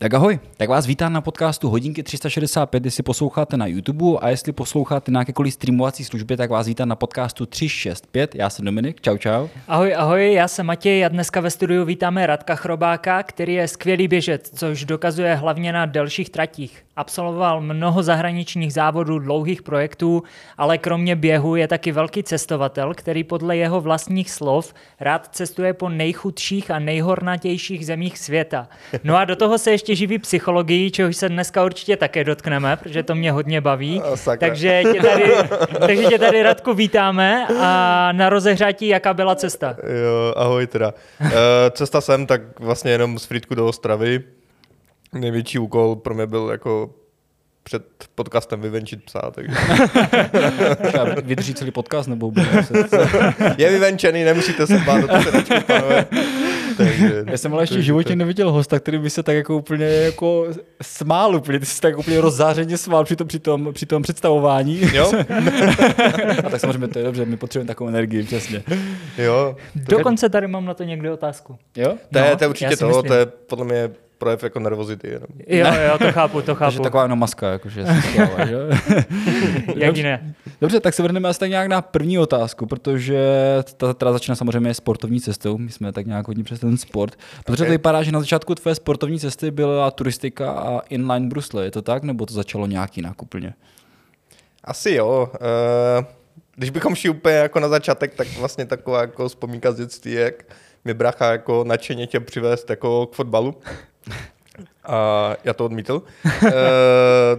Tak ahoj, tak vás vítám na podcastu Hodinky 365, jestli posloucháte na YouTube a jestli posloucháte na jakékoliv streamovací službě, tak vás vítám na podcastu 365, já jsem Dominik, čau čau. Ahoj, ahoj, já jsem Matěj a dneska ve studiu vítáme Radka Chrobáka, který je skvělý běžec, což dokazuje hlavně na delších tratích. Absolvoval mnoho zahraničních závodů, dlouhých projektů, ale kromě běhu je taky velký cestovatel, který podle jeho vlastních slov rád cestuje po nejchudších a nejhornatějších zemích světa. No a do toho se ještě živí psychologii, čehož se dneska určitě také dotkneme, protože to mě hodně baví. Takže tě tady, Radku, vítáme a na rozehřátí, jaká byla cesta? Jo, ahoj teda. Cesta sem tak vlastně jenom z Frýdku do Ostravy. Největší úkol pro mě byl jako před podcastem vyvenčit psa. Takže. Vydrží celý podcast nebo je vyvenčený, nemusíte se bát do té sedačky, panové. Takže, já jsem ale ještě v životě neviděl hosta, který by se tak jako úplně jako smál, úplně, ty jsi tak úplně rozzářeně smál při tom představování. Jo? A tak samozřejmě to je dobře, my potřebujeme takovou energii, přesně. Jo. Dokonce tady mám na to někde otázku. Jo? To je určitě to, to je podle mě projev jako nervozity jenom. Jo, to chápu. Takže taková jenom maska, jakože se stává, že? Jak jiné. Dobře, tak se vrhneme asi tak nějak na první otázku, protože ta začíná samozřejmě sportovní cestou, my jsme tak nějak hodně přes ten sport, protože to vypadá, že na začátku tvé sportovní cesty byla turistika a inline brusle, je to tak, nebo to začalo nějak jinak úplně? Asi jo. Když bychom šli úplně jako na začátek, tak vlastně taková jako vzpomínka z dětství, jak mě bracha jako nadšeně tě přivést jako k fotbalu. A já to odmítl.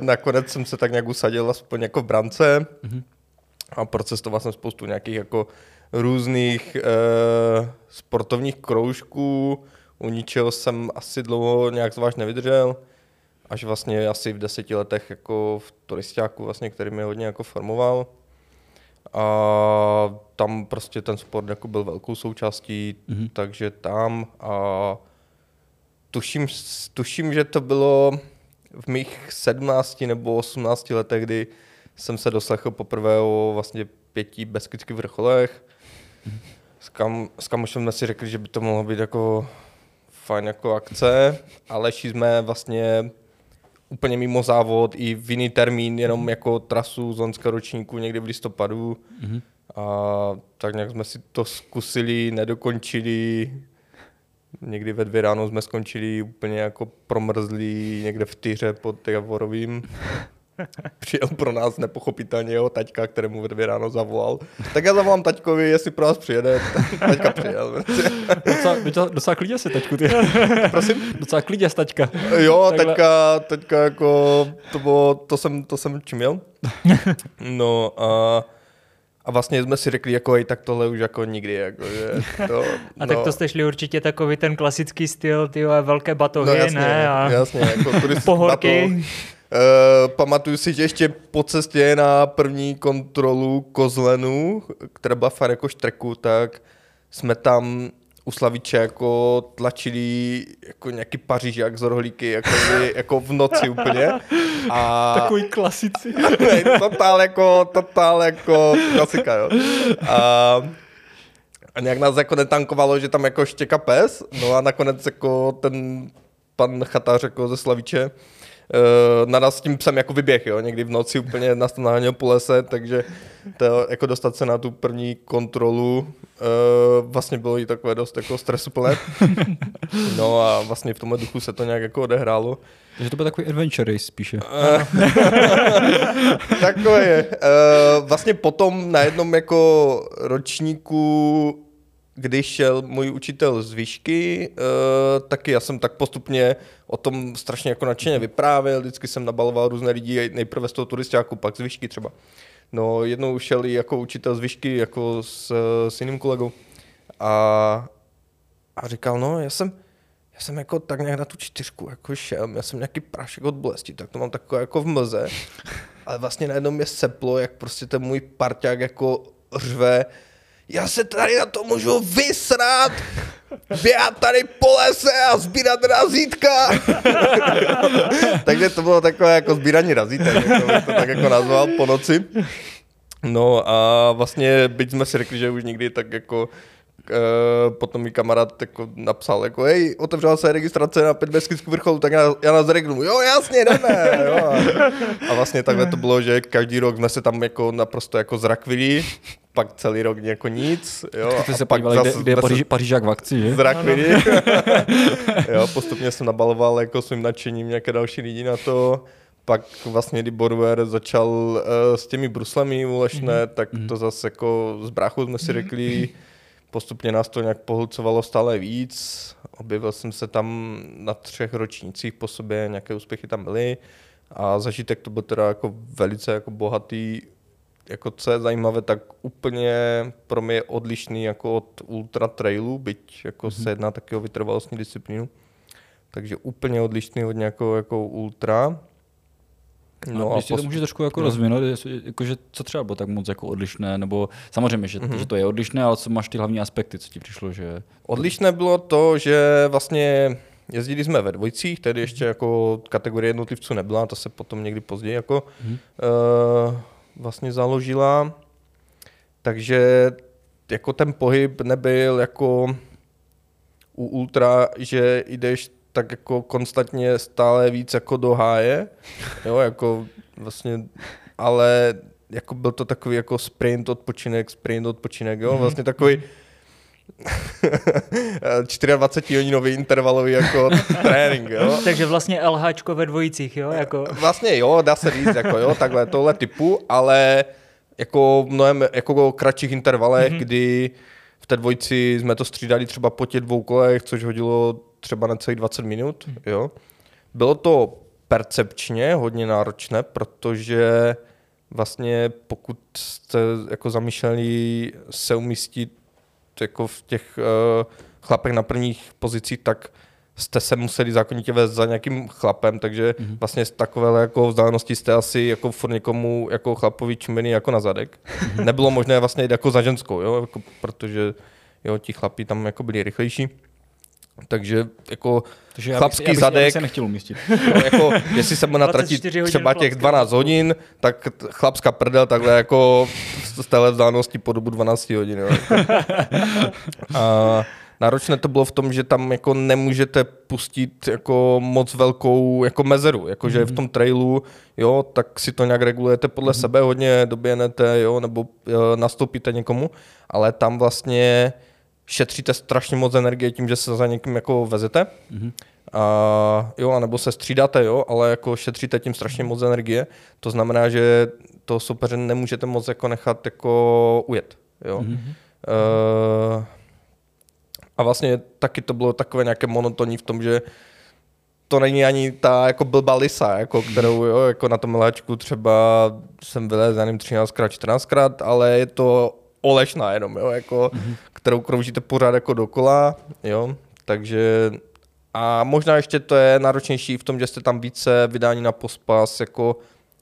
Nakonec jsem se tak nějak usadil aspoň jako v brance a procestoval jsem spoustu nějakých jako různých sportovních kroužků, u ničeho jsem asi dlouho nějak zvlášť nevydržel, až vlastně asi v 10 letech jako v turistáku, vlastně, který mě hodně jako formoval. A tam prostě ten sport jako byl velkou součástí, takže tam a tuším, že to bylo v mých 17 nebo 18 letech, kdy jsem se doslechl poprvé o vlastně 5 beskydských vrcholech. S kamošem jsme si řekli, že by to mohlo být jako fajn jako akce, ale šli jsme vlastně úplně mimo závod i v jiný termín, jenom jako trasu z loňského ročníku někdy v listopadu. A tak nějak jsme si to zkusili, nedokončili. Někdy ve 2 ráno jsme skončili úplně jako promrzlí někde v Tyře pod Javorovým. Přijel pro nás nepochopitelně jeho taťka, kterému ve 2 ráno zavolal. Tak já zavolám taťkovi, jestli pro nás přijede. Taťka přijel. Docela klidně se taťku. Ty. Prosím? Docela klidně taťka. Jo, taťka jako to jsem čím jel. No a vlastně jsme si řekli, jako, tak tohle už jako nikdy. Jako, že to, a tak to jste šli určitě takový ten klasický styl, tyhle velké batohy, no, jasně, ne? A jasně, jako pohorky. Pamatuju si, že ještě po cestě na první kontrolu Kozlenu, která byla fakt jako štreku, tak jsme tam u Slaviče jako tlačili jako nějaký Pařížák z rohlíky, jako v noci úplně. A takový klasici. Totál jako klasika, jo. A nějak nás jako netankovalo, že tam jako štěká pes, no a nakonec jako ten pan chatář jako ze Slaviče na nás s tím psem jako vyběh, jo, někdy v noci úplně nás tam naháněl po lese, takže to, jako dostat se na tu první kontrolu vlastně bylo i takové dost jako stresuplné. No a vlastně v tomhle duchu se to nějak jako odehrálo. Takže to byl takový adventure race spíše. Takové je. Vlastně potom na jednom jako ročníku, když šel můj učitel z výšky, taky já jsem tak postupně o tom strašně jako nadšeně vyprávěl, vždycky jsem nabaloval různé lidi, nejprve z toho turistáku, pak z výšky třeba. No jednou šel i jako učitel z výšky, jako s jiným kolegou a říkal, no já jsem jako tak nějak na tu 4 jako šel, já jsem nějaký prášek od bolesti, tak to mám takové jako v mlze, ale vlastně najednou mě seplo, jak prostě ten můj parťák jako řve, já se tady na to můžu vysrat, běhat tady po lese a sbírat razítka. Takže to bylo takové jako sbírání razítek, jak to tak jako nazval po noci. No a vlastně, byť jsme si řekli, že už nikdy tak jako potom mi kamarád jako napsal, jako hej, otevřela se registrace na 5 beskydských vrcholů, tak já nás regnu, jo jasně, jdeme. Jo. A vlastně takhle to bylo, že každý rok jsme se tam jako naprosto jako zrakvili, pak celý rok jako nic. Jo, a se pak podívali, kde je Pařížák v akci, že? Zrakvili. No. Jo, postupně jsem nabaloval jako svým nadšením nějaké další lidi na to. Pak vlastně, kdy Borwer začal s těmi bruslemi ulešné, tak to zase jako z bráchu jsme si řekli, postupně nás to nějak pohlcovalo stále víc. Objevil jsem se tam na 3 ročnících po sobě, nějaké úspěchy tam byly a zažitek to byl teda jako velice jako bohatý. Jako co je zajímavé, tak úplně pro mě je odlišný jako od ultra trailu, byť jako se jedná taky o vytrvalostní disciplínu. Takže úplně odlišný od nějakého jako ultra. No, když si to můžeš trošku jako rozvinout, jakože co třeba bylo tak moc jako odlišné, nebo samozřejmě, že to je odlišné, ale co máš ty hlavní aspekty, co ti přišlo, že... Odlišné bylo to, že vlastně jezdili jsme ve dvojcích, tedy ještě jako kategorie jednotlivců nebyla, ta se potom někdy později jako vlastně založila, takže jako ten pohyb nebyl jako u ultra, že jdeš tak jako konstantně stále víc jako do háje, jo, jako vlastně, ale jako byl to takový jako sprint, odpočinek, jo, vlastně takový 24-hodinový intervalový jako trénink, jo. Takže vlastně LHčko ve dvojicích, jo, jako. Vlastně jo, dá se říct, jako jo, takhle tohle typu, ale jako mnohem jako kratších intervalech, kdy v té dvojici jsme to střídali třeba po těch 2 kolech, což hodilo třeba na celých 20 minut. Jo. Bylo to percepčně hodně náročné, protože vlastně pokud jste jako zamýšleli se umístit jako v těch chlapech na prvních pozicích, tak jste se museli zákonitě vést za nějakým chlapem, takže vlastně z takové jako vzdálenosti jste asi jako furt někomu jako chlapovi čuminy jako na zadek. Nebylo možné vlastně jít jako za ženskou, jo, jako, protože jo, ti chlapi tam jako byli rychlejší. Takže jako takže chlapský já bych zadek, já se nechtěl umístit. No, jako, jestli se mu natratit třeba těch 12 hodin, tak chlapská prdel takhle jako z téhle vzdálenosti po dobu 12 hodin. A náročné to bylo v tom, že tam jako nemůžete pustit jako moc velkou jako mezeru, jakože v tom trailu, jo, tak si to nějak regulujete podle sebe, hodně doběhnete, jo, nebo nastoupíte někomu, ale tam vlastně šetříte strašně moc energie tím, že se za někým jako vezete. A jo, anebo se střídáte, jo, ale jako šetříte tím strašně moc energie. To znamená, že toho soupeře nemůžete moc jako nechat jako ujet. Jo. A vlastně taky to bylo takové nějaké monotonní v tom, že to není ani ta jako blbá lisa, jako, kterou jo, jako na tom miláčku třeba jsem vylez, já nevím, 13x, 14x, ale je to olešná jenom, jo, jako, kterou kroužíte pořád jako dokola, jo, takže a možná ještě to je náročnější v tom, že jste tam více vydání na pospas jako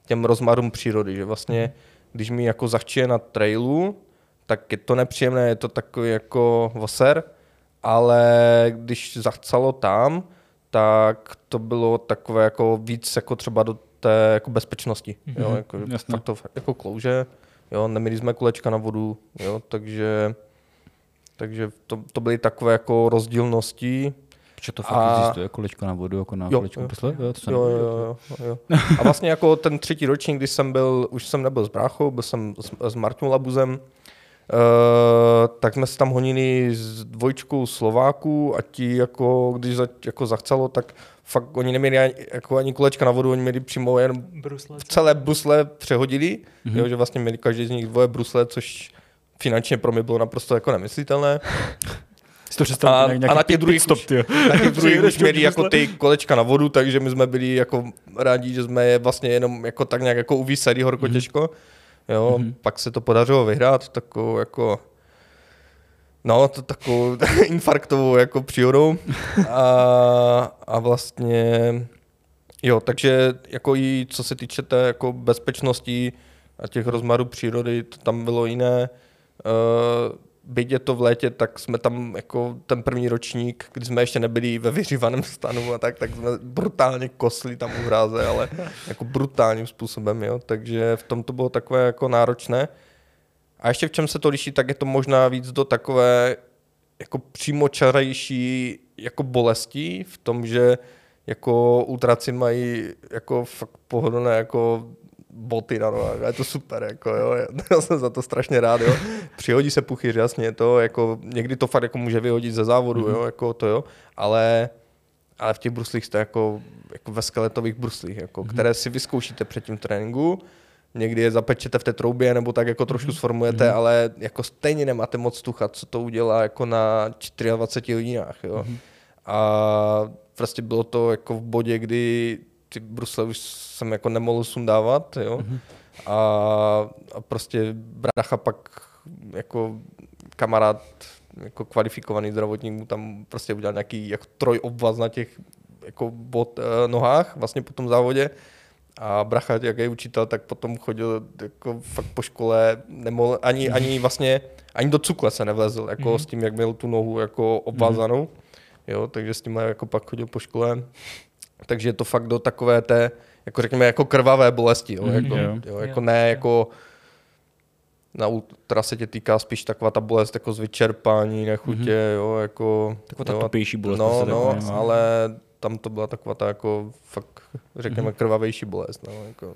těm rozmarům přírody, že vlastně, když mi jako zachčije na trailu, tak je to nepříjemné, je to takový jako voser, ale když zachcalo tam, tak to bylo takové jako víc jako třeba do té jako bezpečnosti, jo, jako, fakt to jako klouže. Jo, neměli jsme kulečka na vodu, jo, takže to byly takové jako rozdílnosti. Protože to fakt existuje, kulečka na vodu, jako na kulečku posle? Jo. A vlastně jako ten 3. ročník, když jsem byl, už jsem nebyl s bráchou, byl jsem s Martinem Labuzem, tak jsme se tam honili s dvojčkou Slováků a ti, jako, když jako zachcelo, tak fakt oni neměli ani kulečka na vodu, oni měli přímo jen v celé brusle přehodili, jo, že vlastně měli každý z nich 2 brusle, což finančně pro mě bylo naprosto jako nemyslitelné. A na těch druhých už měli jako ty kolečka na vodu, takže my jsme byli jako rádi, že jsme je vlastně jenom jako tak nějak jako uvíseli horko těžko. Jo, pak se to podařilo vyhrát takovou jako takovou infarktovou jako příhodou a vlastně jo, takže jako i co se týče té jako bezpečnosti a těch rozmarů přírody, to tam bylo jiné. Byť je to v létě, tak jsme tam jako ten první ročník, kdy jsme ještě nebyli ve vyřívaném stanu a tak jsme brutálně kosli tam u hráze, ale jako brutálním způsobem, jo, takže v tom to bylo takové jako náročné. A ještě v čem se to liší, tak je to možná víc do takové jako přímočarejší jako bolestí v tom, že jako ultraci mají jako fakt pohodlné jako boty na nohách. Je to super, jako jo. Já jsem za to strašně rád, jo. Přihodí se puchyř, jasně, to jako někdy to fakt jako může vyhodit ze závodu, jo, jako to jo, ale v těch bruslích jste jako ve skeletových bruslích, jako které si vyzkoušíte před tím tréninku. Někdy je zapečete v té troubě nebo tak jako trošku sformujete, ale jako stejně nemáte moc tucha, co to udělá jako na 24 hodinách, jo. A prostě bylo to jako v bodě, kdy ty brusle už jsem jako nemohl sundávat, jo. A prostě brácha pak jako kamarád, jako kvalifikovaný zdravotník, mu tam prostě udělal nějaký jako trojobvaz na těch jako nohách vlastně po tom závodě. A bracha, jak je učitel, tak potom chodil jako fakt po škole, nemohl, ani do cukle se nevlezl, jako s tím, jak měl tu nohu jako obvázanou, jo, takže s tím jako pak chodil po škole. Takže je to fakt do takové té, jako řekněme, jako krvavé bolesti, jo, na ultra se tě týká spíš taková ta bolest jako z vyčerpání, nechutě, jo, jako taková ta tupější bolest. No, ale tam to byla taková ta jako fakt, řekněme, krvavější bolest. No, jako.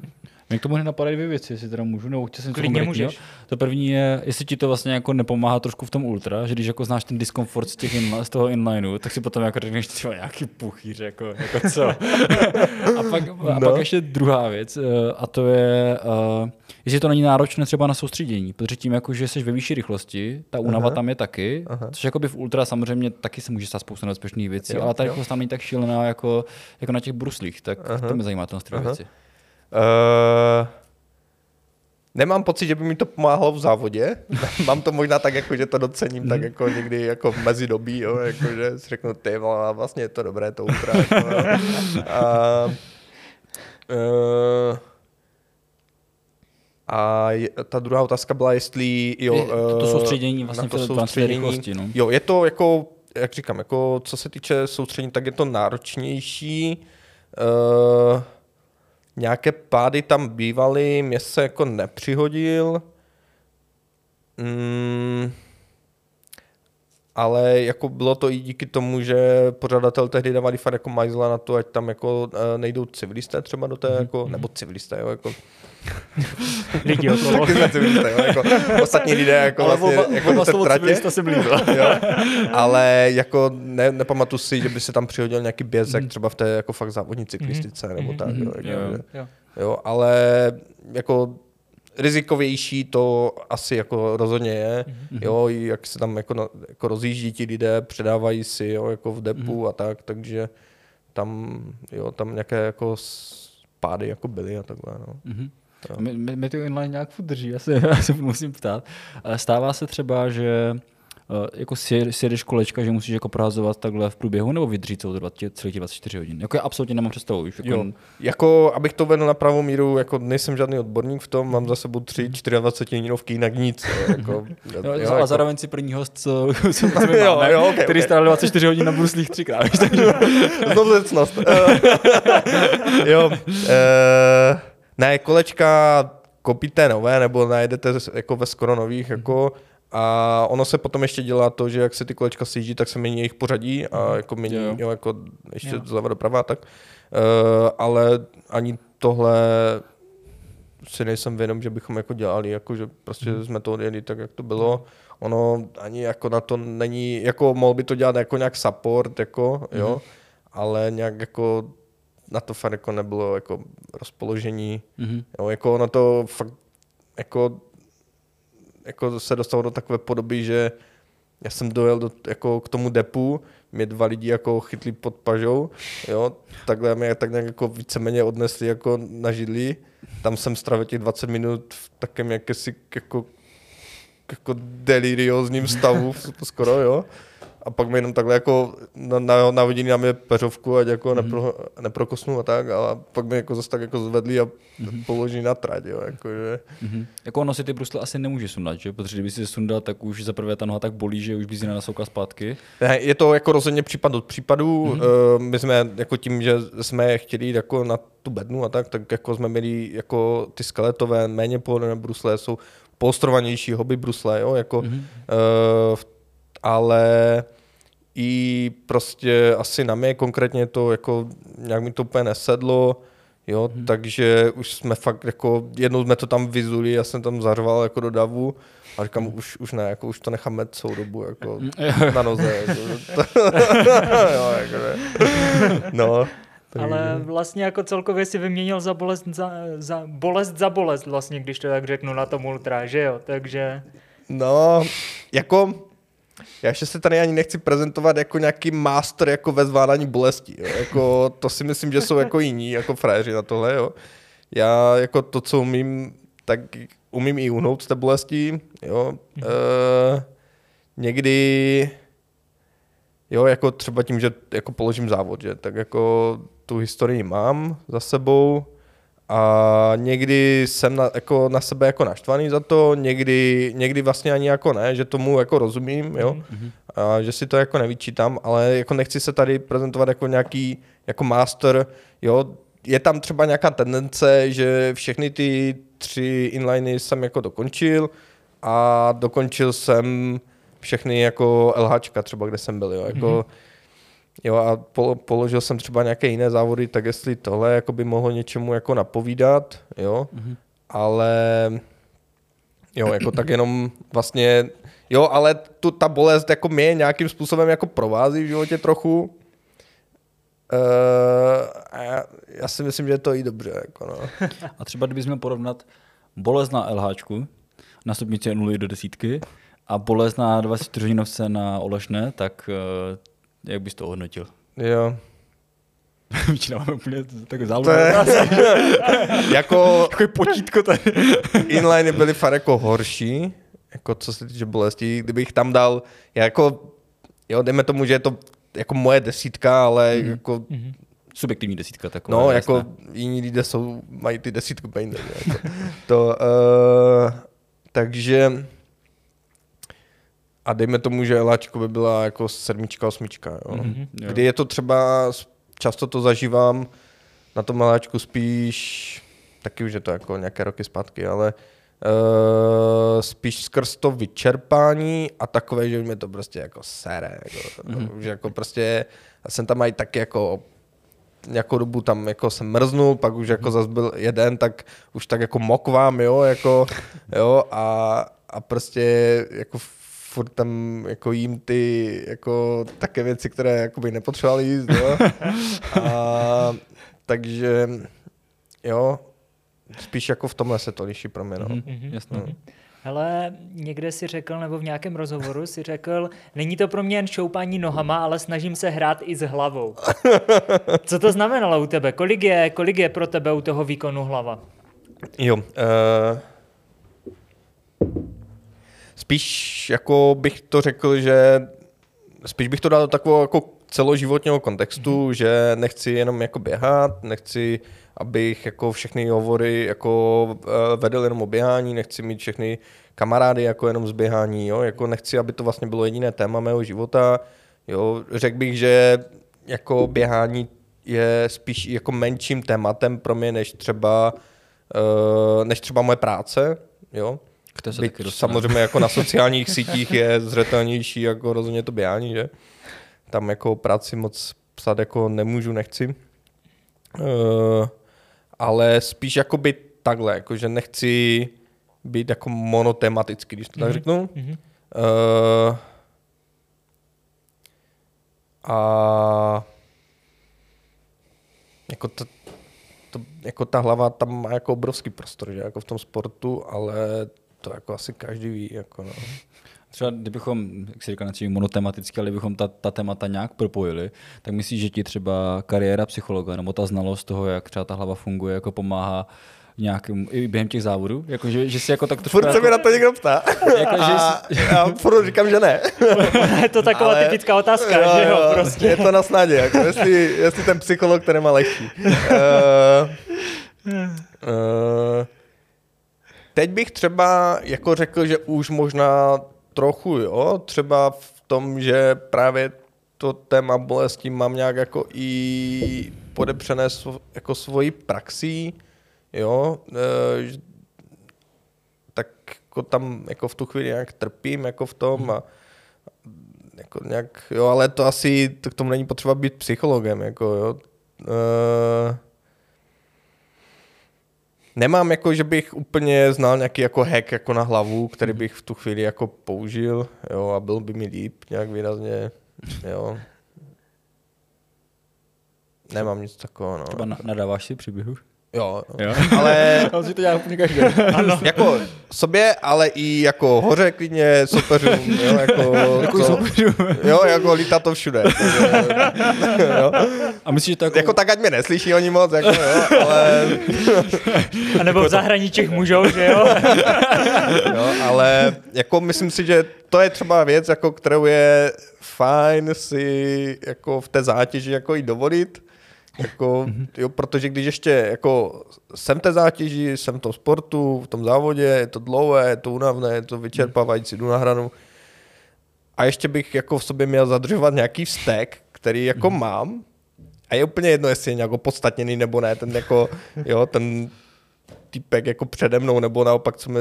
Mě k tomu nenapadají dvě věci, jestli teda můžu, nebo chtěl jsem to. To první je, jestli ti to vlastně jako nepomáhá trošku v tom ultra, že když jako znáš ten diskomfort z těch z toho inlineu, tak si potom jako řekneš třeba nějaký puchýř, jako co. A pak ještě druhá věc, a to je, jestli to není náročné třeba na soustředění, protože tím, jako, že jsi ve výšší rychlosti, ta únava tam je taky, což jako by v ultra samozřejmě taky se může stát spousta nebezpečných věcí, ale ta rychlost tam není tak šílená jako na těch bruslích, tak to mě zajímá ty věci. Nemám pocit, že by mi to pomáhlo v závodě. Mám to možná tak, jako, že to docením tak jako někdy jako v mezidobí, jo, jako, že si řeknu, ty vole, vlastně je to dobré, to ultra. A ta druhá otázka byla, jestli to soustředění vlastně v té rychlosti. No. Jo, je to jako, jak říkám, jako co se týče soustředění, tak je to náročnější. Nějaké pády tam bývaly, mě se jako nepřihodil, ale jako bylo to i díky tomu, že pořadatel tehdy dávali fakt jako majzla na to, ať tam jako nejdou civilisté třeba do té, jako, nebo civilisté, jo, jako. Lidi okolo. Civilisté, jo, jako, ostatní lidé, jako vlastně, jako se tratě. Ale jako nepamatuji si, že by se tam přihodil nějaký bězek, třeba v té jako fakt závodní cyklistice, nebo tak, jo, ale jako rizikovější to asi jako rozhodně je, jo, jak se tam jako rozjíždí ti lidé, předávají si, jo, jako v depu a tak, takže tam nějaké jako pády jako byly a takhle, no. Mě to inline nějak furt drží, já se musím ptát. Stává se třeba, že jako si jedeš kolečka, že musíš jako prohazovat takhle v průběhu, nebo vydřít celých 24 hodin? Jako já absolutně nemám představu. Jako abych to vedl na pravou míru, jako nejsem žádný odborník v tom, mám za sebou 24 hodinovky, jinak nic. Jako, a zároveň si první host, co máme, který strávil 24 hodin na bruslích třikrát. Znovzecnost. Ne, kolečka kopíte nové, nebo najedete jako ve skoro nových, jako. A ono se potom ještě dělá to, že jak se ty kolečka sjíždí, tak se mění jejich pořadí a jako mění, jo, jako ještě zleva doprava a tak. Ale ani tohle si nejsem vědom, že bychom jako dělali, jako že prostě jsme to odjeli tak, jak to bylo. Ono ani jako na to není, jako mohl by to dělat jako nějak support, jako, jo, ale nějak jako na to fakt jako nebylo jako rozpoložení, jo, jako na to fakt jako se dostalo do takové podoby, že já jsem dojel jako k tomu depu, mě dva lidi jako chytli pod pažou, jo, takhle mě tak nějak jako víceméně odnesli jako na židli, tam jsem strávil těch 20 minut v takém jakési jako deliriózním stavu skoro, jo. A pak mi jenom takhle jako na hodiny na mě peřovku, ať jako neprokosnu a tak, a pak mi jako zase tak jako zvedli a položili na trať, jo, jakože. Jako ono si ty brusle asi nemůže sundat, že? Protože kdyby si je sundal, tak už za prvé ta noha tak bolí, že už by si nenasoukal zpátky. Ne, je to jako rozhodně případ od případu. My jsme jako tím, že jsme chtěli jít jako na tu bednu a tak jako jsme měli jako ty skeletové, méně pohodlné brusle, jsou poostrovanější hobby brusle, jo, jako v ale i prostě asi na mě konkrétně to jako nějak mi to úplně nesedlo, jo, takže už jsme fakt jako, jednou jsme to tam vyzuli, já jsem tam zařval jako do davu a říkám, už ne, jako už to necháme celou dobu jako na noze. Jako, jo, jako no. Ale vlastně jako celkově si vyměnil za bolest vlastně, když to tak řeknu, na tom ultra, že jo, takže... No, jako... Já ještě se tady ani nechci prezentovat jako nějaký master jako ve zvládání bolesti, jo. Jako, to si myslím, že jsou jako jiní, jako frajeři na tohle, jo. Já jako to, co umím, tak umím i uhnout z té bolesti, jo. Někdy... Jo, jako třeba tím, že jako položím závod, že? Tak jako tu historii mám za sebou a někdy jsem na sebe jako naštvaný za to, někdy vlastně ani jako ne, že tomu jako rozumím, jo? A že si to jako nevyčítám, ale jako nechci se tady prezentovat jako nějaký jako master, jo? Je tam třeba nějaká tendence, že všechny ty 3 inliny jsem jako dokončil a dokončil jsem všechny jako LHčka třeba, kde jsem byl, jo, jako, jo a položil jsem třeba nějaké jiné závody, tak jestli tohle jako by mohlo něčemu jako napovídat, jo, ale jo, jako tak jenom vlastně, jo, ale ta bolest jako mě nějakým způsobem jako provází v životě trochu. A já si myslím, že je to i dobře, jako no. A třeba kdybys měl porovnat bolest na LHčku, na stupnici 0 do 10, a bolest na 24 hodinovce na Olešné, tak jak bys to ohodnotil? Jo. Většina máme úplně takový záležitá. Jako... Takový potítko tady. Inliny byly fakt jako horší, jako co se týče bolesti. Kdybych tam dal, jako, jo, dejme tomu, že je to jako moje 10, ale jako... Subjektivní 10 taková. No, jako jiní lidé jsou, mají ty 10 pejny. Jako. To, takže... A dejme tomu, že LHčko by byla jako 7, 8, jo. Kdy je to třeba, často to zažívám, na tom LHčku spíš, taky už je to jako nějaké roky zpátky, ale spíš skrz to vyčerpání a takové, že mě to prostě jako sere. Jako, že jako prostě, já jsem tam mají taky jako nějakou dobu tam jako jsem mrznul, pak už jako zas byl jeden, tak už tak jako mokvám, jo, jako, jo, a prostě jako furt tam jako jím ty jako také věci, které jakoby nepotřebovali jíst, jo. A, takže jo, spíš jako v tomhle se to liší pro mě, no. Jasně. Hele, někde si řekl, nebo v nějakém rozhovoru si řekl, není to pro mě jen šoupání nohama, ale snažím se hrát i s hlavou. Co to znamenalo u tebe? Kolik je pro tebe u toho výkonu hlava? Jo, spíš jako bych to řekl, že spíš bych to dal do takového jako celoživotního kontextu, že nechci jenom jako běhat, nechci, abych jako všechny hovory jako vedl jenom o běhání, nechci mít všechny kamarády jako jenom z běhání, jo, jako nechci, aby to vlastně bylo jediné téma mého života, jo, řekl bych, že jako běhání je spíš jako menším tématem pro mě než třeba moje práce, jo. Samozřejmě jako na sociálních sítích je zřetelnější jako rozhodně to běhání, že? Tam jako práci moc psát jako nemůžu, nechci. Ale spíš jakoby takhle, jako že nechci být jako monotematický, když to tak řeknu. A jako jako ta hlava tam má jako obrovský prostor, že? Jako v tom sportu, ale to jako asi každý ví. Jako no. Třeba kdybychom, jak se říká, monotematicky, ale kdybychom ta témata nějak propojili, tak myslíš, že ti třeba kariéra psychologa nebo ta znalost toho, jak třeba ta hlava funguje, jako pomáhá nějakým, i během těch závodů? Jako, že si jako tak furt se jako, mi na to někdo ptá. Jako, já furt říkám, že ne. Je to taková typická otázka, jo, že jo, prostě. Je to na snadě, jako, jestli ten psycholog, který má lehčí. Teď bych třeba jako řekl, že už možná trochu, jo, třeba v tom, že právě to téma bolesti mám nějak jako i podepřené jako svojí praxí, jo, tak jako tam jako v tu chvíli nějak trpím jako v tom a jako nějak, jo, ale to asi, to k tomu není potřeba být psychologem, jako jo. Nemám jako, že bych úplně znal nějaký jako hack jako na hlavu, který bych v tu chvíli jako použil, jo, a byl by mi líp nějak výrazně, jo. Nemám nic takového, no. Třeba nadáváš si při běhu? Jo, jo, ale to dělá úplně každý. Jako sobě, ale i jako hoře klidně soupeřům, jo, jako soupeřům. Jo, jako lítá to všude. Jo. A myslíš, že to jako tak ať mě neslyší oni moc, jako jo, ale a nebo v zahraničích můžou, že jo. Jo, ale jako myslím si, že to je třeba věc, jako kterou je fajn si jako v té zátěži jako i dovolit. Jako, jo, protože když ještě jako jsem té zátěži, jsem v tom sportu, v tom závodě, je to dlouhé, je to únavné, je to vyčerpávající, jdu na hranu. A ještě bych jako v sobě měl zadržovat nějaký vztek, který jako mám. A je úplně jedno, jestli je nějak opodstatněný nebo ne, ten jako, jo, ten týpek jako přede mnou, nebo naopak, co mě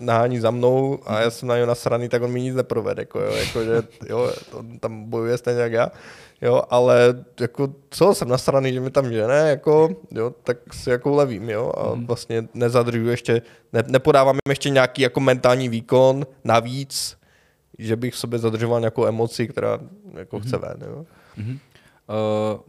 nahání za mnou a já jsem na něj nasraný, tak on mi nic neprovede, jako, jo, jako, že, jo, on tam bojuje stejně jak já. Jo, ale jako, co jsem nasraný, že mi tam žene, jako, jo, tak si jako ulevím, jo, a vlastně nezadržuji ještě, nepodávám jim ještě nějaký jako mentální výkon navíc, že bych v sobě zadržoval nějakou emoci, která jako chce ven, jo.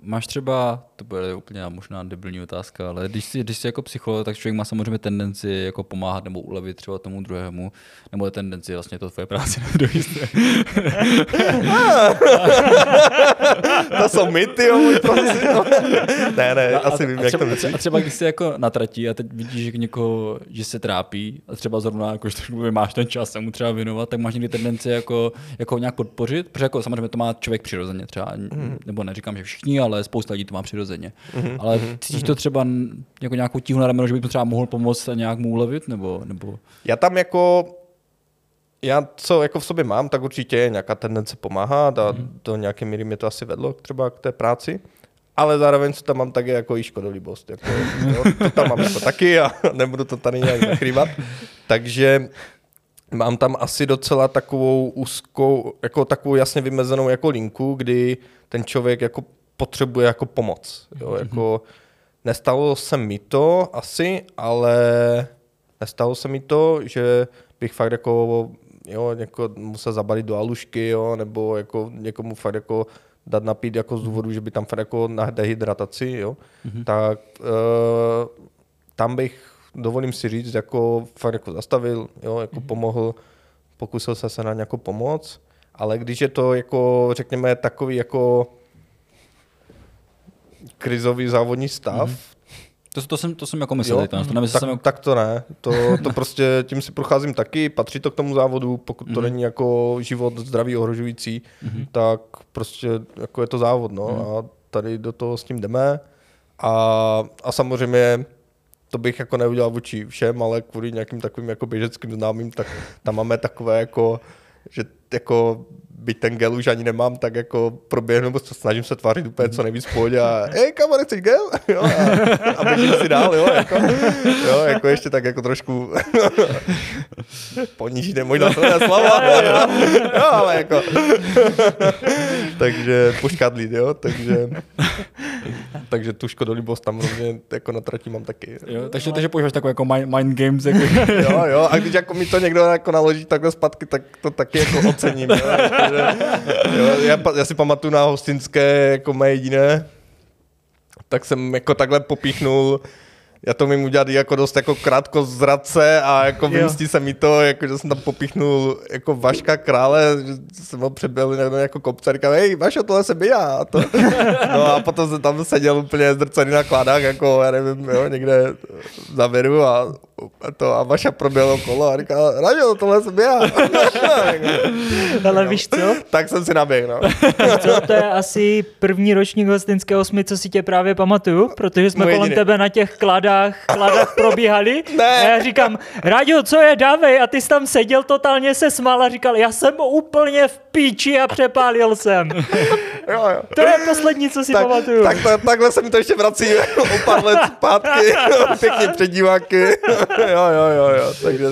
Máš třeba, to bude úplně možná debilní otázka, ale když jsi jako psycholog, tak člověk má samozřejmě tendenci jako pomáhat nebo ulevit třeba tomu druhému, nebo tendenci, vlastně to tvoje práce na To jsou my, tyjo, můj prosím. Ne, asi vím, jak to myslíš. A třeba když jsi jako na trati a teď vidíš že někoho, že se trápí a třeba zrovna jako, že máš ten čas a mu třeba věnovat, tak máš někdy tendenci jako nějak podpořit, protože jako samozřejmě to má člověk přirozeně třeba, nebo neříkám, že všichni, ale spousta lidí to má přirozeně. Ale cítíš to třeba jako nějakou tíhu na rameno, že by to třeba mohl pomoct a nějak mu ulevit? Nebo? Já tam jako, já co jako v sobě mám, tak určitě je nějaká tendence pomáhat a do nějaké míry mě to asi vedlo třeba k té práci. Ale zároveň co tam mám, tak je jako i škodolibost. Jako, jo, to tam mám jako taky a nebudu to tady nějak zakrývat. Takže mám tam asi docela takovou úzkou, jako takovou jasně vymezenou jako linku, kdy ten člověk jako potřebuje jako pomoc. Jo? Jako, nestalo se mi to asi, ale nestalo se mi to, že bych fakt jako, jo, jako musel zabalit do alušky, jo? Nebo jako někomu fakt jako dát napít jako z důvodu, že by tam fakt jako na dehydrataci, jo? Tak tam bych dovolím si říct, jako fakt jako zastavil, jo, jako pomohl, pokusil se na nějakou pomoc, ale když je to jako, řekněme, takový jako krizový závodní stav. To jsem jako myslel, jo, tak to ne. To prostě tím si procházím taky, patří to k tomu závodu, pokud to není jako život zdraví ohrožující, tak prostě jako je to závod, no, a tady do toho s tím jdeme a samozřejmě to bych jako neudělal vůči všem, ale kvůli nějakým takovým jako běžeckým známým, tak tam máme takové jako, že jako byť ten gel už ani nemám, tak jako proběhnu, nebo snažím se tvářit úplně co nejvíc v pohodě a hej, kamo, nechceš gel? Jo, a běžím si dál, jo, jako ještě tak jako trošku ponížit, možná to je slava, jo, ale jako takže poškadlit, jo, takže tu škodolibost tam rovně jako na trati mám taky. Jo, takže používáš takové jako mind games. Jako. Jo, a když jako mi to někdo jako naloží takhle zpátky, tak to taky jako ocením. Jo, já si pamatuju na Hostinské jako mé jediné, tak jsem jako takhle popíchnul. Já to mím udělat jako dost jako krátko z radce a jako vymstí se mi to, jako, že jsem tam popíchnul jako Vaška Krále, že jsem ho předběhl jako kopce a říkal, hej Vašo, tohle se bíjá. To. No a potom jsem tam seděl úplně zdrcený na kládách, jako já nevím, jo, někde v závěru a Vaša proběhlo kolo a říkal, Ražo, tohle se bíjá. Ale víš co? Tak jsem si naběhl. No. To je asi první ročník Hostinské osmi, co si tě právě pamatuju, protože jsme kolem tebe na těch kladách probíhali a já říkám, Raďo, co je, dávej, a ty jsi tam seděl, totálně se smál a říkal, já jsem úplně v píči a přepálil jsem. Jo. To je poslední, co si pamatuju. Takhle se mi to ještě vrací o pár let zpátky, pěkně před diváky. Jo, takže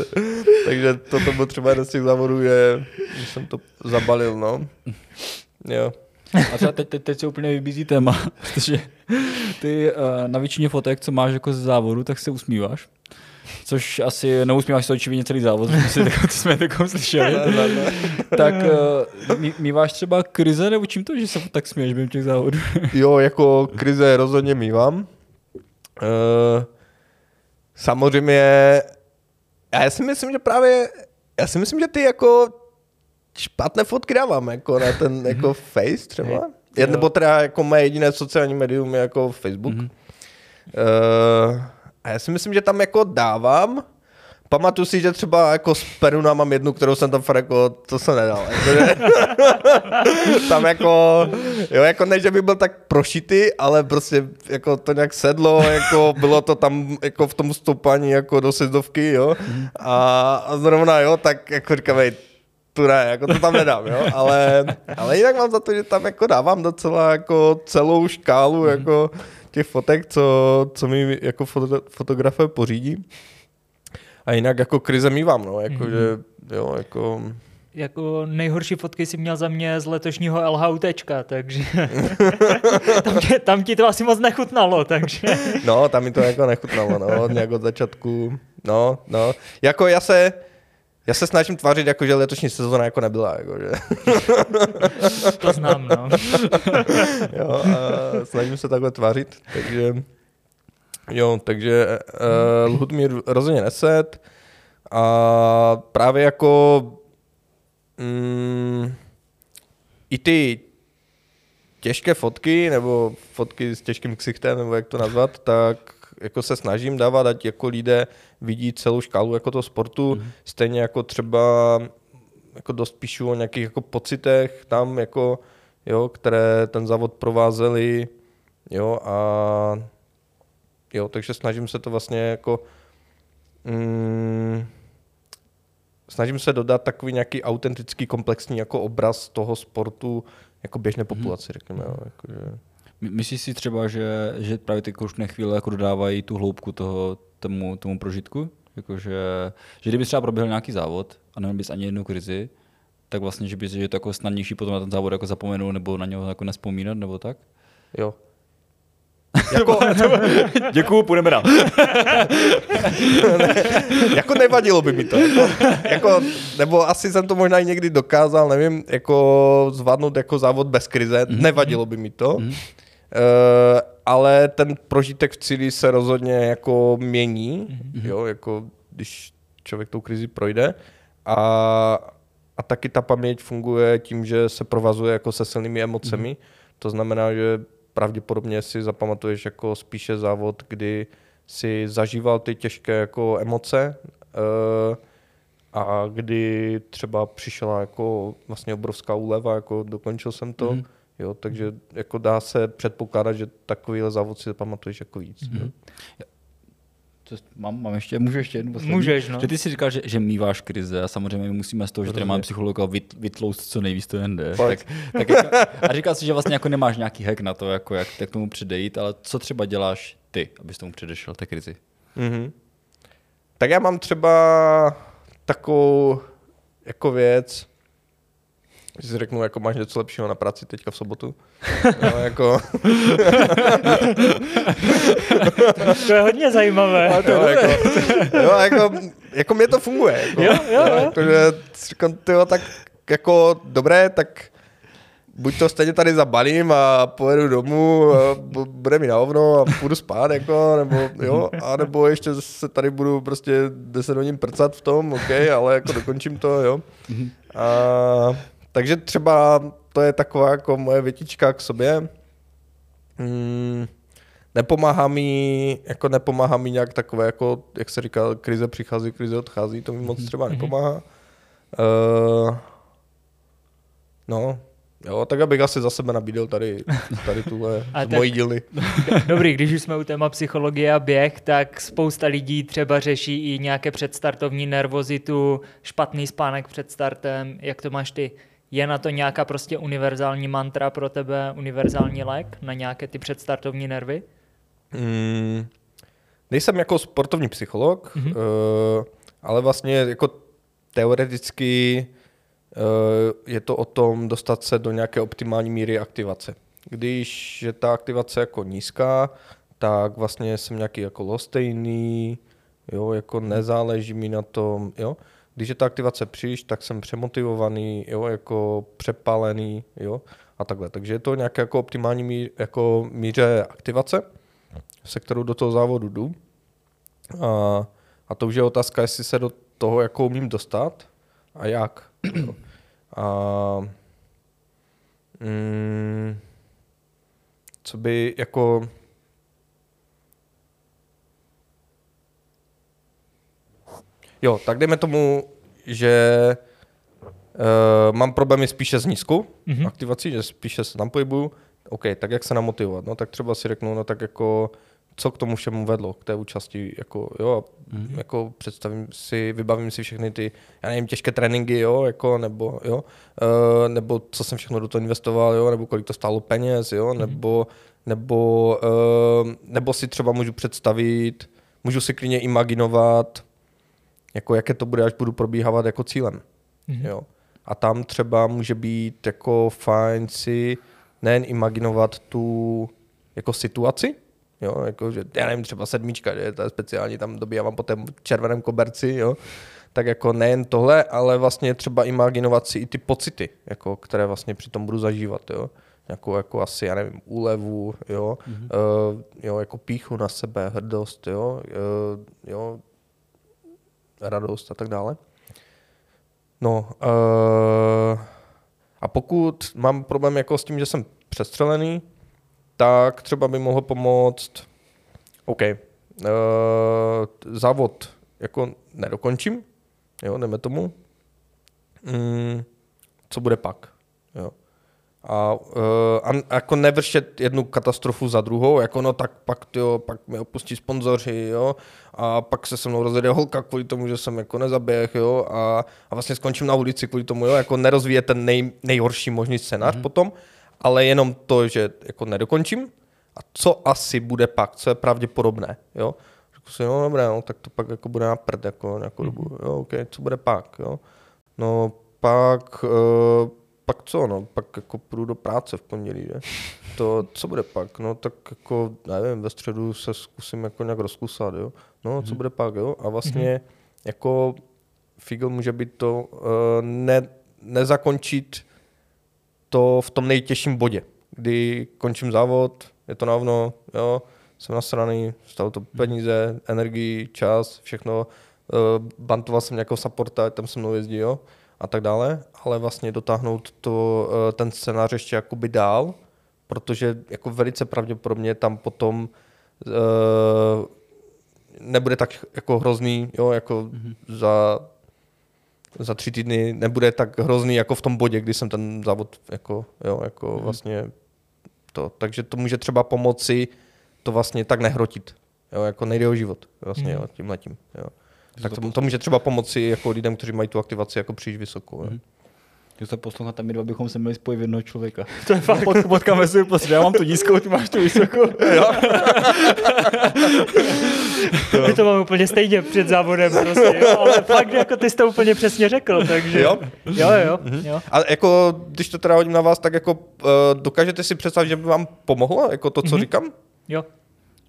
Takže toto bylo třeba jeden z těch závodů, že jsem to zabalil, no. Jo. A třeba teď se úplně vybízí téma, protože ty na většině fotek, co máš jako ze závodu, tak se usmíváš. Což asi neusmíváš se očividně celý závod, co jsme takovou slyšeli. Tak míváš třeba krize, nebo čím to, že se tak směješ během těch závodů? Jo, jako krize rozhodně mívám. Samozřejmě, já si myslím, že ty jako špatné fotky dávám, jako na ten jako face třeba. Nebo teda jako moje jediné sociální médium je jako Facebook. A já si myslím, že tam jako dávám. Pamatuju si, že třeba jako z Peruna mám jednu, kterou jsem tam fakt jako, to se nedal. Tam jako, jo, jako ne, že by byl tak prošitý, ale prostě jako to nějak sedlo, jako bylo to tam jako v tom stoupání jako do sjezdovky, jo. A zrovna, jo, tak jako říkám, tu ne, jako to tam nedám, jo, ale jinak mám za to, že tam jako dávám docela jako celou škálu jako těch fotek, co mi jako fotografé pořídí. A jinak jako krize mívám, no, jako že, jo, jako... Jako nejhorší fotky jsi měl za mě z letošního LHUTčka, takže tam ti to asi moc nechutnalo, takže... No, tam mi to jako nechutnalo, no, nějak od začátku, no, jako já se snažím tvářit, jako, že letošní sezona jako nebyla. Jako, že... To znám, no. Jo, a snažím se takhle tvářit, takže... Jo, takže lhut mi rozhodně neset a právě jako i ty těžké fotky, nebo fotky s těžkým ksichtem, nebo jak to nazvat, tak jako se snažím dávat, ať jako lidé vidí celou škálu jako toho sportu, stejně jako třeba jako dost píšu o nějakých jako pocitech tam, jako, jo, které ten závod provázely, jo, a jo, takže snažím se to vlastně jako snažím se dodat takový nějaký autentický, komplexní jako obraz toho sportu jako běžné populaci, řekněme. Jo, jakože. Myslíš si třeba, že právě ty krušné chvíle jako dodávají tu hloubku toho, tomu prožitku? Jakože, že kdyby třeba proběhl nějaký závod a neměl bys ani jednu krizi, tak vlastně, že by je to jako snadnější potom na ten závod jako zapomenout nebo na něho jako nespomínat nebo tak? Jo. Jako... Děkuju, půjdeme dál. Jako nevadilo by mi to. Jako, nebo asi jsem to možná i někdy dokázal, nevím, jako zvládnout jako závod bez krize. Nevadilo by mi to. Ale ten prožitek v cíli se rozhodně jako mění, jo, jako když člověk tou krizi projde. A taky ta paměť funguje tím, že se provazuje jako se silnými emocemi. To znamená, že pravděpodobně si zapamatuješ jako spíše závod, kdy si zažíval ty těžké jako emoce a kdy třeba přišla jako vlastně obrovská úleva, jako dokončil jsem to, jo, takže jako dá se předpokládat, že takovýhle závod si zapamatuješ jako víc. Mám ještě, můžu ještě jednu poslední? Můžeš, no. Že ty si říkal, že míváš krize a samozřejmě my musíme z toho, že tady máme psychologa vytlouct co nejvíc to jen jde. Tak jako, a říkal jsi, že vlastně jako nemáš nějaký hack na to, jako jak tomu předejít, ale co třeba děláš ty, abys tomu předešel té krizi? Tak já mám třeba takovou jako věc, že si řeknu, jako máš něco lepšího na práci teďka v sobotu. No, jako... To je hodně zajímavé. No, to je jako mě to funguje. Jako, jo. Jako, tak jako dobré, tak buď to stejně tady zabalím a pojedu domů, a bude mi na ovno a půjdu spát, jako, nebo, jo, a nebo ještě se tady budu prostě 10 hodin prcat v tom, okay, ale jako dokončím to, jo. A... Takže třeba to je taková jako moje větička k sobě. Nepomáhá mi nějak takové, jako, jak se říká, krize přichází, krize odchází, to mi moc třeba nepomáhá. Jo, tak abych asi za sebe nabídl tady tuhle mojí díly. Dobrý, když už jsme u téma psychologie a běh, tak spousta lidí třeba řeší i nějaké předstartovní nervozitu, špatný spánek před startem. Jak to máš ty? Je na to nějaká prostě univerzální mantra pro tebe, univerzální lék na nějaké ty předstartovní nervy? Nejsem jako sportovní psycholog, ale vlastně jako Teoreticky je to o tom dostat se do nějaké optimální míry aktivace. Když je ta aktivace jako nízká, tak vlastně jsem nějaký jako lostejný, jo, jako nezáleží mi na tom, jo. Když je ta aktivace příliš, tak jsem přemotivovaný, jo, jako přepálený, jo, a takhle. Takže je to nějaké jako optimální míře aktivace, se kterou do toho závodu jdu. A to už je otázka, jestli se do toho jako umím dostat a jak. Co by jako... Jo, tak dejme tomu, že mám problémy spíše s nízkou aktivací, že spíše se tam pohybuju. OK, tak jak se namotivovat? No tak třeba si řeknu, no tak jako, co k tomu všemu vedlo, k té účasti, jako jo, jako představím si, vybavím si všechny ty, já nevím, těžké tréninky, jo, jako, nebo jo, nebo co jsem všechno do toho investoval, jo, nebo kolik to stálo peněz, jo, nebo si třeba můžu představit, můžu si klidně imaginovat, jako jaké to bude, až budu probíhávat jako cílem. Jo. A tam třeba může být jako fajn si nejen imaginovat tu jako situaci, jo, jako, že já nevím, třeba 7, že to je speciální, tam dobývám po tém červeném koberci, jo. Tak jako nejen tohle, ale vlastně třeba imaginovat si i ty pocity, jako, které vlastně při tom budu zažívat, jo. Jako, jako asi, já nevím, úlevu, jo. Jo, jako píchu na sebe, hrdost, jo. Jo, radost a tak dále. No, a pokud mám problém jako s tím, že jsem přestřelený, tak třeba by mohlo pomoct, OK, závod jako nedokončím, jo, jdeme tomu, co bude pak, jo. A jako nevršet jednu katastrofu za druhou, jako no tak pak, jo, pak mě opustí sponzoři, jo, a pak se se mnou rozjede holka kvůli tomu, že jsem jako nezaběh, jo, a vlastně skončím na ulici kvůli tomu, jo, jako nerozvíjet ten nejhorší možný scénář potom, ale jenom to, že jako nedokončím a co asi bude pak, co je pravděpodobné, jo. Řekl jsem, no dobré, no, tak to pak jako bude na prd, jako nějakou dobu, jo, OK, co bude pak, jo. No pak... Pak co, no, pak jako půjdu do práce v pondělí, že? To, co bude pak, no, tak jako, nevím, ve středu se zkusím jako nějak rozkusat, jo? No, co bude pak, jo? A vlastně jako figl může být to nezakončit to v tom nejtěžším bodě, kdy končím závod, je to navno, jo, jsem nasraný, stalo to peníze, energii, čas, všechno, bantoval jsem nějakého supporta, tam se mnou jezdí, jo? A tak dále, ale vlastně dotáhnout to, ten scénář ještě jakoby dál, protože jako velice pravděpodobně tam potom nebude tak jako hrozný, jo, jako za 3 týdny nebude tak hrozný jako v tom bodě, kdy jsem ten závod jako, jo, jako vlastně to. Takže to může třeba pomoci to vlastně tak nehrotit, jo, jako nejde o život vlastně jo, tímhletím, jo. Tak to může třeba pomoci jako lidem, kteří mají tu aktivaci jako příliš vysokou. Když se poslouchat, tam my dva bychom se měli spojit v jednoho člověka. To je fakt, potkáme se, já mám tu nízkou, ty máš tu vysokou. To mám úplně stejně před závodem, prostě, jo? Ale fakt jako ty jsi to úplně přesně řekl, takže jo. A jako, když to teda hodím na vás, tak jako dokážete si představit, že by vám pomohlo, jako to, co říkám? Jo.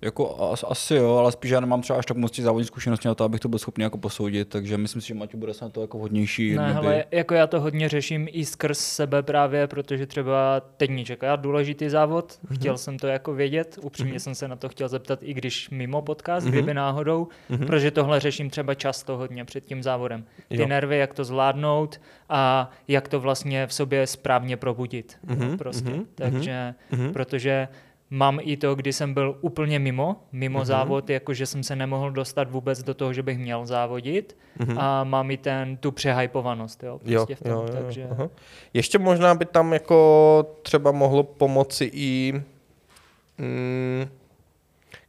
Jako asi jo, ale spíš já nemám třeba až tak moc těch závodních zkušeností na to, abych to byl schopný jako posoudit, takže myslím si, že Matěj bude se na to jako hodnější. Ne, ale jako já to hodně řeším i skrz sebe právě, protože třeba teď mě čeká důležitý závod, chtěl jsem to jako vědět, upřímně jsem se na to chtěl zeptat, i když mimo podcast, kdyby náhodou, protože tohle řeším třeba často hodně před tím závodem. Ty nervy, jak to zvládnout a jak to vlastně v sobě správně probudit, prostě, takže, protože mám i to, kdy jsem byl úplně mimo závod, jakože jsem se nemohl dostat vůbec do toho, že bych měl závodit a mám i tu přehypovanost, jo, prostě v tom, takže... Ještě možná by tam jako třeba mohlo pomoci i,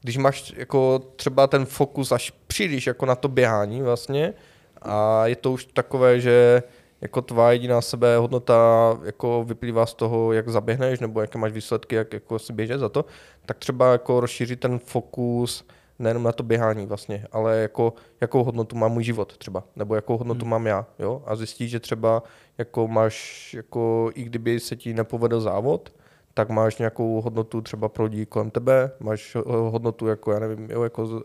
když máš jako třeba ten fokus až příliš jako na to běhání vlastně a je to už takové, že jako tvá jediná sebehodnota jako vyplývá z toho, jak zaběhneš, nebo jaké máš výsledky, jak jako si běžet za to, tak třeba jako rozšířit ten fokus nejenom na to běhání vlastně, ale jako, jakou hodnotu má můj život třeba, nebo jakou hodnotu mám já, jo? A zjistíš, že třeba jako máš, jako i kdyby se ti nepovedl závod, tak máš nějakou hodnotu třeba pro lidi kolem tebe, máš hodnotu jako, já nevím, jo, jako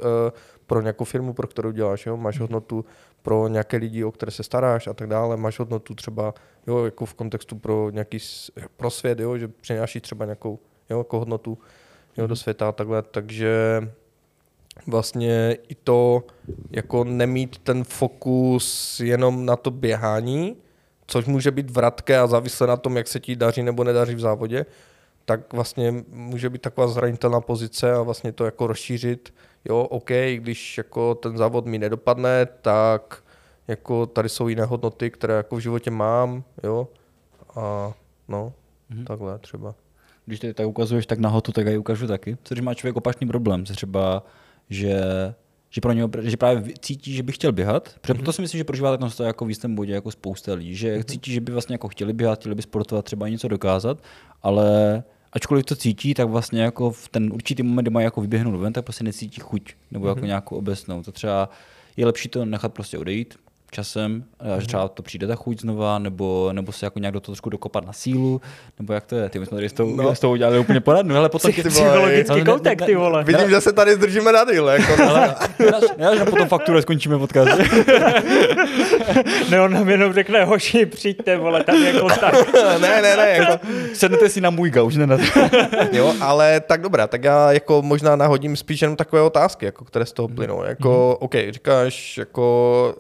pro nějakou firmu, pro kterou děláš, jo? Máš hodnotu pro nějaké lidi, o které se staráš a tak dále, máš hodnotu třeba, jo, jako v kontextu pro nějaký prosvět, jo, že přinášíš třeba nějakou, jo, jako hodnotu, jo, do světa a takhle, takže vlastně i to jako nemít ten fokus jenom na to běhání, což může být vratké a závislé na tom, jak se ti daří nebo nedaří v závodě, tak vlastně může být taková zranitelná pozice a vlastně to jako rozšířit. Jo, OK, když jako ten závod mi nedopadne, tak jako tady jsou jiné hodnoty, které jako v životě mám, jo, a no, takhle třeba. Když ty tak ukazuješ tak nahotu, tak já ji ukážu taky. Co když má člověk opačný problém, že třeba, že pro něho, že právě cítí, že by chtěl běhat, protože proto si myslím, že prožívá tak to jako v jistém bodě jako spousta lidí, že cítí, že by vlastně jako chtěli běhat, chtěli by sportovat, třeba něco dokázat, ale ačkoliv to cítí, tak vlastně jako v ten určitý moment, kdy mají jako vyběhnout ven, tak prostě necítí chuť nebo jako nějakou obecnou. To třeba je lepší to nechat prostě odejít časem, že třeba to přijde ta chuť znova, nebo se jako nějak do toho trošku dokopat na sílu, nebo jak to je, ty my jsme tady s tou udělali úplně poradnu, hele, potom psychologický koutek, ty vole. Vidím, že se tady zdržíme na dýle. Já že potom faktura skončíme podcast. Ne, on nám jenom řekne, hoši, přijďte, vole, tam je kontakt. Ne, jako sednete si na můj gauč, ne na to. Jo, ale tak dobrá, tak já jako možná nahodím spíš jenom takové otázky, jako které z toho plynou, jako OK, říkáš jako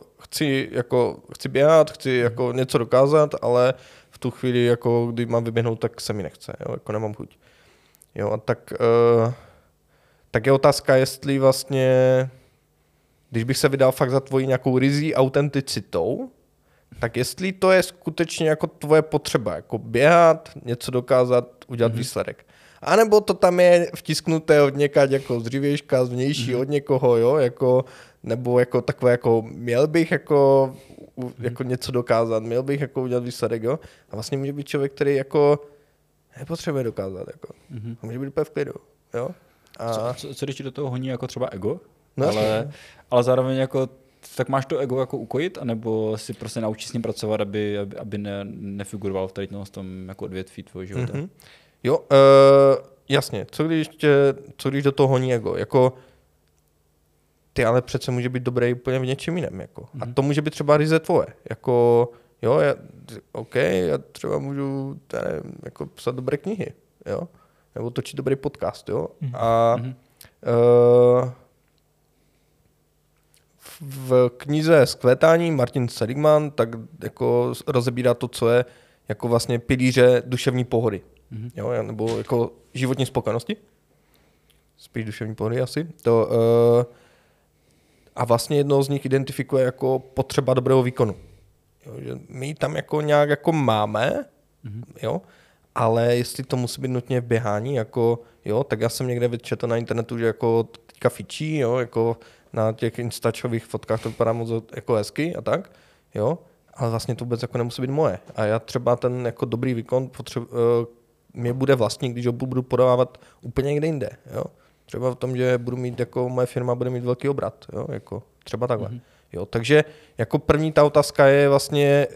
chci běhat, chci jako něco dokázat, ale v tu chvíli, jako, kdy mám vyběhnout, tak se mi nechce, jo, jako nemám chuť. Jo, a tak je otázka, jestli vlastně, když bych se vydal fakt za tvojí nějakou ryzí autenticitou, tak jestli to je skutečně jako tvoje potřeba, jako běhat, něco dokázat, udělat výsledek. A nebo to tam je vtisknuté od někať jako z dřívějška, zvnější od někoho, jo, jako, nebo jako takové, jako měl bych jako něco dokázat, měl bych jako udělat výsledek, jo. A vlastně může být člověk, který jako nepotřebuje dokázat, jako. A může být úplně v klidu, jo. A co když ti do toho honí jako třeba ego, no, ale zároveň jako tak máš to ego jako ukojit, anebo si prostě naučit s ním pracovat, aby nefiguroval v tady tom jako odvětví tvojho života? Jo, jasně, co když do toho honí ego, jako ty ale přece může být dobrý úplně v něčem jiném, jako. A to může být třeba ryze tvoje, jako jo, já třeba můžu, nevím, jako psat dobré knihy, jo, nebo točit dobrý podcast, jo, a v knize Květování Martin Seligman tak jako rozebírá to, co je jako vlastně pilíře duševní pohody. Jo, nebo jako životní spokojenosti, spíš duševní pohody asi. To, a vlastně jedno z nich identifikuje jako potřeba dobrého výkonu. Jo, že my tam jako nějak jako máme, jo, ale jestli to musí být nutně v běhání, jako, jo, tak já jsem někde vyčetl na internetu, že jako teďka fičí, jo, jako na těch instačových fotkách to vypadá moc jako hezky a tak, jo, ale vlastně to vůbec jako nemusí být moje. A já třeba ten jako dobrý výkon mě bude vlastní, když ho budu podávat úplně někde jinde. Jo? Třeba v tom, že budu mít, jako moje firma bude mít velký obrat. Jo? Jako, třeba takhle. Jo? Takže jako první ta otázka je vlastně,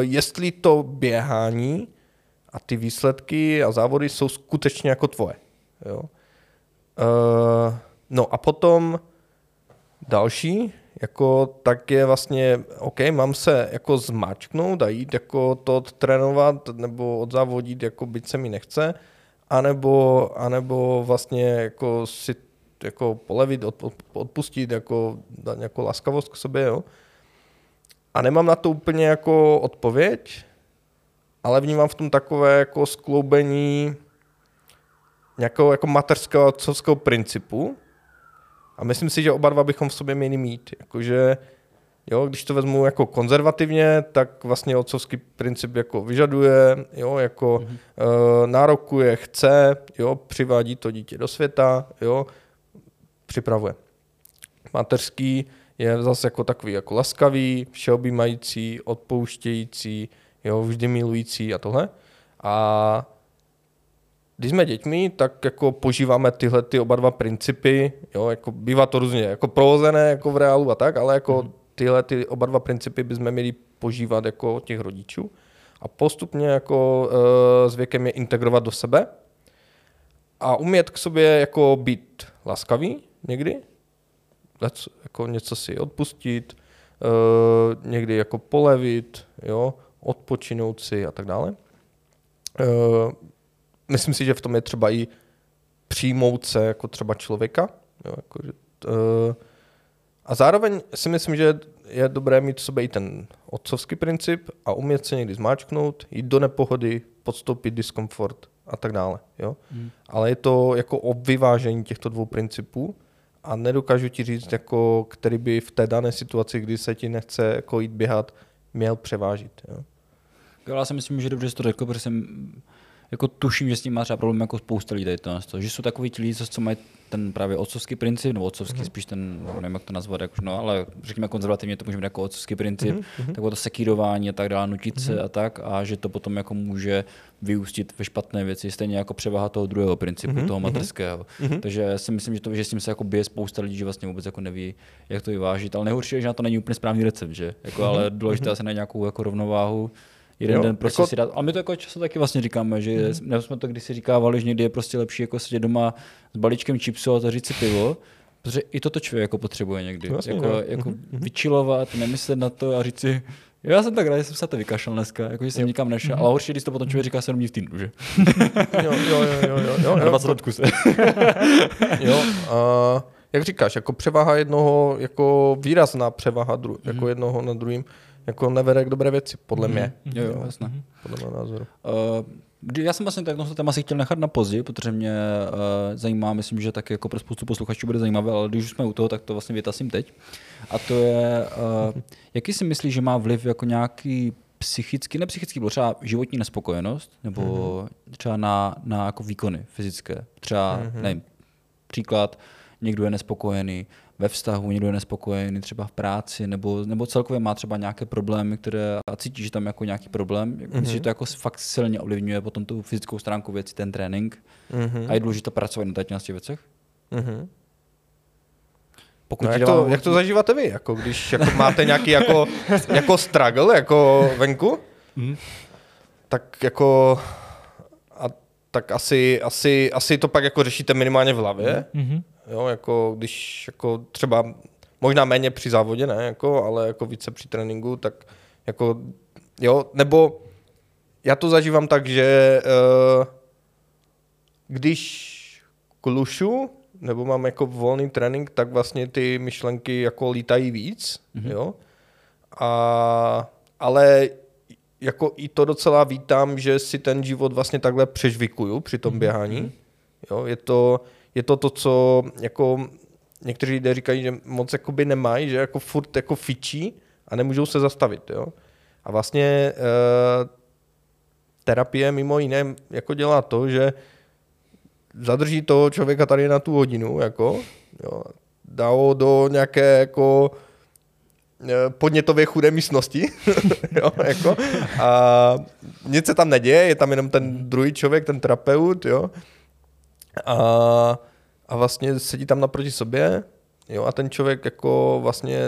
jestli to běhání a ty výsledky a závody jsou skutečně jako tvoje. Jo? No a potom další, jako, tak je vlastně, OK, mám se jako zmáčknout a jít jako to odtrénovat nebo odzávodit, jako byť se mi nechce, anebo vlastně jako si jako polevit, odpustit, jako dát nějakou laskavost k sobě, jo. A nemám na to úplně jako odpověď, ale vnímám v tom takové jako skloubení nějakého jako mateřského a otcovského principu. A myslím si, že oba dva bychom v sobě měli mít. Jakože, jo, když to vezmu jako konzervativně, tak vlastně otcovský princip jako vyžaduje, jo, jako nárokuje, chce, jo, přivádí to dítě do světa, jo, připravuje. Mateřský je zase jako takový jako laskavý, všeobjímající, odpouštějící, jo, vždy milující a tohle. A Když jsme děťmi, tak jako požíváme tyhle ty oba dva principy, jo, jako bývá to různě, jako provozené jako v reálu a tak, ale jako tyhle ty oba dva principy bychom měli požívat jako od těch rodičů a postupně jako s věkem je integrovat do sebe a umět k sobě jako být laskavý někdy, jako něco si odpustit, někdy jako polevit, jo, odpočinout si a tak dále. Myslím si, že v tom je třeba i přijmout se jako třeba člověka. Jo, jako, a zároveň si myslím, že je dobré mít v sobě i ten otcovský princip a umět se někdy zmáčknout, jít do nepohody, podstoupit diskomfort a tak dále. Jo? Ale je to jako o vyvážení těchto dvou principů a nedokážu ti říct, jako, který by v té dané situaci, kdy se ti nechce jako jít běhat, měl převážit. Jo? Já si myslím, že dobře jsi to řekl, protože jsem jako tuším, že s tím má třeba problém jako spousta lidí tady, že jsou takový ti lidi, co mají ten právě otcovský princip, nebo otcovský spíš ten, nevím jak to nazvat, jakož, no, ale řekněme konzervativně to může být jako otcovský princip, takové to sekírování a tak dále, nutit se a tak, a že to potom jako může vyústit ve špatné věci, stejně jako převaha toho druhého principu, toho materského. Takže si myslím, že, to, že s tím se jako bije spousta lidí, že vlastně vůbec jako neví, jak to vyvážit, ale nejhorší je, že na to není úplně správný recept, že? Jako, ale důležité asi na nějakou jako rovnováhu. Jeden jo, den prostě jako... si dát. A my to jako často taky vlastně říkáme, že nebo jsme to kdysi říkávali, že někdy je prostě lepší jako sedět doma s balíčkem čipsu a zařít si pivo, protože i toto člověk jako potřebuje někdy. Vlastně, jako vyčilovat, nemyslet na to a říct si, já jsem tak rád, že jsem se to vykašlal dneska, jakože jsem nikam nešel, ale horší, když to potom člověk říká 7 dní v týdnu, že? Jo. 20 let kuse. Jo, a jak říkáš, jako převaha jednoho, jako výrazná převaha jako jednoho na druhým, jako nevede k dobré věci, podle mě. Jo, jasně. Podle mého názoru. Já jsem vlastně takhle téma si chtěl nechat na později, protože mě zajímá, myslím, že taky jako pro spoustu posluchačů bude zajímavé, ale když už jsme u toho, tak to vlastně vytasím teď. A to je, jaký si myslíš, že má vliv jako nějaký psychický, ne psychický, bylo třeba životní nespokojenost, nebo třeba na jako výkony fyzické. Třeba, nevím, příklad, někdo je nespokojený ve vztahu, někdo je nespokojený třeba v práci, nebo celkově má třeba nějaké problémy, které a cítí, že tam jako nějaký problém. Myslím, že to jako fakt silně ovlivňuje potom tu fyzickou stránku věci, ten trénink. A je důležité pracovat na těch věcech. Pokud no, jak to zažíváte vy? Jako, když jako máte nějaký jako struggle jako venku, tak jako... tak asi to pak jako řešíte minimálně v hlavě, jo, jako když jako třeba možná méně při závodě, ne, jako, ale jako více při tréninku, tak jako jo, nebo já to zažívám tak, že když klušu, nebo mám jako volný trénink, tak vlastně ty myšlenky jako lítají víc, jo, ale jako i to docela vítám, že si ten život vlastně takhle přežvikuju při tom běhání. Jo, je to, co jako někteří lidé říkají, že moc jakoby nemají, že jako furt jako fičí a nemůžou se zastavit. Jo. A vlastně terapie mimo jiné jako dělá to, že zadrží toho člověka tady na tu hodinu, jako, jo, dá ho do nějaké jako podnětově chudé místnosti. Jo, jako. A nic se tam neděje, je tam jenom ten druhý člověk, ten terapeut. Jo. A vlastně sedí tam naproti sobě, jo, a ten člověk jako vlastně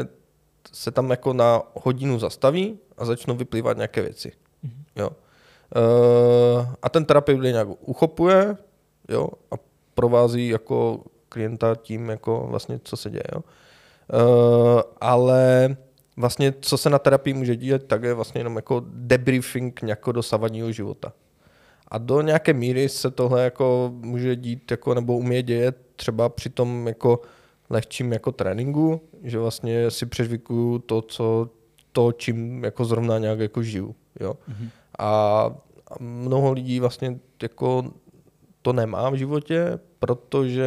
se tam jako na hodinu zastaví a začnou vyplývat nějaké věci. Jo. A ten terapeut je nějak uchopuje, jo, a provází jako klienta tím, jako vlastně, co se děje. Jo. Ale vlastně, co se na terapii může dělat, tak je vlastně jenom jako debriefing nějakého dosavadního života. A do nějaké míry se tohle jako může dít, jako, nebo umě dějet třeba při tom jako lehčím jako tréninku, že vlastně si přežvikuju to, čím jako zrovna nějak jako žiju. Jo? A mnoho lidí vlastně jako to nemá v životě, protože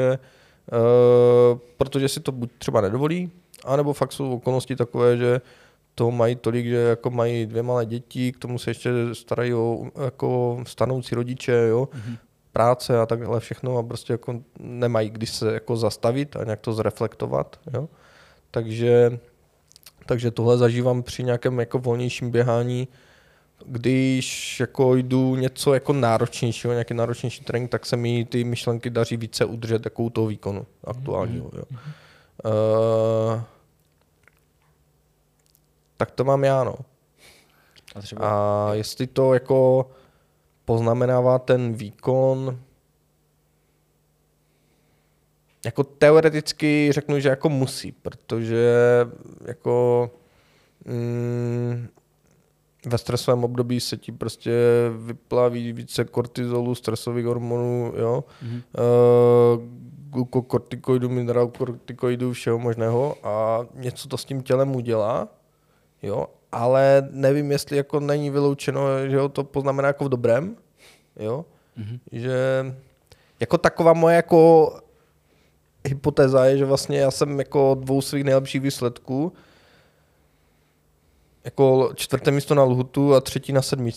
si to buď třeba nedovolí, anebo fakt jsou okolnosti takové, že to mají tolik, že jako mají dvě malé děti, k tomu se ještě starají o jako stanoucí rodiče, jo, práce a takhle všechno a prostě jako nemají kdy se jako zastavit a nějak to zreflektovat. Jo. Takže tohle zažívám při nějakém jako volnějším běhání když jako jdu něco jako náročnějšího, nějaký náročnější trénink, tak se mi ty myšlenky daří více udržet jako u toho výkonu aktuálního. Jo. Tak to mám já, no. A jestli to jako poznamenává ten výkon, jako teoreticky řeknu, že jako musí, protože jako ve stresovém období se ti prostě vyplaví více kortizolu, stresových hormonů, jo, glukokortikoidů, mineralokortikoidů, všeho možného a něco to s tím tělem udělá, jo, ale nevím, jestli jako není vyloučeno, že jo, to poznamená jako v dobrém, jo, že jako taková moje jako hypotéza je, že vlastně já jsem jako dvou svých nejlepších výsledků, jako 4. místo na Lhutu a 3. na 7.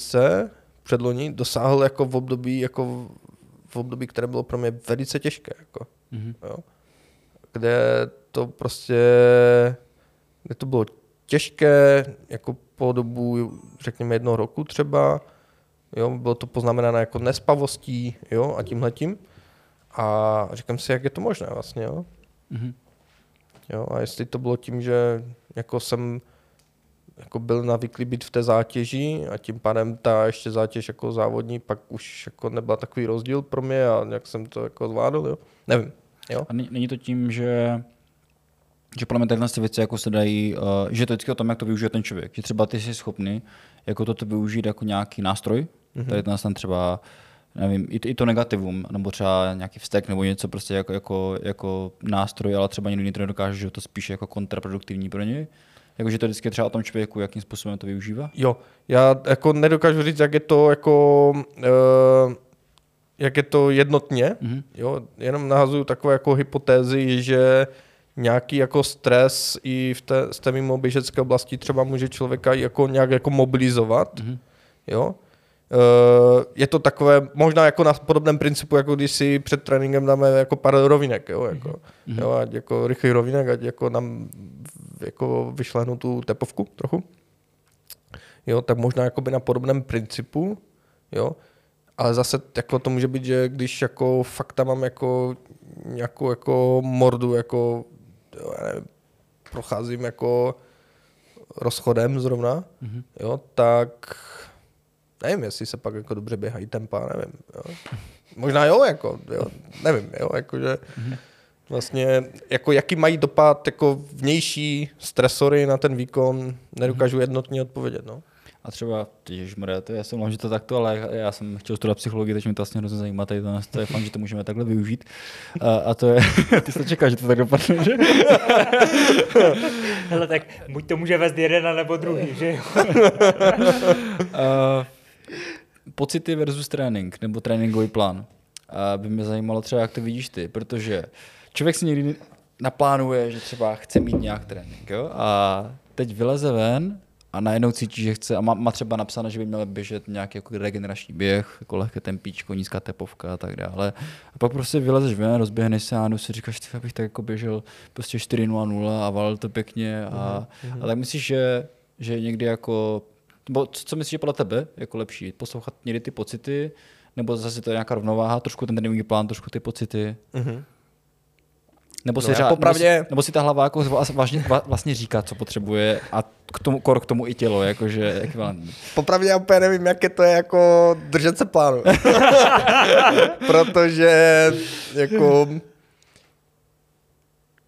předloni dosáhl jako v období, které bylo pro mě velice těžké, jako, jo? Kde to prostě, kde to bylo těžké, jako po dobu, řekněme, 1 roku třeba, jo? Bylo to poznamenáno jako nespavostí, jo? A tímhletím. A říkám si, jak je to možné vlastně, jo? Jo? A jestli to bylo tím, že jako jsem jako byl navyklý být v té zátěži a tím pádem ta ještě zátěž jako závodní pak už jako nebyla takový rozdíl pro mě a jak jsem to jako zvládl, jo? Nevím. Jo? A není to tím, že podle mě tyhle věci jako se dají, že to vždycky o tom, jak to využije ten člověk, že třeba ty jsi schopný jako toto využít jako nějaký nástroj, tady ten třeba nevím, i to negativum, nebo třeba nějaký vztek, nebo něco prostě jako nástroj, ale třeba někdo jiný to nedokáže, že to spíš jako kontraproduktivní pro něj. Jakože to vždycky třeba o tom člověku, jakým způsobem to využívá? Jo, já jako nedokážu říct, jak je to jako, jak je to jednotně. Jo, jenom nahazuju takové jako hypotézy, že nějaký jako stres i z té mimo běžecké oblasti třeba může člověka jako nějak jako mobilizovat. Jo. Je to takové, možná jako na podobném principu, jako když si před tréninkem dáme jako pár rovinek, jo, jako, jo, ať jako rychlý rovinek, ať jako nám jako vyšlehnu tu tepovku trochu, jo, tak možná jako by na podobném principu, jo, ale zase jako to může být, že když jako fakt tam mám jako nějakou jako mordu, jako jo, nevím, procházím jako rozchodem zrovna, jo, tak nevím, jestli se pak jako dobře běhají tempa, nevím, jo. Možná jo, jako, jo, nevím, jo, jakože vlastně, jako jaký mají dopad jako vnější stresory na ten výkon, nedokážu jednotně odpovědět, no. A třeba, ježišmarja, já jsem mluvím, že to takto, ale já jsem chtěl studovat psychologii, takže mi to vlastně hrozně zajímá, tady to je fakt, že to můžeme takhle využít. A to je, ty jsi čekal, že to tak dopadne, že? Hele, tak buď to může vést jeden, nebo druhý, že jo? Pocity versus trénink, nebo tréninkový plán. By mě zajímalo třeba, jak to vidíš ty, protože člověk si někdy naplánuje, že třeba chce mít nějak trénink, jo? A teď vyleze ven a najednou cítí, že chce a má třeba napsáno, že by měl běžet nějaký jako regenerační běh, jako lehké tempíčko, nízká tepovka a tak dále. A pak prostě vylezeš ven, rozběhneš se a si říkáš, že bych tak jako běžel prostě 4:00 a valil to pěkně. A tak myslíš, že někdy jako, nebo co myslíš, že podle tebe jako lepší? Poslouchat někdy ty pocity, nebo zase to je nějaká rovnováha, trošku ten tréninkový plán, trošku ty pocity. Nebo si, no, nebo si ta hlava jako vlastně říká, co potřebuje a k tomu i tělo, jakože ekvivalentní. Popravdě já úplně nevím, jaké to je jako držet se plánu. Protože jako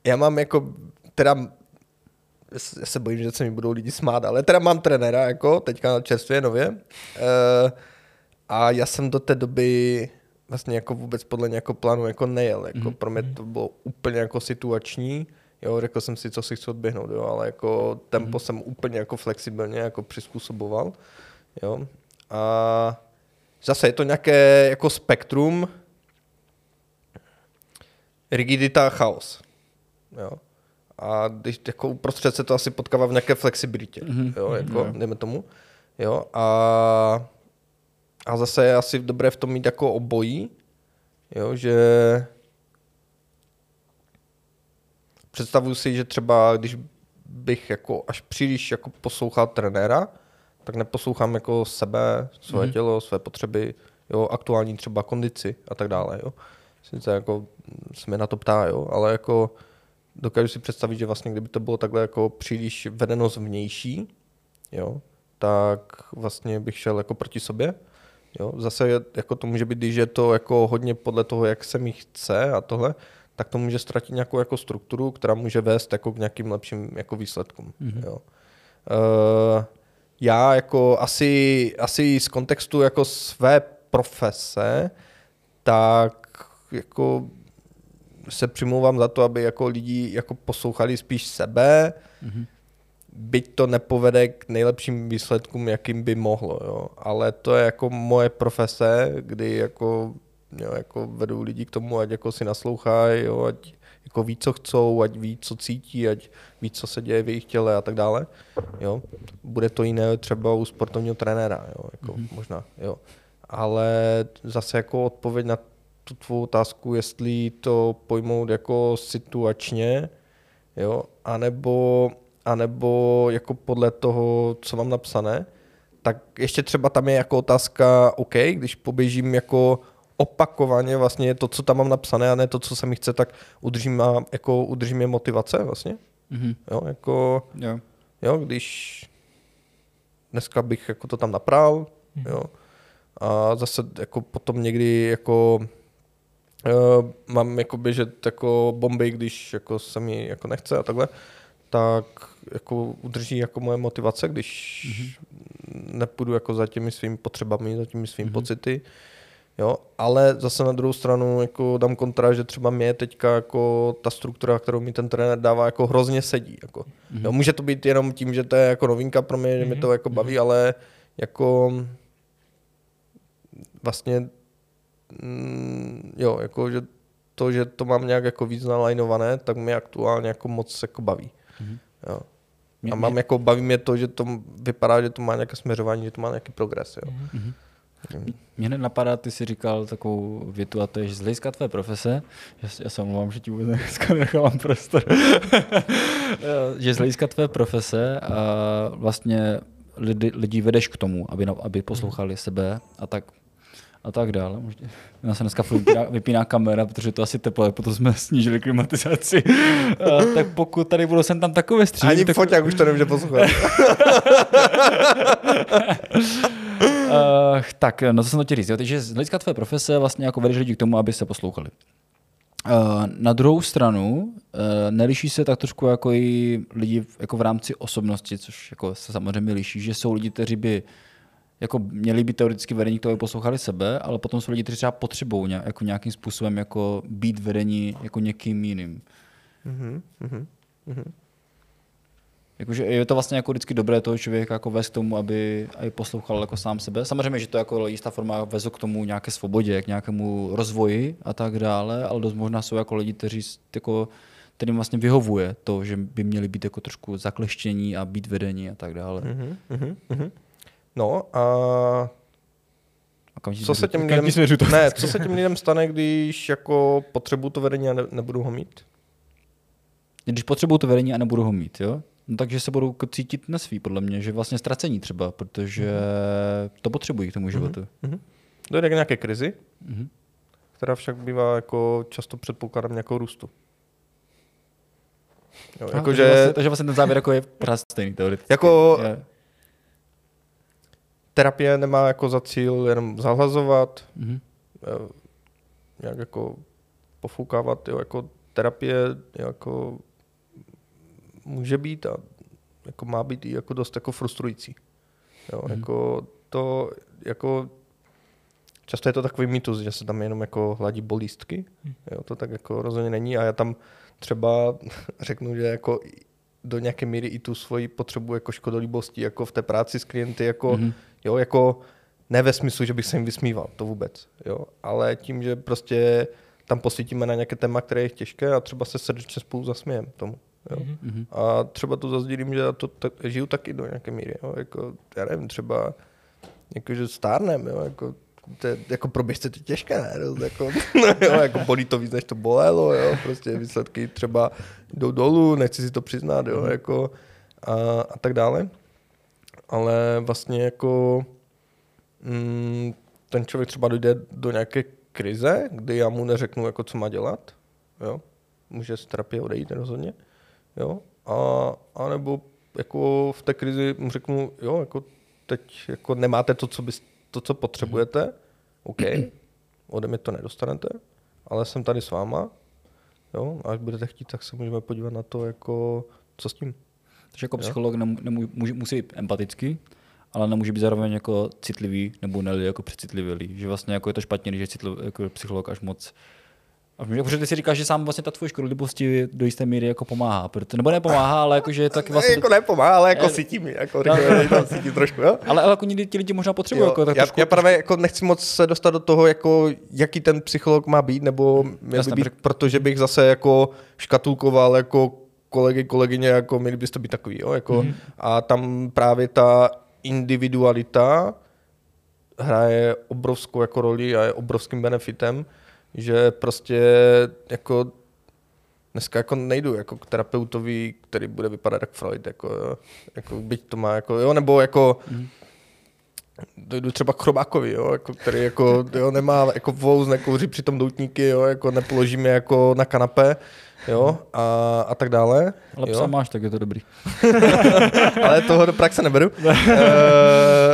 já mám jako teda, já se bojím, že se mi budou lidi smát, ale teda mám trenéra jako teďka na čerstvě nově. A já jsem do té doby vlastně jako vůbec podle nějakého plánu jako nejel. Jako pro mě to bylo úplně jako situační. Jo, řekl jsem si, co si chci odběhnout, jo, ale jako tempo jsem úplně jako flexibilně jako přizpůsoboval. Jo. A zase je to nějaké jako spektrum, rigidita a chaos. Jo. A když jako uprostřed se to asi potkává v nějaké flexibilitě, jo, jako, dejme tomu. Jo, a zase je asi dobré v tom mít jako obojí, jo, že představuji si, že třeba když bych jako až příliš jako poslouchal trenéra, tak neposlouchám jako sebe, svoje tělo, své potřeby, jo, aktuální třeba kondici a tak dále, jo. Sice jako se mě na to ptá, jo, ale jako dokážu si představit, že vlastně kdyby to bylo takhle jako příliš vedeno zvnější, jo, tak vlastně bych šel jako proti sobě. Jo, zase je, jako to může být, když je to jako hodně podle toho, jak se mi chce a tohle, tak to může ztratit nějakou jako strukturu, která může vést jako k nějakým lepším jako výsledkům. Mm-hmm. Jo. Já jako asi z kontextu jako své profese, tak jako se přimlouvám za to, aby jako lidi jako poslouchali spíš sebe, byť to nepovede k nejlepším výsledkům, jakým by mohlo, jo. Ale to je jako moje profese, kdy jako, jo, jako vedou lidi k tomu, ať jako si naslouchají, ať jako ví, co chcou, ať ví, co cítí, ať ví, co se děje v jejich těle a tak dále. Jo. Bude to jiné třeba u sportovního trenéra, jo, jako možná, jo. Ale zase jako odpověď na tu tvou otázku, jestli to pojmout jako situačně, jo, anebo jako podle toho, co mám napsané, tak ještě třeba tam je jako otázka, OK, když poběžím jako opakovaně vlastně to, co tam mám napsané a ne to, co se mi chce, tak udržím je motivace vlastně. Jo, jako, jo, když dneska bych jako to tam naprál, jo, a zase jako potom někdy jako mám jako běžet jako bomby, když jako se mi jako nechce a takhle, tak jako udrží jako moje motivace, když nepůjdu jako za těmi svými potřebami, za těmi svými pocity. Jo, ale zase na druhou stranu jako dám kontra, že třeba mě teďka jako ta struktura, kterou mi ten trenér dává, jako hrozně sedí. Jako. Jo, může to být jenom tím, že to je jako novinka pro mě, že mi to jako baví, ale jako vlastně jo, jako že to mám nějak jako víc nalajnované, tak mě aktuálně jako moc jako baví. Jo. A mám jako, baví mě to, že to vypadá, že to má nějaké směřování, že to má nějaký progres. Jo. Mě napadá, ty jsi říkal takovou větu, a to je, že z hlediska tvé profese, já se omlouvám, že ti vůbec dneska nechávám prostor, že z hlediska tvé profese a vlastně lidi vedeš k tomu, aby poslouchali sebe a tak dále. Já se dneska vypíná kamera, protože to asi teplé, protože jsme snížili klimatizaci. Tak pokud tady budu sem tam takové stříhy... Ani tak... foťák už to nemůže poslouchat. Tak, no to jsem to ti říct. Jo? Takže z hlediska tvé profese vlastně jako vedeš lidi k tomu, aby se poslouchali. Na druhou stranu neliší se tak trošku jako i lidi jako v rámci osobnosti, což jako se samozřejmě liší, že jsou lidi, kteří by jako měli by teoreticky vedení, kteří poslouchali sebe, ale potom jsou lidi, kteří třeba potřebují jako nějakým způsobem jako být vedení jako někým jiným. Jakože je to vlastně jako vždycky dobré toho člověka jako vést k tomu, aby poslouchal jako sám sebe. Samozřejmě, že to jako jistá forma vezu k tomu nějaké svobodě, k nějakému rozvoji a tak dále, ale dost možná jsou jako lidi, kteří jako, kterým vlastně vyhovuje to, že by měli být jako trošku zakleštění a být vedení a tak dále. No a co se těm lidem stane, když jako potřebuju to vedení a nebudu ho mít? Když potřebuju to vedení a nebudu ho mít, jo? No, takže se budou cítit nesví, podle mě, že vlastně ztracení třeba, protože to potřebují k tomu životu. Dojde k nějaké krizi, která však bývá jako často předpokladem nějakou růstu. Jo, jako takže vlastně ten závěr jako je pořád stejný teoreticky. Jako terapie nemá jako za cíl jenom zahlazovat, nějak jako pofoukávat, jo, jako terapie jako může být a jako má být i jako dost jako frustrující. Jo, jako to jako často je to takový mýtus, že se tam jenom jako hladí bolístky. Jo, to tak jako rozhodně není a já tam třeba řeknu, že jako do nějaké míry i tu svoji potřebu jako škodolibosti jako v té práci s klienty jako jo, jako ne ve smyslu, že bych se jim vysmíval, to vůbec, jo, ale tím, že prostě tam posvítíme na nějaké téma, které je těžké a třeba se srdečně spolu zasmějeme tomu. Jo. A třeba to zazdílím, že já to žiju taky do nějaké míry. Jo. Jako, já nevím, třeba jako, že stárnem, jo. Jako, jako pro běžce to je těžké, ne? Jako, jo, jako bolí to víc, než to bolelo, jo. Prostě výsledky třeba jdou dolů, nechci si to přiznat, jo. Jako, a tak dále. ale vlastně jako ten člověk třeba dojde do nějaké krize, kdy já mu neřeknu, jako, co má dělat, jo? Může z terapie odejít rozhodně, jo? A nebo jako v té krizi mu řeknu, jo, jako teď jako nemáte to, co potřebujete, OK, ode mě to nedostanete, ale jsem tady s váma, jo? Až budete chtít, tak se můžeme podívat na to, jako, co s tím. Takže jako psycholog musí být empatický, ale nemůže být zároveň jako citlivý nebo ne jako přecitlivělý. Že vlastně jako je to špatně, když je jako psycholog až moc. A protože si říkáš, že sám vlastně ta tvoje škodlivosti do jisté míry jako pomáhá. Nebo nepomáhá, ale jako, že je tak vlastně... Ne, jako nepomáhá, ale jako cítím, jako cítím trošku. Jo? Ale jako někdy ti lidi možná potřebují. Jako, já právě jako nechci moc se dostat do toho, jako, jaký ten psycholog má být, nebo měl by být, protože bych zase jako škatulkoval jako kolegy, kolegyně, jako měli byste být takový. Jo? Jako, a tam právě ta individualita hraje obrovskou jako roli a je obrovským benefitem, že prostě jako dneska jako nejdu jako k terapeutovi, který bude vypadat jak Freud, jako byť to má jako, jo, nebo jako dojdu třeba k Chrobákovi, jo, jako, který jako, jo, nemá jako vous, nekouří přitom doutníky, jo, jako nepoložíme jako na kanapě, jo, a tak dále. Ale psa máš, tak je to dobrý. Ale toho do praxe neberu.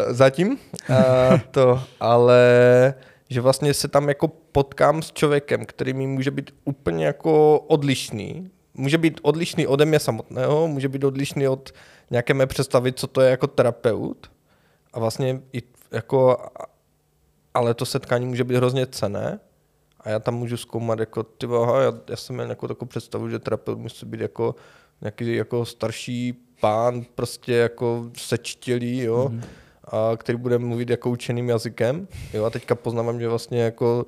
Zatím. Ale že vlastně se tam jako potkám s člověkem, který mi může být úplně jako odlišný. Může být odlišný ode mě samotného, může být odlišný od nějaké mé představy, co to je jako terapeut. A vlastně i jako, ale to setkání může být hrozně cenné. A já tam můžu zkoumat, jako, ty, aha, já jsem měl nějakou takovou představu, že terapeut musí být jako nějaký jako starší pán, prostě jako sečtělý, jo, a který bude mluvit jako učeným jazykem. Jo, a teďka poznávám, že vlastně jako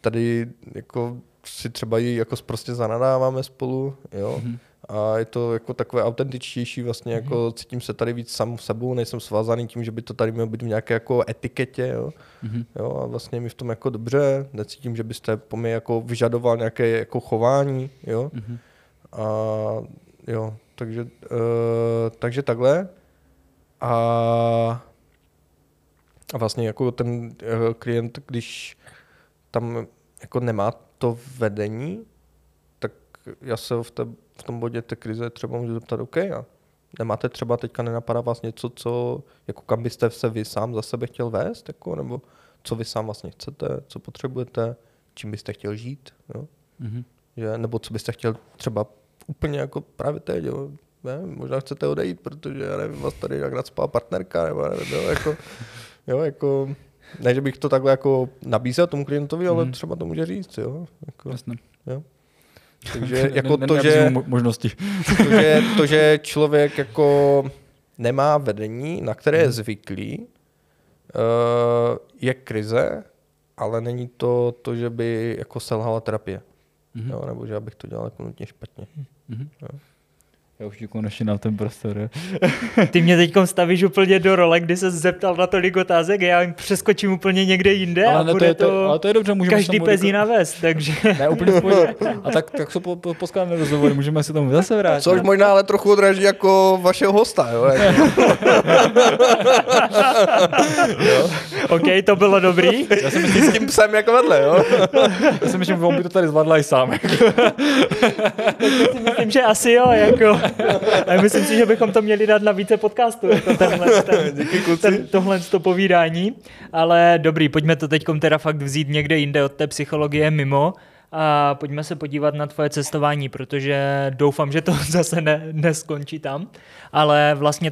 tady jako si třeba ji jako prostě zanadáváme spolu, jo. A je to jako takové autentičtější, vlastně jako cítím se tady víc sám sebou, nejsem svázaný tím, že by to tady mělo být v nějaké jako etiketě, jo. Jo, a vlastně mi v tom jako dobře, necítím, že byste po mě jako vyžadoval nějaké jako chování, jo. A jo, takže takhle. A vlastně jako ten klient, když tam jako nemá to vedení, tak já se v tom bodě té krize třeba můžu zeptat, OK, a nemáte třeba teďka, nenapadá vás něco, co, jako kam byste se vy sám za sebe chtěl vést, jako, nebo co vy sám vlastně chcete, co potřebujete, čím byste chtěl žít, jo? Že, nebo co byste chtěl třeba úplně jako právě teď, jo? Ne, možná chcete odejít, protože já nevím, vás tady jak nacpala partnerka, nebo nevím, jo, jako, ne, že bych to takhle jako nabízel tomu klientovi, ale třeba to může říct, jo. Jako, jasně. Jo. Takže jako to, že člověk jako nemá vedení, na které je zvyklý, je krize, ale není to, že by jako selhala terapie, jo, nebo že abych to dělal jako nutně špatně. Jo. Já už konečně na ten prostor. Ty mě teď stavíš úplně do role, kdy se zeptal na tolik otázek, já jim přeskočím úplně někde jinde, ale ne, a bude to je dobře, každý pezí navést, takže... Ne, úplně a tak jsou poskladné rozhovory, můžeme se tomu zase vrátit. Což možná ale trochu odráží jako vašeho hosta, jo? Jo? OK, to bylo dobrý. Já jsem s tím psem jako vedle, jo? Já si myslím, že on by to tady zvládla i sám. Myslím, že asi jo, jako... A myslím si, že bychom to měli dát na více podcastů, jako tohle to povídání. Ale dobrý, pojďme to teďkom teda fakt vzít někde jinde od té psychologie mimo a pojďme se podívat na tvoje cestování, protože doufám, že to zase neskončí tam. Ale vlastně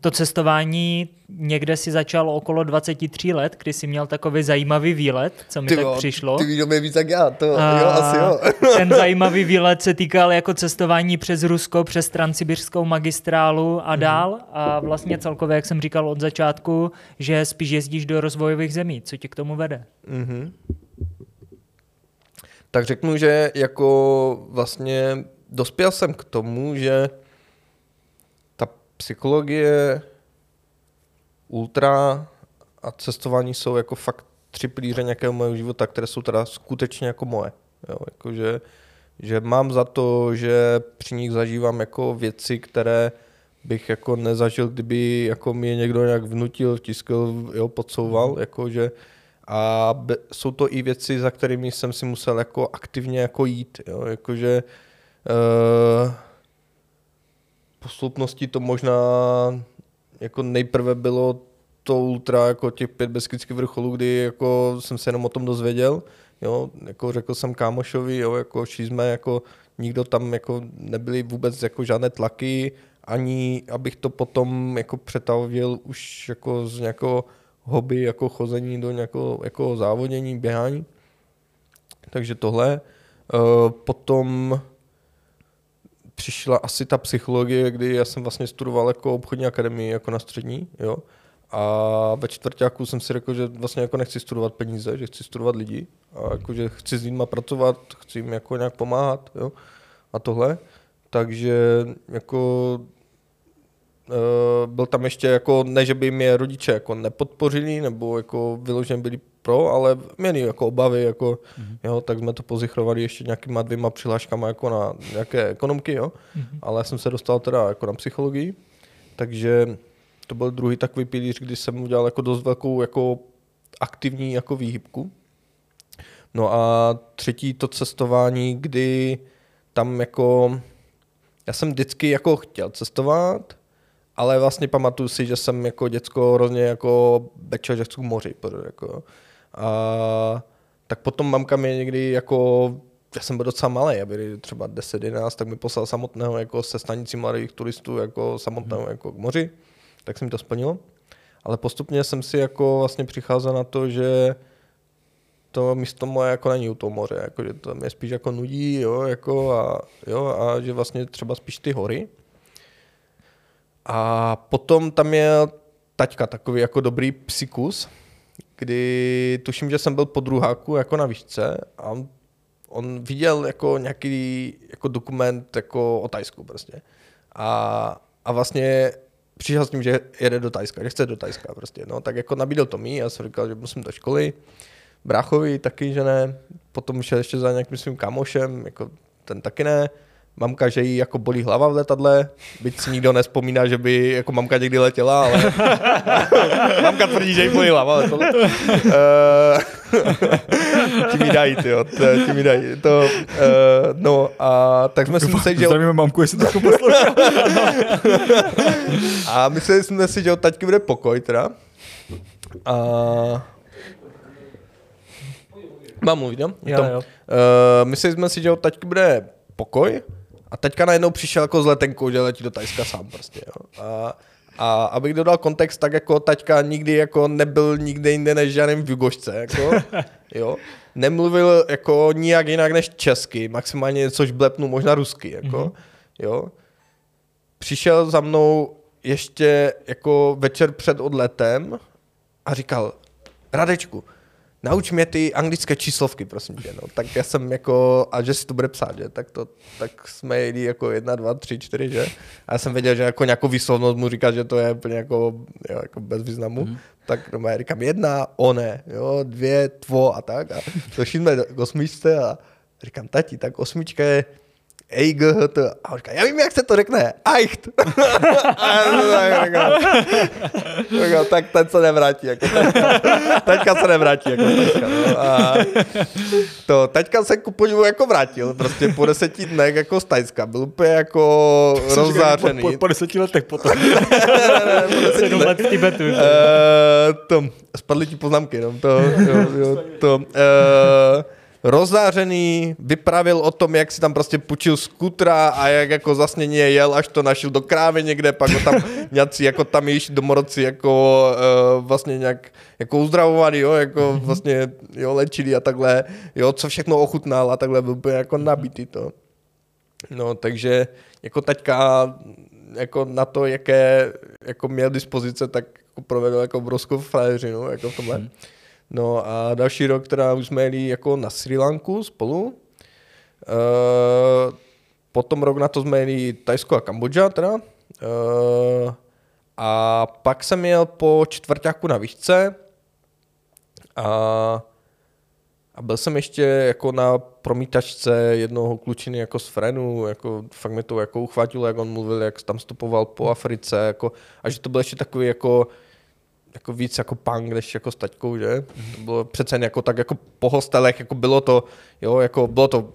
to cestování někde si začalo okolo 23 let, kdy jsi měl takový zajímavý výlet, co mi tak přišlo. Ty víš, mě víc jak já, to jo, asi jo. Ten zajímavý výlet se týkal jako cestování přes Rusko, přes Transsibirskou magistrálu a dál. A vlastně celkově, jak jsem říkal od začátku, že spíš jezdíš do rozvojových zemí. Co tě k tomu vede? Tak řeknu, že jako vlastně dospěl jsem k tomu, že ta psychologie, ultra a cestování jsou jako fakt 3 pilíře nějakého mého života, které jsou teda skutečně jako moje. Jo, jako že mám za to, že při nich zažívám jako věci, které bych jako nezažil, kdyby jako mě někdo nějak vnutil, tiskl, jo, podsouval, jakože a jsou to i věci, za kterými jsem si musel jako aktivně jako jít, jo, jakože postupnosti to možná jako nejprve bylo to ultra jako těch 5 beskydských vrcholů, kdy jako jsem se jenom o tom dozvěděl, jo, jako řekl jsem kámošovi, jo, jako šli jsme, jako nikdo tam jako nebyly vůbec jako žádné tlaky, ani abych to potom jako přetavil už jako z nějakého hobby, jako chození do nějakého jako závodění, běhání. Takže tohle. Potom přišla asi ta psychologie, kdy já jsem vlastně studoval jako obchodní akademii jako na střední, jo. A ve čtvrťáku jsem si řekl, že vlastně jako nechci studovat peníze, že chci studovat lidi a jako, že chci s lidma pracovat, chci jim jako nějak pomáhat, jo, a tohle. Takže jako byl tam ještě jako, ne že by mě rodiče jako nepodpořili nebo jako vyloženě byli pro, ale měli jako obavy, jako, jo, tak jsme to pozichrovali ještě nějakýma 2 přihláškama jako na nějaké ekonomky, jo, ale já jsem se dostal teda jako na psychologii, takže to byl druhý takový pilíř, kdy jsem udělal jako dost velkou jako aktivní jako výhybku. No a třetí to cestování, kdy tam jako já jsem vždycky jako chtěl cestovat, ale vlastně pamatuju si, že jsem jako děcko hrozně jako bečel, že chci k moři. Jako. A tak potom mamka mě někdy jako, já jsem byl docela malý, já byl třeba 10-11, tak mi poslal samotného jako se stanicí mladých turistů jako samotného jako k moři. Tak jsem to splnil, ale postupně jsem si jako vlastně přicházel na to, že to místo moje jako není u toho moře, jako, že to mě spíš jako nudí, jo, jako a že vlastně třeba spíš ty hory. A potom tam je taťka takový jako dobrý psikus, kdy tuším, že jsem byl po druháku jako na výšce a on viděl jako nějaký jako dokument jako o Tajsku prostě. A vlastně přišel s tím, že jede do Tajska, že chce do Tajska prostě, no, tak jako nabídl to mi, já jsem říkal, že musím do školy, bráchovi taky, že ne, potom šel ještě za nějakým svým kamošem, jako ten taky ne, mamka, že jí jako bolí hlava v letadle, byť si nikdo nespomíná, že by jako mamka někdy letěla, ale mamka tvrdí, že jí bolí hlava v letadle. Ti mi dají, tyjo, ti mi dají. No a tak jsme si mysleli, že... Zdravíme mamku, jestli to poslouchá. A mysleli jsme si, že od taťky bude pokoj, teda. A... Mám mluvit, jo? Jo. Mysleli jsme si, že od taťky bude pokoj a taťka najednou přišel jako s letenkou, že letí do Tajska sám prostě, jo. A abych dodal kontext, tak jako taťka nikdy jako nebyl nikde jinde než žádným v Jugošce, jako, jo. Nemluvil jako nijak jinak než česky, maximálně něco žblepnu, možná rusky, jako, jo. Přišel za mnou ještě jako večer před odletem a říkal, Radečku, nauč mě ty anglické číslovky, prosím tě, no. Tak já jsem jako, a že si to bude psát, že? Tak jsme jeli jako 1, 2, 3, 4, že? A já jsem věděl, že jako nějakou výslovnost mu říká, že to je úplně jako, jo, jako bez významu. Tak no, já říkám 1, one, jo, 2, tvo a tak. A došli jsme k 8 a říkám, tati, tak 8 je EIGHT. A on říká, já vím, jak se to řekne. Eicht. Tak ten se nevrátí. Jako taťka se nevrátí. Jako taťka, no. A to taťka se kupodivu jako vrátil. Prostě po 10 dnech jako z Tajska. Byl úplně jako rozzářený. Po 10 letech potom. Ne, po 10 let. Spadly ti poznámky. No. Rozzářený, vypravil o tom, jak si tam prostě půjčil skutra a jak jako zasněně jel, až to našel do krávy někde, pak ho tam nějací jako tam již domorodci jako vlastně nějak jako uzdravovali, jo, jako vlastně, jo, léčili a takhle, jo, co všechno ochutnal a takhle byl jako nabitý to. No, takže jako taťka jako na to, jaké jako měl dispozice, tak jako provedl jako obrovskou frajeřinu, jako v tomhle. No a další rok teda už jsme jeli jako na Sri Lanku spolu. Potom rok na to jsme jeli Tajsko a Kambodža teda. A pak jsem jel po čtvrťáku na výšce. A A byl jsem ještě jako na promítačce jednoho klučiny jako z Frenu, jako fakt mi to jako uchvátilo, jak on mluvil, jak tam stopoval po Africe, jako, a že to byl ještě takový jako víc jako punk, než jako s taťkou, že? To bylo přece jen jako tak jako po hostelech, jako bylo to, jo, jako bylo to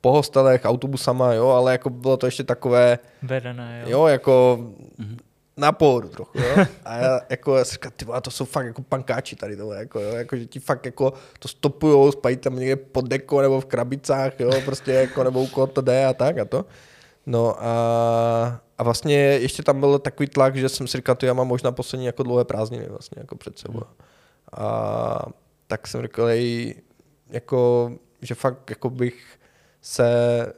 po hostelech, autobusama, jo, ale jako bylo to ještě takové vedené, jo, jako na pohodu trochu, jo. A já jako si říkám, tyvo, to jsou fakt jako pankáči tady tohle, jako, jo, jako že ti fakt jako to stopujou, spají tam někde pod deko nebo v krabicách, jo, prostě jako nebo u koho to jde a tak a to. No a vlastně ještě tam byl takový tlak, že jsem si říkal, já mám možná poslední jako dlouhé prázdniny vlastně jako před sebou. A tak jsem říkal, jako, že fakt jako bych se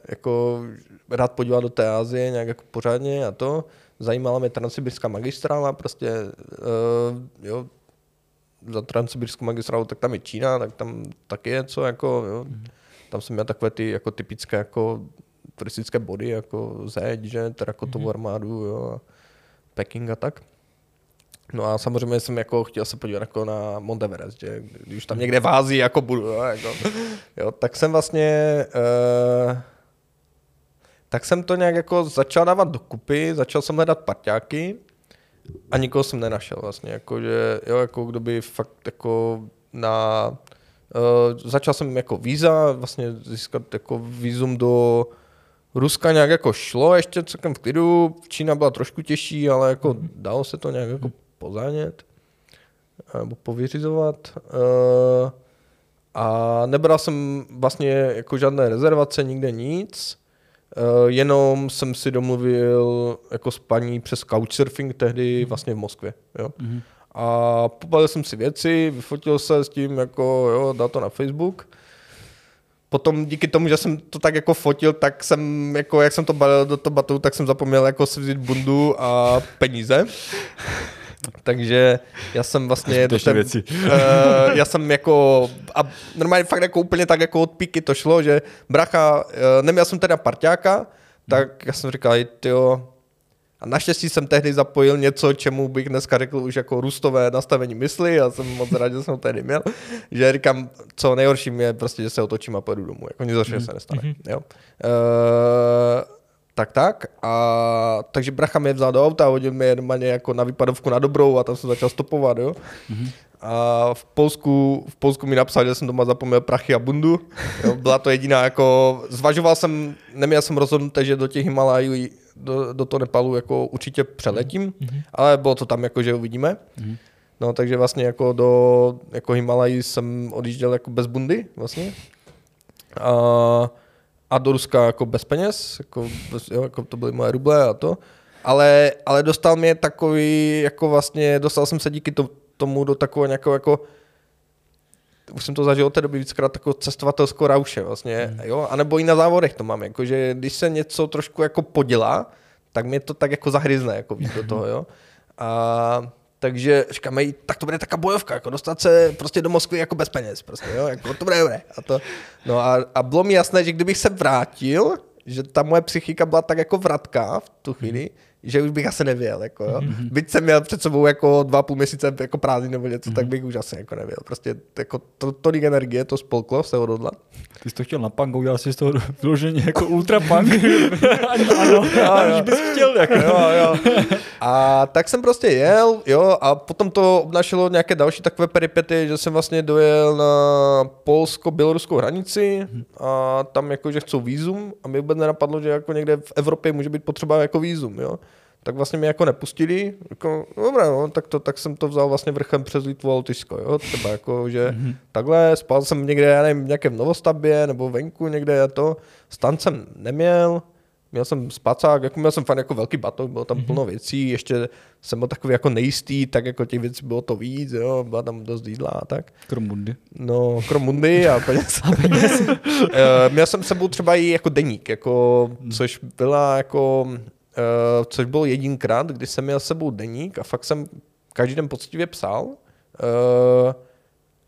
jako rád podíval do té Asie nějak jako pořádně a to. Zajímala mě Transsibirská magistrála, prostě jo, za Transsibirskou magistrálu, tak tam je Čína, tak tam taky je co, jako, jo. Tam jsem měl takové ty jako typické jako turistické body, jako zeď, že, terakotovou armádu, jo, a Peking a tak. No a samozřejmě jsem jako chtěl se podívat jako na Mount Everest, že, když tam někde v Ázii jako budu, jo, jako, jo, tak jsem vlastně... tak jsem to nějak jako začal dávat dokupy, začal jsem hledat parťáky a nikoho jsem nenašel vlastně, jako že, jo, jako kdo by fakt jako na, začal jsem jako víza, vlastně získat jako vízum do Ruska nějak jako šlo ještě celkem v klidu, Čína byla trošku těžší, ale jako dalo se to nějak jako pozánět nebo povyřizovat. A nebral jsem vlastně jako žádné rezervace, nikde nic. Jenom jsem si domluvil jako s paní přes Couchsurfing tehdy vlastně v Moskvě. Jo. A pobalil jsem si věci, vyfotil se s tím, jako, jo, dal to na Facebook. Potom díky tomu, že jsem to tak jako fotil, tak jsem, jako, jak jsem to balil do toho batohu, tak jsem zapomněl jako si vzít bundu a peníze. Takže já jsem vlastně já jsem jako a normálně fakt jako úplně tak jako od píky to šlo, že bracha, neměl jsem teda parťáka, tak já jsem říkal, tyjo, a naštěstí jsem tehdy zapojil něco, čemu bych dneska řekl už jako růstové nastavení mysli, já jsem moc rád, že jsem ho tehdy měl, že říkám, co nejhorším je prostě, že se otočím a pojedu domů, jako nic horšího se nestane, jo. Tak. A takže bracha mě vzal do auta, hodil mě normálně jako na výpadovku na dobrou a tam jsem začal stopovat, jo. A v Polsku mi napsal, že jsem doma zapomněl prachy a bundu. Jo, byla to jediná jako, zvažoval jsem, neměl jsem rozhodnuté, že do těch Himalájů, do toho Nepalu jako určitě přeletím, ale bylo to tam jako, že uvidíme. No takže vlastně jako do jako Himalají jsem odjížděl jako bez bundy vlastně. A do Ruska jako bez peněz, jako, jo, jako to byly moje ruble a to. Ale dostal mě takový, jako vlastně, dostal jsem se díky tomu do takového nějakého, jako, už jsem to zažil od té doby víckrát, takovou cestovatelskou rauše vlastně, jo, anebo i na závodech to mám, jako, že když se něco trošku jako podělá, tak mě to tak jako zahryzne, jako víc do toho, jo. A... Takže říkáme, tak to bude taká bojovka, jako dostat se prostě do Moskvy jako bez peněz, prostě, jo, jako to bude dobré. A bylo mi jasné, že kdybych se vrátil, že ta moje psychika byla tak jako vratká v tu chvíli, že už bych asi nevěl, jako, jo. Byť jsem měl před sebou jako 2,5 měsíce jako prázdnin nebo něco, tak bych už asi jako nevěl. Prostě jako tolik energie, to spolklo, se odhodla. Ty jsi to chtěl na punk, udělal jsi z toho vloženě jako ultra punk. Ano, už bys chtěl, jako. Jo. A tak jsem prostě jel, jo, a potom to obnášelo nějaké další takové peripety, že jsem vlastně dojel na polsko-běloruskou hranici a tam jako, že chcou vízum a mi vůbec nenapadlo, že jako někde v Evropě může být potřeba jako vízum, jo. Tak vlastně mě jako nepustili, jako, dobré, no, tak jsem to vzal vlastně vrchem přes Litvu a Lotyšsko, jo, třeba jako, že takhle, spal jsem někde, já nevím, v nějakém Novostavbě nebo venku někde a to, stan jsem neměl, měl jsem spacák, jako měl jsem fakt jako velký batoh, bylo tam plno věcí, ještě jsem byl takový jako nejistý, tak jako těch věcí bylo to víc, jo, byla tam dost jídla a tak. Kromundy a peněz. Měl jsem sebou třeba i jako deník, jako, což byla jako... což bylo jedinkrát, kdy jsem měl s sebou deník a fakt jsem každý den poctivě psal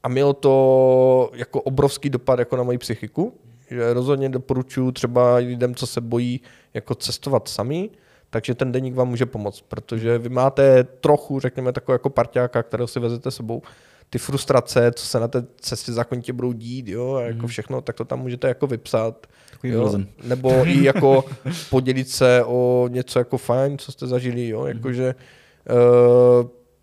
a mělo to jako obrovský dopad jako na moji psychiku, že rozhodně doporučuji třeba lidem, co se bojí jako cestovat sami, takže ten deník vám může pomoct, protože vy máte trochu, řekněme, takového jako parťáka, kterého si vezete sebou, ty frustrace, co se na té cestě zákonitě budou dít, jo, a jako všechno, tak to tam můžete jako vypsat. Nebo i jako podělit se o něco jako fajn, co jste zažili, jo, jakože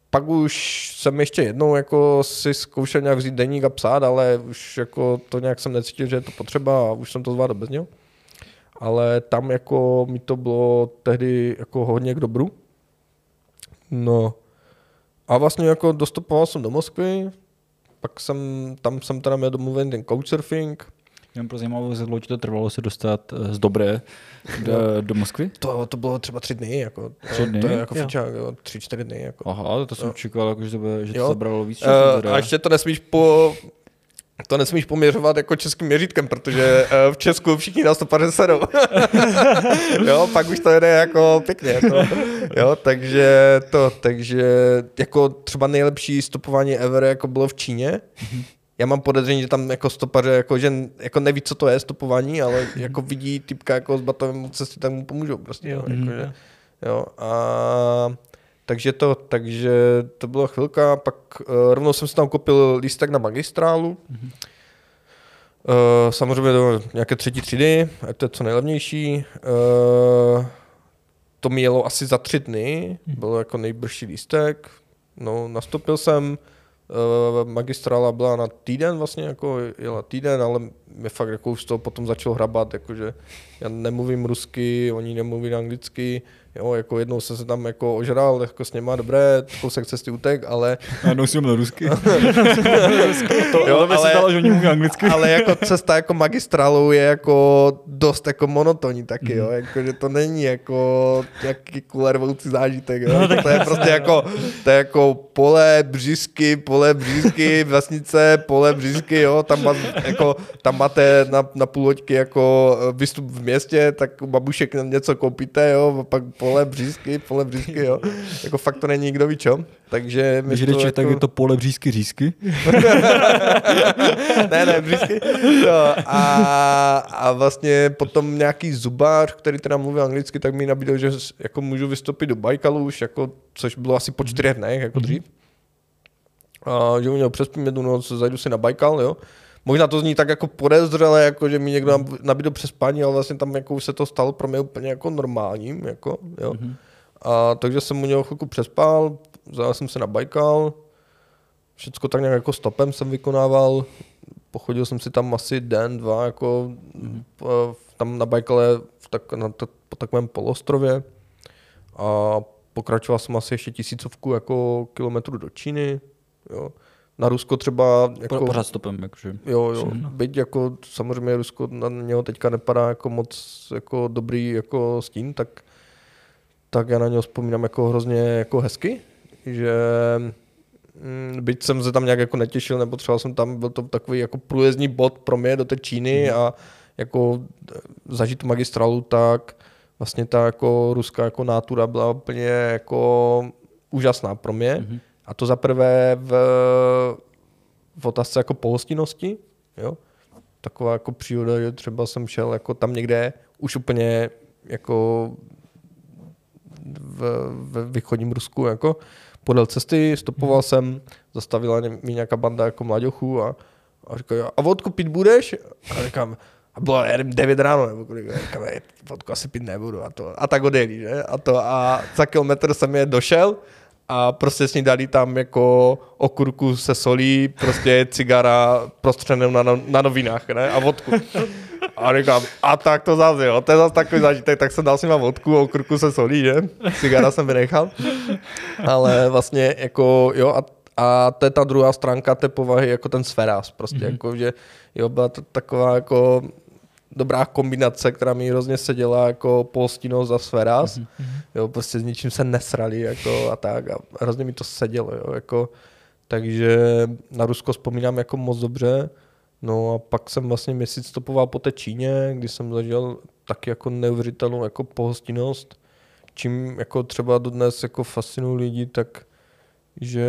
pak už jsem ještě jednou jako si zkoušel nějak vzít deník a psát, ale už jako to nějak jsem necítil, že je to potřeba a už jsem to zvládl bez něho. Ale tam jako mi to bylo tehdy jako hodně k dobru. No. A vlastně jako dostupoval jsem do Moskvy, pak jsem teda měl domluvený ten couchsurfing. Jenom pro zajímavost, jak dlouho ti to trvalo se dostat z Dobré do Moskvy? To bylo třeba 3 dny. Jako, 3 dny? To je jako fičák, 3-4 dny. Jako. Aha, to jsem očekal, jako, že to zabralo víc času. A ještě to nesmíš poměřovat jako českým měřítkem, protože v Česku všichni na 150. Jo, pak už to jede jako pěkně. To, jo, takže jako třeba nejlepší stopování ever jako bylo v Číně. Já mám podezření, že tam jako stopaře, jako, že jako neví, co to je stopování, ale jako vidí typka jako s batovem cesty, tak mu pomůžou prostě. Jo, jako, že, jo, a takže to byla chvilka, pak rovnou jsem si tam koupil lístek na magistrálu. Samozřejmě do nějaké 3. třídy, ať to je co nejlevnější. To mi jelo asi za 3 dny, byl jako nejbližší lístek. No, nastoupil jsem. Magistrála byla na týden vlastně, jako jela týden, ale mě fakt jako už to potom začalo hrabat, jakože já nemluvím rusky, oni nemluví anglicky, jo, jako jednou jsem se tam jako ožral, jako s něma, dobré, kousek cesty utek, ale... A no, jsem na rusky. Ale jako cesta jako magistrálou je jako dost jako monotonní taky, jo, jako, že to není jako nějaký kulervoucí zážitek, jo, to je prostě jako, to je jako pole, břízky, vesnice, pole, břízky, jo, tam máte na půl hoďky jako výstup v městě, tak u babušek něco koupíte, jo, a pak pole, břízky, jo. Jako fakt to není nikdo ví čo. Takže když jdeš, jako... tak je to pole, břízky, řízky? ne, břízky. No, a vlastně potom nějaký zubář, který teda mluví anglicky, tak mi nabídl, že jako můžu vystoupit do Baikalu už, jako, což bylo asi po 4 dnech, jako dřív. A že u něho přespím jednu noc, zajdu si na Baikal, jo. Možná to zní tak jako podezřele, jako že mi někdo nabídl přespání, ale vlastně tam jako se to stalo pro mě úplně jako normálním. Jako, jo. A takže jsem u něho chvilku přespal, zajel jsem se na Baikal, všecko tak nějak jako stopem jsem vykonával, pochodil jsem si tam asi den, 2, jako, tam na Baikale po takovém polostrově a pokračoval jsem asi ještě 1000 jako kilometrů do Číny. Jo. Na Rusko třeba... Jako, pořád stopem, jakože. Jo, byť jako samozřejmě Rusko na něho teďka nepadá jako moc jako dobrý jako stín, tak já na něho vzpomínám jako hrozně jako hezky, že byť jsem se tam nějak jako netěšil, nepotřeboval jsem tam, byl to takový jako průjezdní bod pro mě do té Číny a jako zažít magistrálu, tak vlastně ta jako ruská jako nátura byla úplně jako úžasná pro mě. A to zaprvé v otázce jako pohostinnosti, jo? Taková jako příroda, že třeba jsem šel jako tam někde už úplně jako ve východním Rusku, jako podél cesty, stopoval jsem, zastavila mi nějaká banda jako mladěchů a říkají, a vodku pít budeš? A říkám, a bylo 9 ráno, nebo kolik, říkám, vodku asi pít nebudu a tak odjeli, že? A za kilometr jsem je došel, a prostě s ní dali tam jako okurku se solí, prostě cigara prostřenou na novinách, ne? A vodku. A říkám, a tak to zase, jo, to je zase takový zážitek, tak jsem dal si na vodku, okurku se solí, že? Cigara jsem vynechal. Ale vlastně jako, jo, a to je ta druhá stránka té povahy, jako ten sféráz, prostě, jako, že jo, byla to taková jako dobrá kombinace, která mi hrozně seděla jako polstinnost a sféráz. Jo, prostě s ničím se nesrali jako a tak a hrozně mi to sedělo, jo, jako, takže na Rusko vzpomínám jako moc dobře, no a pak jsem vlastně měsíc stopoval po té Číně, kdy jsem zažil taky jako neuvěřitelnou jako pohostinnost, čím jako třeba dodnes jako fascinují lidi, tak že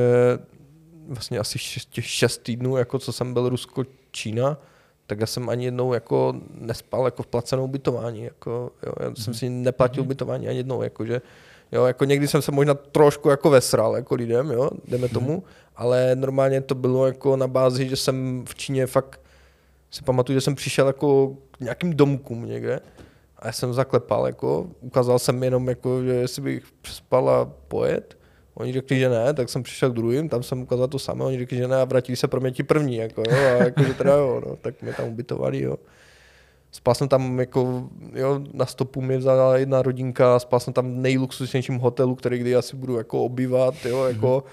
vlastně asi 6 týdnů, jako co jsem byl Rusko-Čína, tak já jsem ani jednou jako nespal jako v placenou ubytování, jako, jo, já jsem si neplatil ubytování ani jednou, jakože, Jo, jako někdy jsem se možná trošku jako vesral jako lidem, jo, jdeme tomu, ale normálně to bylo jako na bázi, že jsem v Číně fakt, si pamatuju, že jsem přišel jako k nějakým domkům někde a já jsem zaklepal, jako, ukázal jsem jenom, jako, že jestli bych přespal a pojet. Oni řekli, že ne, tak jsem přišel k druhým, tam jsem ukázal to samé, oni řekli, že ne a vrátili se pro mě ti první, jako, jo, a jako, že teda, jo, no, tak mě tam ubytovali, jo. Spal jsem tam jako, jo, na stopu mě vzala jedna rodinka, spal jsem tam v nejluxusnějším hotelu, který kdy asi budu jako obývat, jo, jako,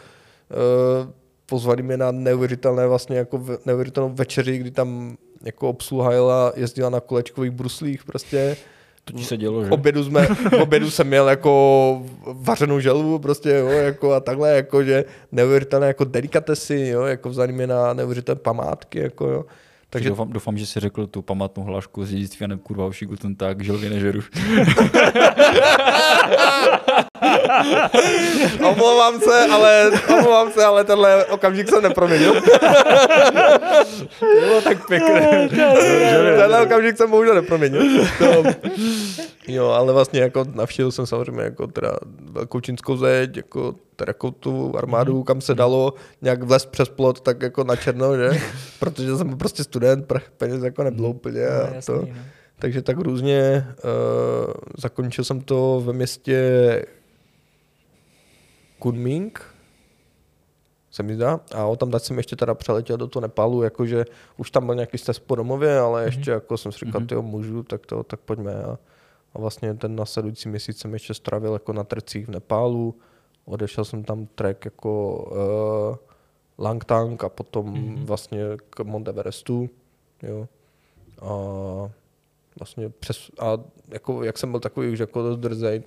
pozvali mě na neuvěřitelné vlastně jako neuvěřitelnou večeři, kdy tam jako obsluha jela, jezdila na kolečkových bruslích prostě. To ti se dělo, že? V obědu jsem měl jako vařenou želvu prostě, jo, jako a takhle, jako že neuvěřitelné jako delikatesy, jo, jako vzali mě na neuvěřitelné památky, jako jo. Takže doufám, že jsi řekl tu památnou hlášku z dědictví a ne kurva ušiku ten tak, želvy nežeru. Omlouvám se, ale tenhle okamžik jsem neproměnil. To bylo tak pěkné. Tenhle okamžik jsem bohužel neproměnil. Jo, ale vlastně jako navštívil jsem samozřejmě jako teda velkou čínskou zeď, jako takovou tu armádu, kam se dalo nějak vlez přes plot, tak jako na černo, že? Protože jsem prostě student, peněz jako nebylo úplně a to. Takže tak různě zakončil jsem to ve městě Kunming, se mi zdá, a o tam dát jsem ještě teda přeletěl do toho Nepálu, jakože už tam byl nějaký stres po domově, ale ještě jako jsem si říkal, tyjo, můžu, tak pojďme. A vlastně ten následující měsíc jsem ještě strávil jako na trecích v Nepálu, odešel jsem tam trek jako Langtang a potom vlastně k Mount Everestu, jo. A vlastně přes, a jako jak jsem byl takový už jako dost drzej,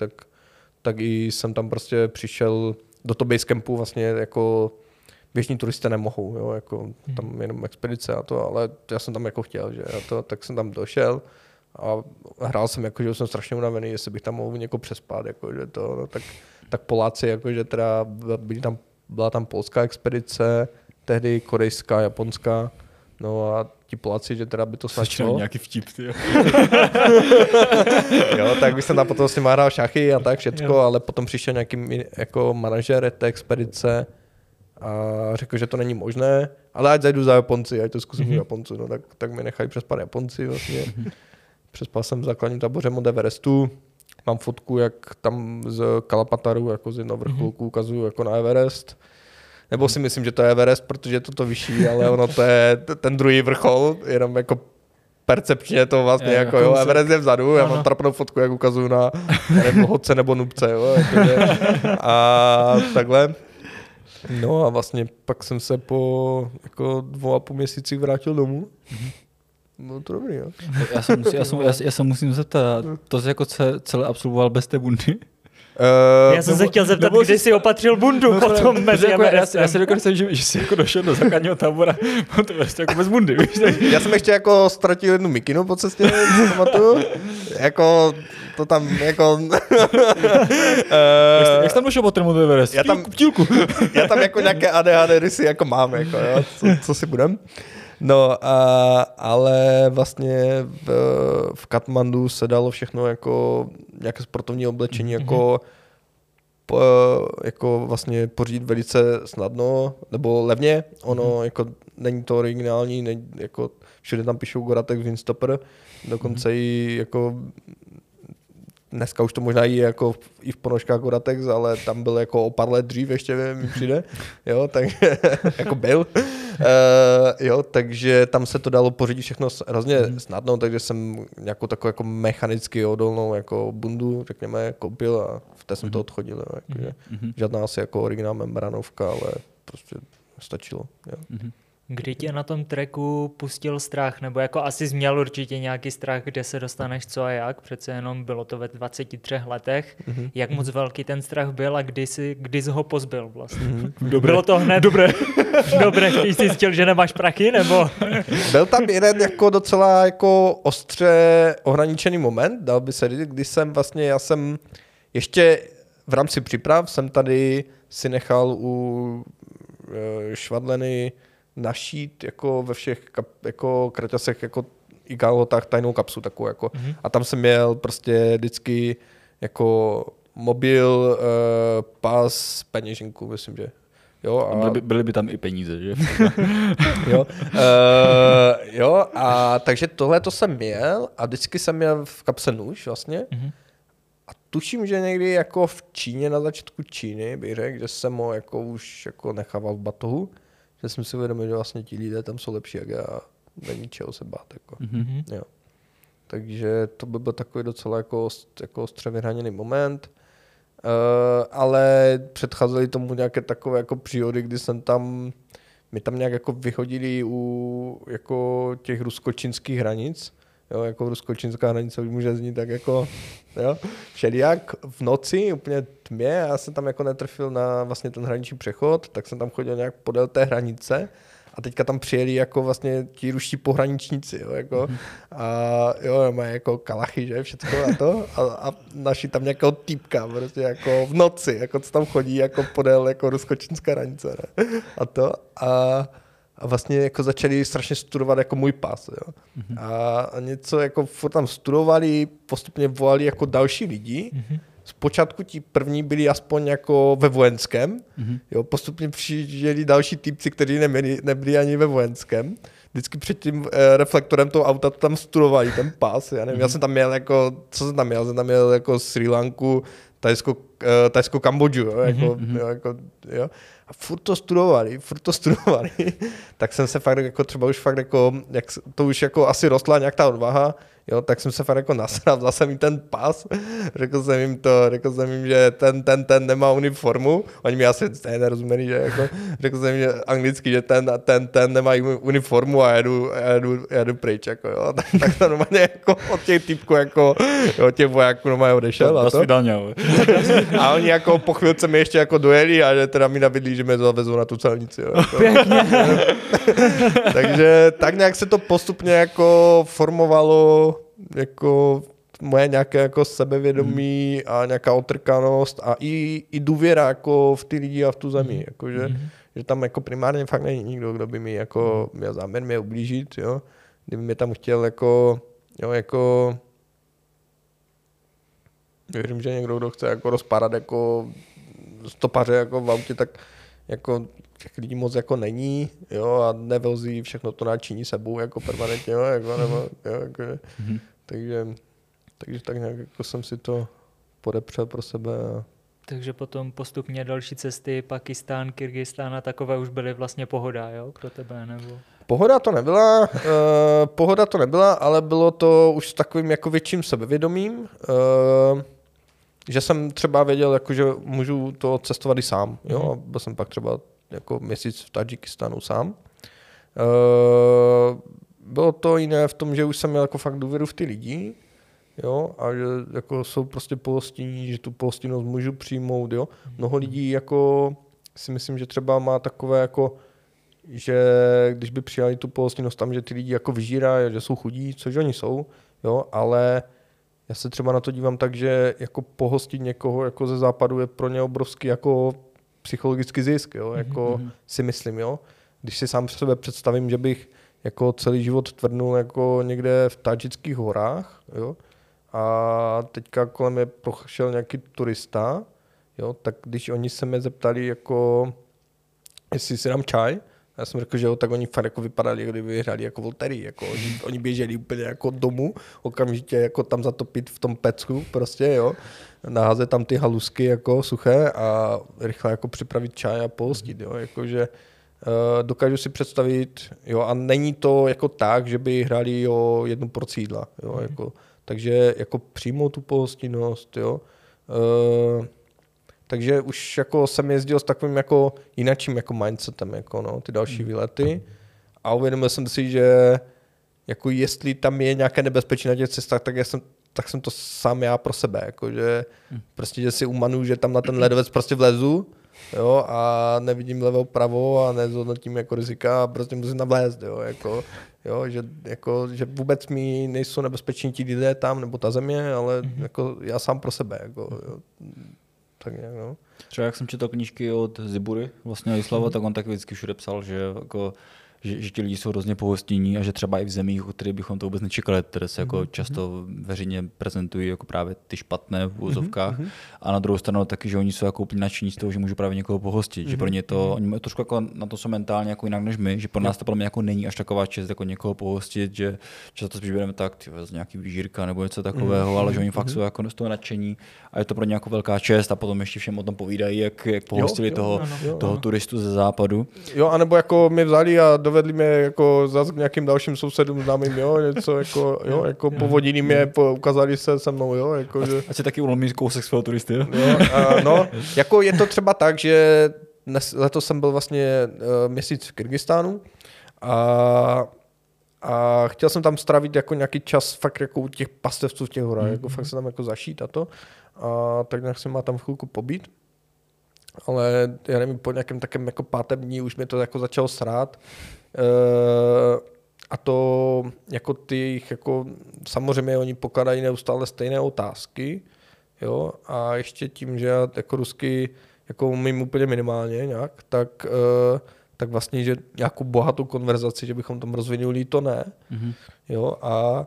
tak i jsem tam prostě přišel do toho basecampu vlastně jako běžní turisté nemohou, jo, jako tam jenom expedice a to, ale já jsem tam jako chtěl, že to, tak jsem tam došel a hrál jsem jako, že jsem strašně unavený, jestli bych tam mohl někoho přespát, jako že to, no, tak Poláci jako, že teda byla tam polská expedice, tehdy korejská, japonská, no a ti Poláci, že teda by to stačilo. Nějaký vtip, jo. Jo, tak bych jsem tam potom s nima hrál šachy a tak všecko, ale potom přišel nějaký jako manažer té expedice a řekl, že to není možné, ale ať zajdu za Japonci, ať to zkusím Japonci, no tak mi nechali přespat Japonci vlastně. Přespal jsem v základním táboře Mount Everestu. Mám fotku, jak tam z Kalapataru, jako z jednoho vrcholku, ukazuju jako na Everest. Nebo si myslím, že to je Everest, protože je to vyšší, ale ono to je ten druhý vrchol, jenom jako percepčně to vlastně je, jako jo, Everest je vzadu, já mám trapnou fotku, jak ukazuju na Lhotse nebo Nubce, jo, jakože, a takhle. No a vlastně pak jsem se po jako 2,5 měsících vrátil domů. No to dobrý, jo. Já se musím zeptat, to jsi jako celé absolvoval bez té bundy? Já jsem se chtěl zeptat, kde jsi opatřil bundu potom mezi Everestem. Já si dokonce, že jsi jako došel do základního tábora jako bez bundy. Víš? Já jsem ještě jako ztratil jednu mikinu po cestě, jako to tam jako... Jak tam došel po tremu do Everest? Já tam jako nějaké ADHD rysy jako mám, jako, jo? Co si budem. No, ale vlastně v Katmandu se dalo všechno jako nějaké sportovní oblečení jako vlastně pořídit velice snadno nebo levně. Ono jako není to originální, není, jako všude tam píšou Goratek Windstopper, dokonce i jako dneska už to možná je jako i v ponožkách Goratex, ale tam byl jako o pár let dřív ještě mi přijde, jo, tak jako byl. Jo, takže tam se to dalo pořídit všechno hrozně snadno, takže jsem nějakou takovou jako mechanicky odolnou jako bundu, řekněme, koupil a v té jsem to odchodil. Jo, jakože. Žádná asi jako originální membranovka, ale prostě stačilo. Jo. Kdy tě na tom treku pustil strach, nebo jako asi jsi měl určitě nějaký strach, kde se dostaneš co a jak, přece jenom bylo to ve 23 letech, jak moc velký ten strach byl a kdy jsi ho pozbyl vlastně? Dobré. Bylo to hned? Dobré, když jsi zjistil, že nemáš prachy, nebo? Byl tam jeden jako docela jako ostře ohraničený moment, dal by se říct, když jsem vlastně, já jsem ještě v rámci příprav jsem tady si nechal u Švadleny našít jako ve všech jako kraťasech jako i kalhotách tajnou kapsu takovou jako a tam jsem měl prostě vždycky jako mobil, pás, peněženku, myslím, že. Jo, a... byly by tam i peníze, že? Jo. Jo, a takže tohle to jsem měl a vždycky jsem měl v kapse nůž vlastně. Mm-hmm. A tuším, že někdy jako v Číně, na začátku Číny bych řekl, že jsem ho jako už jako nechával v batohu, že jsem si uvědomil, že vlastně ti lidé tam jsou lepší jak já a není čeho se bát. Jako. Mm-hmm. Jo. Takže to by byl takový docela jako ostře vyhraněný moment. Ale předcházely tomu nějaké takové jako příhody, kdy jsem tam, my tam nějak jako vyhodili u jako těch rusko-čínských hranic, jo, jako rusko-čínská hranice už může znít tak jako, jo, všelijak v noci, úplně tmě, a já jsem tam jako netrfil na vlastně ten hraniční přechod, tak jsem tam chodil nějak podél té hranice. A teďka tam přijeli jako vlastně ti ruští pohraničníci, jo, jako, a jo, mají jako kalachy, že, všecko na to, a naši tam nějakého týpka, prostě jako v noci, jako co tam chodí, jako podél jako rusko-čínské hranice, ne? A to, a vlastně jako začali strašně studovat jako můj pas, jo, a něco jako furt tam studovali, postupně volali jako další lidi. Zpočátku ti první byli aspoň jako ve vojenském, jo, postupně přijeli další týpci, kteří nebyli ani ve vojenském. Vždycky před tím reflektorem toho auta tam studovali ten pás, já nevím, já jsem tam měl jako, co jsem tam měl? Jsem tam měl jako Sri Lanku, Tajsko, Kambodžu, jo, jako, jo, jako, jo. A furt to studovali, tak jsem se fakt jako třeba už fakt jako, jak to už jako asi rostla nějak ta odvaha, jo, tak jsem se fakt jako nasral, vzal jsem jim ten pas, řekl jsem jim, že ten nemá uniformu, oni mi asi nerozuměli, že jako, řekl jsem jim, že anglicky, že ten nemá uniformu a jedu pryč, jako jo, tak to normálně jako od těch typků, jako od těch vojáků normálně odešel a to. A oni jako po chvilce mi ještě jako dojeli a že teda mi nabídli, že mě zavezou na tu celnici. Jo, jako. Pěkně. Takže tak nějak se to postupně jako formovalo jako moje nějaké jako sebevědomí a nějaká otrkanost a i důvěra jako v ty lidi a v tu zemi. Jako, že tam jako primárně fakt není nikdo, kdo by mi jako měl záměr mě ublížit, jo? Kdyby mě tam chtěl jako, jo, jako věřím, že někdo, kdo chce jako rozparat jako stopaře jako v autě, tak jako těch lidí moc jako není, jo, a nevozí všechno to na Číní sebou jako permanentně, jo, jako, nebo, jo, jako, takže tak nějak jako jsem si to podepřel pro sebe. A... Takže potom postupně další cesty, Pákistán, Kyrgyzstán a takové už byly vlastně pohoda, jo, pro tebe, nebo? Pohoda to nebyla, ale bylo to už s takovým jako větším sebevědomím, že jsem třeba věděl, jako, že můžu to cestovat i sám. Jo? Byl jsem pak třeba jako měsíc v Tadžikistánu sám. Bylo to jiné v tom, že už jsem měl jako fakt důvěru v ty lidi, jo? A že jako jsou prostě polostinní, že tu polostinnost můžu přijmout. Jo? Mnoho lidí jako, si myslím, že třeba má takové jako, že když by přijali tu polostinnost tam, že ty lidi jako vyžírají, že jsou chudí, což oni jsou, jo? Ale já se třeba na to dívám tak, že jako pohostit někoho jako ze západu je pro ně obrovský jako psychologický zisk, jo? Jako si myslím, jo? Když si sám sebe představím, že bych jako celý život tvrdnul jako někde v tadžických horách, jo? A teďka kolem je prošel nějaký turista, jo? Tak když oni se mě zeptali, jako, jestli si dám čaj, já jsem řekl, že jo, tak oni fakt jako vypadali, kdyby hráli jako v loterii, jako oni běželi úplně jako domů, okamžitě jako tam zatopit v tom pecku, prostě, jo. Naházet tam ty halusky jako suché a rychle jako připravit čaj a polstit, jo, jakože dokážu si představit, jo, a není to jako tak, že by hráli o 1% jídla, jo, jako, takže jako přijmou tu pohostinnost, jo. Takže už jako jsem jezdil s takovým jako jináčím jako mindsetem, jako no, ty další výlety. A uvědomil jsem si, že jako jestli tam je nějaké nebezpečí na těch cestách, tak jsem to sám já pro sebe. Jako, že prostě, že si umanuju, že tam na ten ledovec prostě vlezu, jo, a nevidím levo pravo a nezhodnotím jako rizika a prostě musím tam vlézt, jo, jako, jo, že vůbec mi nejsou nebezpeční ti lidé tam nebo ta země, ale jako já sám pro sebe. Jako, jo. Tak nějak, no. Třeba jak jsem četl knížky od Zibury, vlastně Jislava, tak on tak vždycky všude psal, že jako, že ti lidi jsou hrozně pohostinní a že třeba i v zemích, o kterých bychom to vůbec nečekali, které se jako často veřejně prezentují jako právě ty špatné v úvozovkách. A na druhou stranu taky, že oni jsou jako úplně nadšení z toho, že můžou právě někoho pohostit, že pro ně to oni trošku jako na to jsou mentálně jako jinak než my, že pro nás to pro mě jako není až taková čest jako někoho pohostit, že často spíš budeme tak z nějaký výžírka nebo něco takového, ale že oni fakt jsou jako z toho nadšení a je to pro ně jako velká čest a potom ještě všem o tom povídají, jak pohostili toho turistu ze západu. Jo, anebo jako mě vzali a dovedli mě jako zase k nějakým dalším sousedům známým, jo, něco jako, jo, jako povodiny mě ukázali se se mnou, jo, jako že... Ať se taky ulomí kousek svého turisty, jo? No, jako je to třeba tak, že letos jsem byl vlastně měsíc v Kyrgyzstánu a chtěl jsem tam strávit jako nějaký čas fakt jako u těch pastevců v těch horách, jako fakt se tam jako zašít a to, a tak nějak jsem má tam chvilku pobít. Ale já nevím, po nějakém takém jako 5. dní už mě to jako začalo srát. A to jako ty, jako, samozřejmě oni pokládají neustále stejné otázky. Jo? A ještě tím, že já jako rusky jako umím úplně minimálně nějak, tak vlastně, že nějakou bohatou konverzaci, že bychom tam rozvinuli, to ne. Jo? A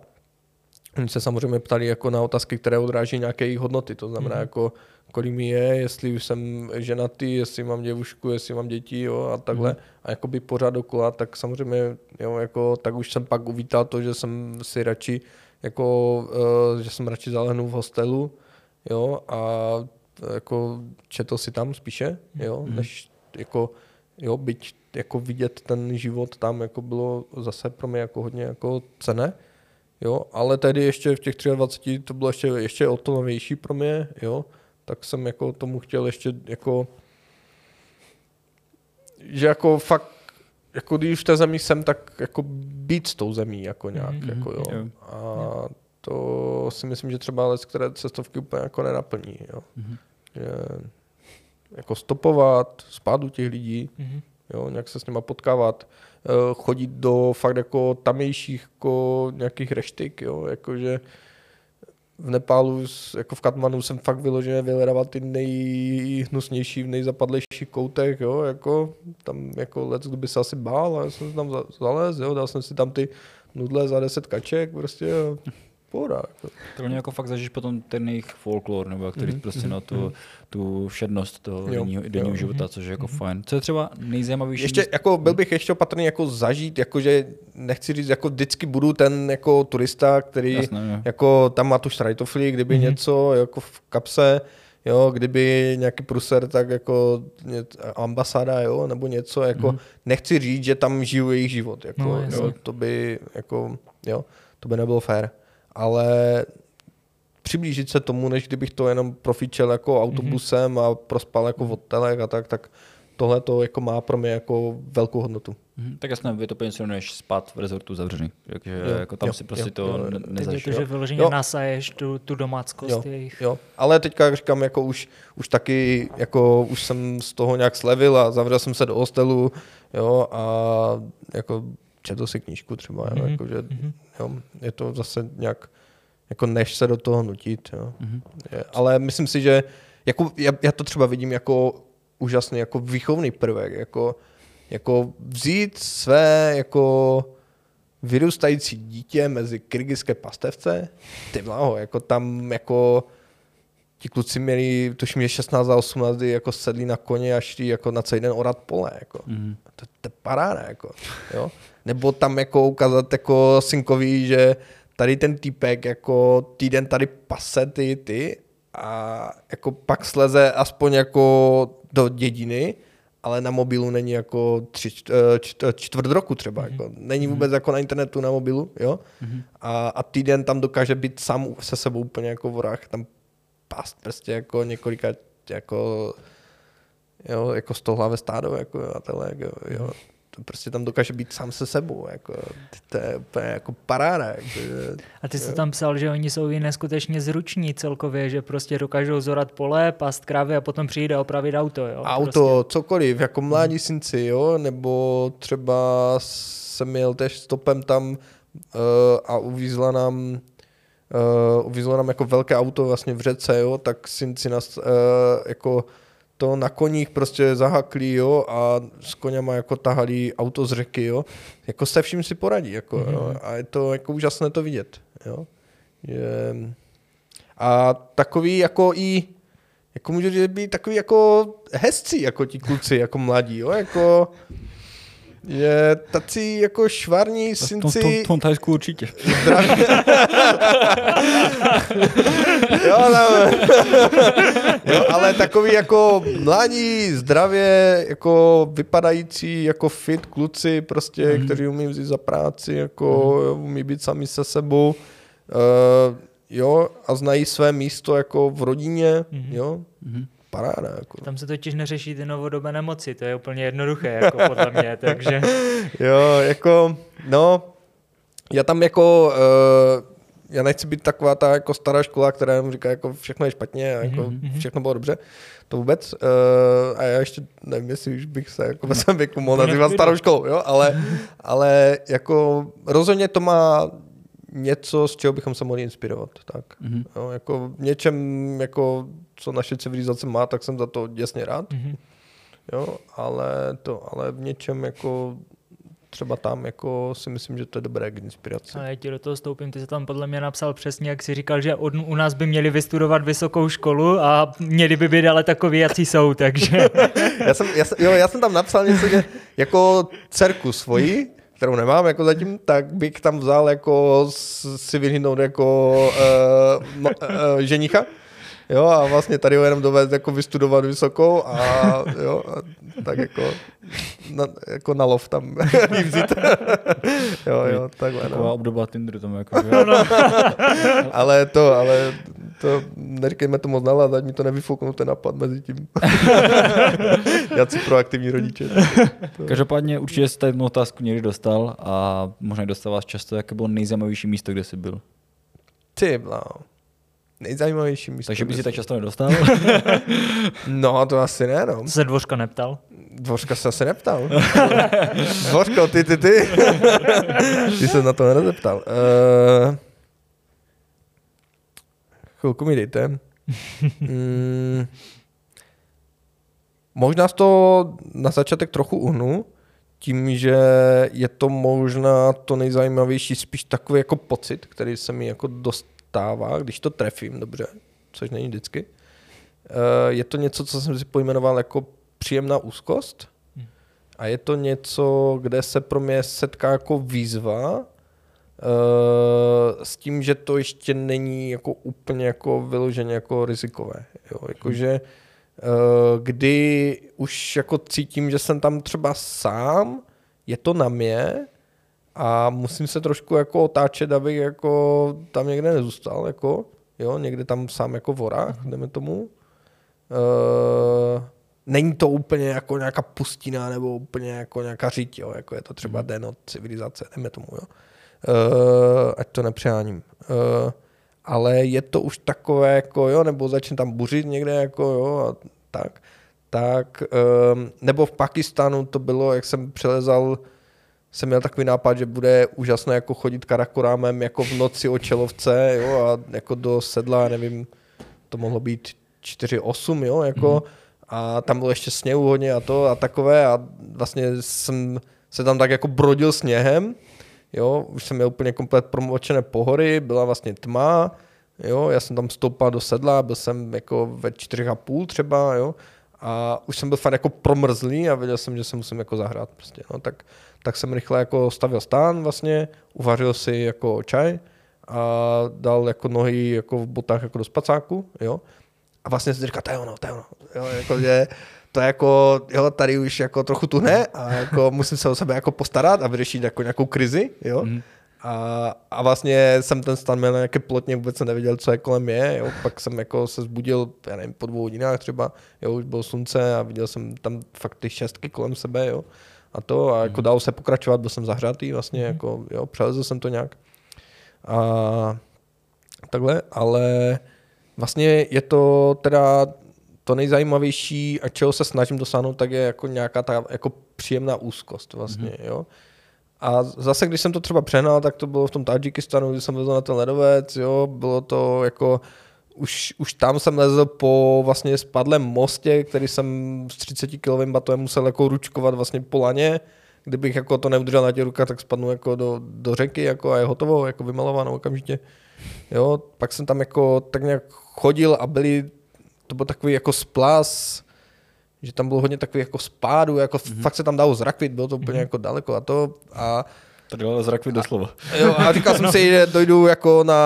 oni se samozřejmě ptali jako na otázky, které odráží nějaké jejich hodnoty. To znamená jako kolik mi je, jestli už jsem ženatý, jestli mám děvušku, jestli mám děti, jo, a takhle. A jakoby pořád dokola, tak samozřejmě, jo, jako, tak už jsem pak uvítal to, že jsem si radši, jako, že jsem radši zalehnu v hostelu, jo, a jako četl si tam spíše, jo, než jako, jo, byť jako vidět ten život tam jako bylo zase pro mě jako hodně jako cenné. Jo, ale tedy ještě v těch 23 to bylo ještě o to novější pro mě, jo, tak jsem jako tomu chtěl ještě jako, že jako fakt, jako když v té zemi jsem, tak jako být s tou zemí jako nějak, jako jo. A to si myslím, že třeba lec, které cestovky úplně jako nenaplní, jo. Že jako stopovat, spát u těch lidí, jo, nějak se s nima potkávat, chodit do fakt jako tamejších jako nějakých reštik, jo, jakože v Nepálu, jako v Katmandu jsem fakt vyloženě vyhledával ty nejhnusnější, nejzapadlejší koutech, jo, jako tam jako lec, kdo by se asi bál, ale jsem tam zalez, jo, dal jsem si tam ty nudle za 10 kaček, prostě, jo. Tak mě jako fakt zažiješ potom ten jejich folklor, nebo který prostě na tu všednost toho denního života, což je jako fajn. Co je třeba nejzajímavější? Ještě jako byl bych ještě opatrný jako zažít, jakože nechci říct, jako vždycky budu ten jako turista, který jako tam má tu štrajtofli, kdyby něco jako v kapse, jo, kdyby nějaký pruser, tak jako ambasáda, jo, nebo něco, jako nechci říct, že tam žiju jejich život, jako, no, jo, to by jako, jo, to by nebylo fér. Ale přiblížit se tomu, než kdybych to jenom profičel jako autobusem a prospal jako v hotelech a tak tohle to jako má pro mě jako velkou hodnotu. Tak jasně, vy to pensionuješ spát v rezortu zavřený, takže jako tam si prostě to nezažiješ. Takže vyloženě nasaješ tu domáckost jejich. Jo. Ale teďka, jak říkám, jako už taky, jako už jsem z toho nějak slevil a zavřel jsem se do hostelu, jo, a jako četl si knížku třeba, jako, že, jo, je to zase nějak, jako než se do toho nutit. Jo. Ale myslím si, že jako, já to třeba vidím jako úžasný jako výchovný prvek, jako vzít své jako vyrůstající dítě mezi kyrgyzské pastevce, ty mláho, jako tam jako ti kluci měli, tuším, že 16 a 18, jako sedli na koně a šli jako na celý den orat pole. Jako. To je paráda. Jako, jo? Nebo tam jako ukázat jako synkovi, že tady ten týpek jako týden tady pase ty a jako pak sleze aspoň jako do dědiny, ale na mobilu není jako 3/4 roku třeba. Jako. Není vůbec jako na internetu, na mobilu. Jo? A týden tam dokáže být sám se sebou úplně jako v horách. Tam pást prostě jako několika jako, jo, jako stohlavé stádo jako, a takhle, jako, jo. Prostě tam dokáže být sám se sebou. Jako, to je úplně jako paráda. Jako, a ty jsi tam psal, že oni jsou i neskutečně zruční celkově, že prostě dokážou zorat pole, pást krávy a potom přijde opravit auto. Jo? Auto, prostě. Cokoliv, jako mládí synci, jo, nebo třeba jsem jel tež stopem tam a uvízlo nám jako velké auto vlastně v řece, jo, tak synci nás jako to na koních prostě zahakli, jo, a s koněma jako tahali auto z řeky, jo. Jako se vším si poradí, jako, jo, a je to jako úžasné to vidět, jo. Je... A takový jako i jako může být takový jako hezcí, jako ti kluci, jako mladí, jo, jako je tací jako švarní synci. V tom Tajsku určitě. Jo, ale takový jako mladí, zdravě, jako vypadající, jako fit kluci prostě, kteří umí vzít za práci, jako umí být sami se sebou. Jo, a znají své místo jako v rodině, jo. Paráda, jako. Tam se totiž neřeší ty novodobé nemoci, to je úplně jednoduché, jako podle mě, takže... Jo, jako, no, já tam jako, já nechci být taková ta jako stará škola, která jenom říká, jako všechno je špatně a jako všechno bylo dobře, to vůbec. A já ještě nevím, jestli už bych se jako ve svém věku mohl nazývat starou školou, jo, ale jako rozhodně to má... něco, z čeho bychom se mohli inspirovat. Tak. Jo, jako v něčem, jako, co naše civilizace má, tak jsem za to děsně rád. Jo, ale v něčem jako třeba tam jako si myslím, že to je dobré k inspiraci. A já ti do toho stoupím, ty jsi tam podle mě napsal přesně, jak jsi říkal, že u nás by měli vystudovat vysokou školu a měli by být ale takový, jací jsou, takže... já jsem tam napsal něco, že jako dcerku svoji, kterou nemám jako zatím, tak bych tam vzal jako si vyhnout jako ženicha. Jo, a vlastně tady ho jenom dovést jako vystudovat vysokou a jo, a tak jako na lov tam vzít. jo, takhle. Taková obdoba Tinderu tam jako. ale to neříkejme to moc nalaz, ať mi to nevyfouknou ten napad mezi tím. Jací proaktivní rodiče. Každopádně určitě jsi tady otázku někdy dostal a možná dostáváš často, jaké bylo nejzajímavější místo, kde jsi byl. Ty bláho. Nejzajímavější místo. Takže by si tak často nedostal? No, to asi ne, no. Se Dvořka neptal? Dvořka se asi neptal. Dvořko, ty. Ty se na to nerozeptal. Chvilku mi dejte. Možná to na začátek trochu uhnu, tím, že je to možná to nejzajímavější, spíš takový jako pocit, který se mi jako dost stává, když to trefím dobře, což není vždycky. Je to něco, co jsem si pojmenoval jako příjemná úzkost a je to něco, kde se pro mě setká jako výzva s tím, že to ještě není jako úplně jako vyloženě jako rizikové. Jo, jakože kdy už jako cítím, že jsem tam třeba sám, je to na mě, a musím se trošku jako otáčet, abych jako tam někde nezůstal, jako, jo, někde tam sám jako v horách, jdeme tomu. Není to úplně jako nějaká pustina nebo úplně jako nějaká řiť, jo, jako je to třeba den od civilizace, jdeme tomu, jo. Ať to nepřeháním. Ale je to už takové, jako, jo, nebo začne tam buřit někde, jako, jo, a tak. Nebo v Pákistánu to bylo, jak jsem přelezal, jsem měl takový nápad, že bude úžasné jako chodit karakorámem jako v noci o čelovce, jo, a jako do sedla, nevím, to mohlo být 4-8, jo, jako, a tam bylo ještě sněhu hodně a to a takové a vlastně jsem se tam tak jako brodil sněhem, jo, už jsem měl úplně komplet promočené pohory, byla vlastně tma, jo, já jsem tam stoupal do sedla, byl jsem jako ve 4,5 třeba, jo, a už jsem byl fakt jako promrzlý a věděl jsem, že se musím jako zahrát prostě, no, tak jsem rychle jako stavil stán vlastně, uvařil si jako čaj a dal jako nohy jako v botách jako do spacáku, jo. A vlastně jsem říkal, to je ono, jo, jako, že to je jako, jo, tady už jako trochu tuhne a jako musím se o sebe jako postarat a vyřešit jako nějakou krizi, jo. A vlastně jsem ten stan měl nějaké plotně, vůbec jsem nevěděl, co je kolem je, jo. Pak jsem jako se zbudil, já nevím, po 2 hodinách třeba, jo, už bylo slunce a viděl jsem tam fakt ty 6 kolem sebe, jo. A jako dalo se pokračovat, byl jsem zahřátý vlastně, jako, jo, přelezl jsem to nějak. A takhle, ale vlastně je to teda to nejzajímavější a čeho se snažím dosáhnout, tak je jako nějaká ta jako příjemná úzkost vlastně, jo. A zase, když jsem to třeba přehnal, tak to bylo v tom Tadžikistánu, když jsem vezl na ten ledovec, jo, bylo to jako Už tam jsem lezl po vlastně spadlém mostě, který jsem s 30-kilovým batohem musel jako ručkovat vlastně po laně. Kdybych jako to neudržel na těch rukách, tak spadnu jako do řeky jako a je hotovo, jako vymalováno okamžitě. Jo, pak jsem tam jako tak nějak chodil a to byl takový jako splaz, že tam bylo hodně takových jako spádů, jako fakt se tam dalo zrakvit, bylo to úplně jako daleko a to a to dalo zrakvit doslova. Jo, a říkal jsem si, že dojdu jako na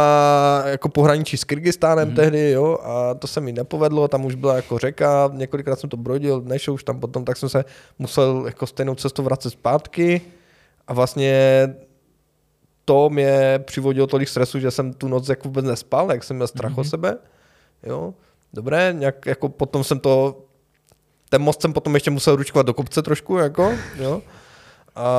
jako pohraničí s Kyrgyzstánem tehdy, jo, a to se mi nepovedlo, tam už byla jako řeka, několikrát jsem to brodil, nešel už tam potom, tak jsem se musel jako stejnou cestou vracet zpátky a vlastně to mě přivodilo tolik stresu, že jsem tu noc jako vůbec nespal, jak jsem měl strach o sebe, jo. Dobré, nějak jako potom jsem to, ten most jsem potom ještě musel ručkovat do kopce trošku, jako, jo. A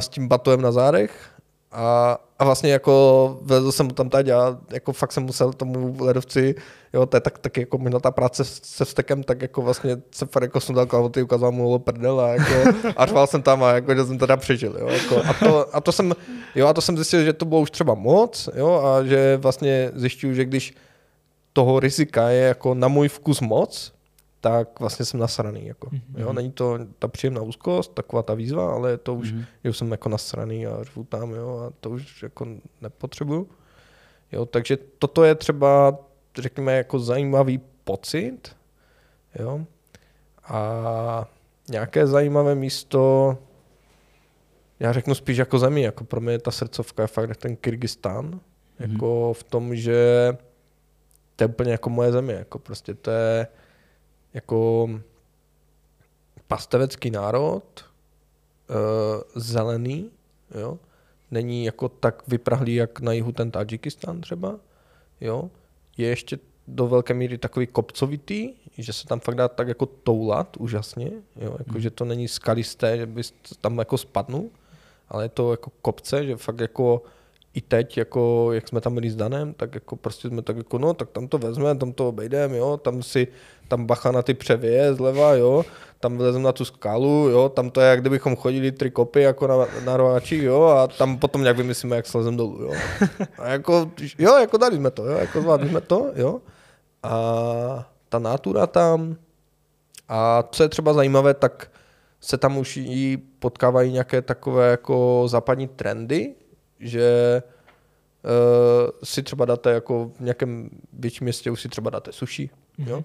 s tím batohem na zádech a vlastně jako vlezl jsem tam tady a jako fakt jsem musel tomu ledovci, jo, to je tak jako možná ta práce se vstekem, tak jako vlastně se fakt jako sundal kalhoty, ukázal mu prdel a jako a řval jsem tam a jako že jsem teda přežil, jo, jako a to jsem zjistil, že to bylo už třeba moc, jo, a že vlastně zjišťuju, že když toho rizika je jako na můj vkus moc, tak vlastně jsem nasraný. Jako. Jo, není to ta příjemná úzkost, taková ta výzva, ale to už, jo, jsem jako nasraný a řvu tam, jo, a to už jako nepotřebuju. Jo, takže toto je třeba, řekněme, jako zajímavý pocit. Jo. A nějaké zajímavé místo, já řeknu spíš jako zemi, jako pro mě ta srdcovka je fakt ten Kyrgyzstán, jako v tom, že to je úplně jako moje země, jako prostě to je jako pastevecký národ, zelený, jo, není jako tak vyprahlý, jak na jihu ten Tadžikistán třeba, jo, je ještě do velké míry takový kopcovitý, že se tam fakt dá tak jako toulat úžasně, jo, jako že to není skalisté, že bys tam jako spadnul, ale je to jako kopce, že fakt jako i teď, jako, jak jsme tam byli s Danem, tak jako prostě jsme tak jako, no tak tam to vezmeme, tam to obejdeme, jo, tam bacha na ty převěje zleva, jo, tam vylezeme na tu skalu, jo, tam to je, jak kdybychom chodili 3 kopy jako na rováči, jo, a tam potom nějak vymyslíme, jak slezem dolů, jo. A jako, jo, jako dali jsme to, jo, jako zvládli jsme to, jo. A ta natura tam, a co je třeba zajímavé, tak se tam už i potkávají nějaké takové jako západní trendy, že si třeba dáte jako v nějakém větším městě už si třeba dáte sushi, jo?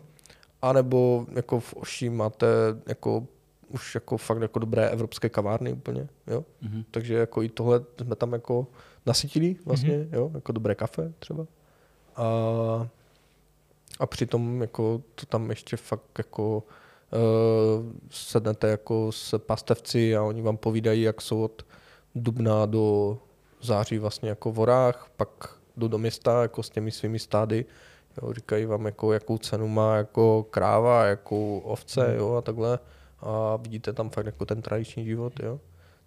A nebo jako v Oši máte jako už jako fakt jako dobré evropské kavárny úplně, jo? Takže jako i tohle jsme tam jako nasytili vlastně, jo? Jako dobré kafe třeba. A přitom jako to tam ještě fakt jako sednete jako s pastevci a oni vám povídají, jak jsou od dubna do září vlastně jako v horách, pak jdu do města jako s těmi svými stády, jo, říkají vám, jako, jakou cenu má jako kráva, jakou ovce, jo, a takhle. A vidíte tam fakt jako ten tradiční život. Jo.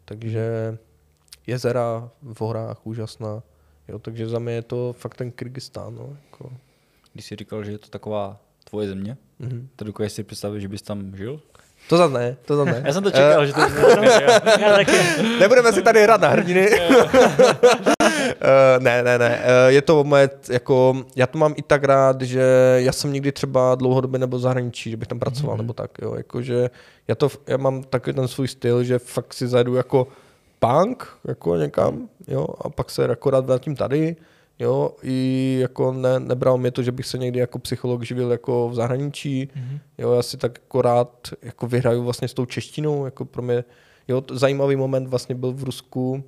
Takže jezera v horách úžasná. Jo, takže za mě je to fakt ten Kyrgyzstán. No, jako. Když jsi říkal, že je to taková tvoje země, tak dokážeš si představit, že bys tam žil? To zase ne. Já jsem to čekal, že to nebudeme si tady hrát na hrdiny. Ne. Je to moje, jako, já to mám i tak rád, že já jsem nikdy třeba dlouhodobě nebo zahraničí, že bych tam pracoval nebo tak, jo, jakože já mám takový ten svůj styl, že fakt si zajdu jako punk, jako někam, jo, a pak se jako rád vrátím tady, jo, i jako nebral mě to, že bych se někdy jako psycholog živil jako v zahraničí, jo, já si tak jako rád jako vyhraju vlastně s tou češtinou, jako pro mě, jo, zajímavý moment vlastně byl v Rusku,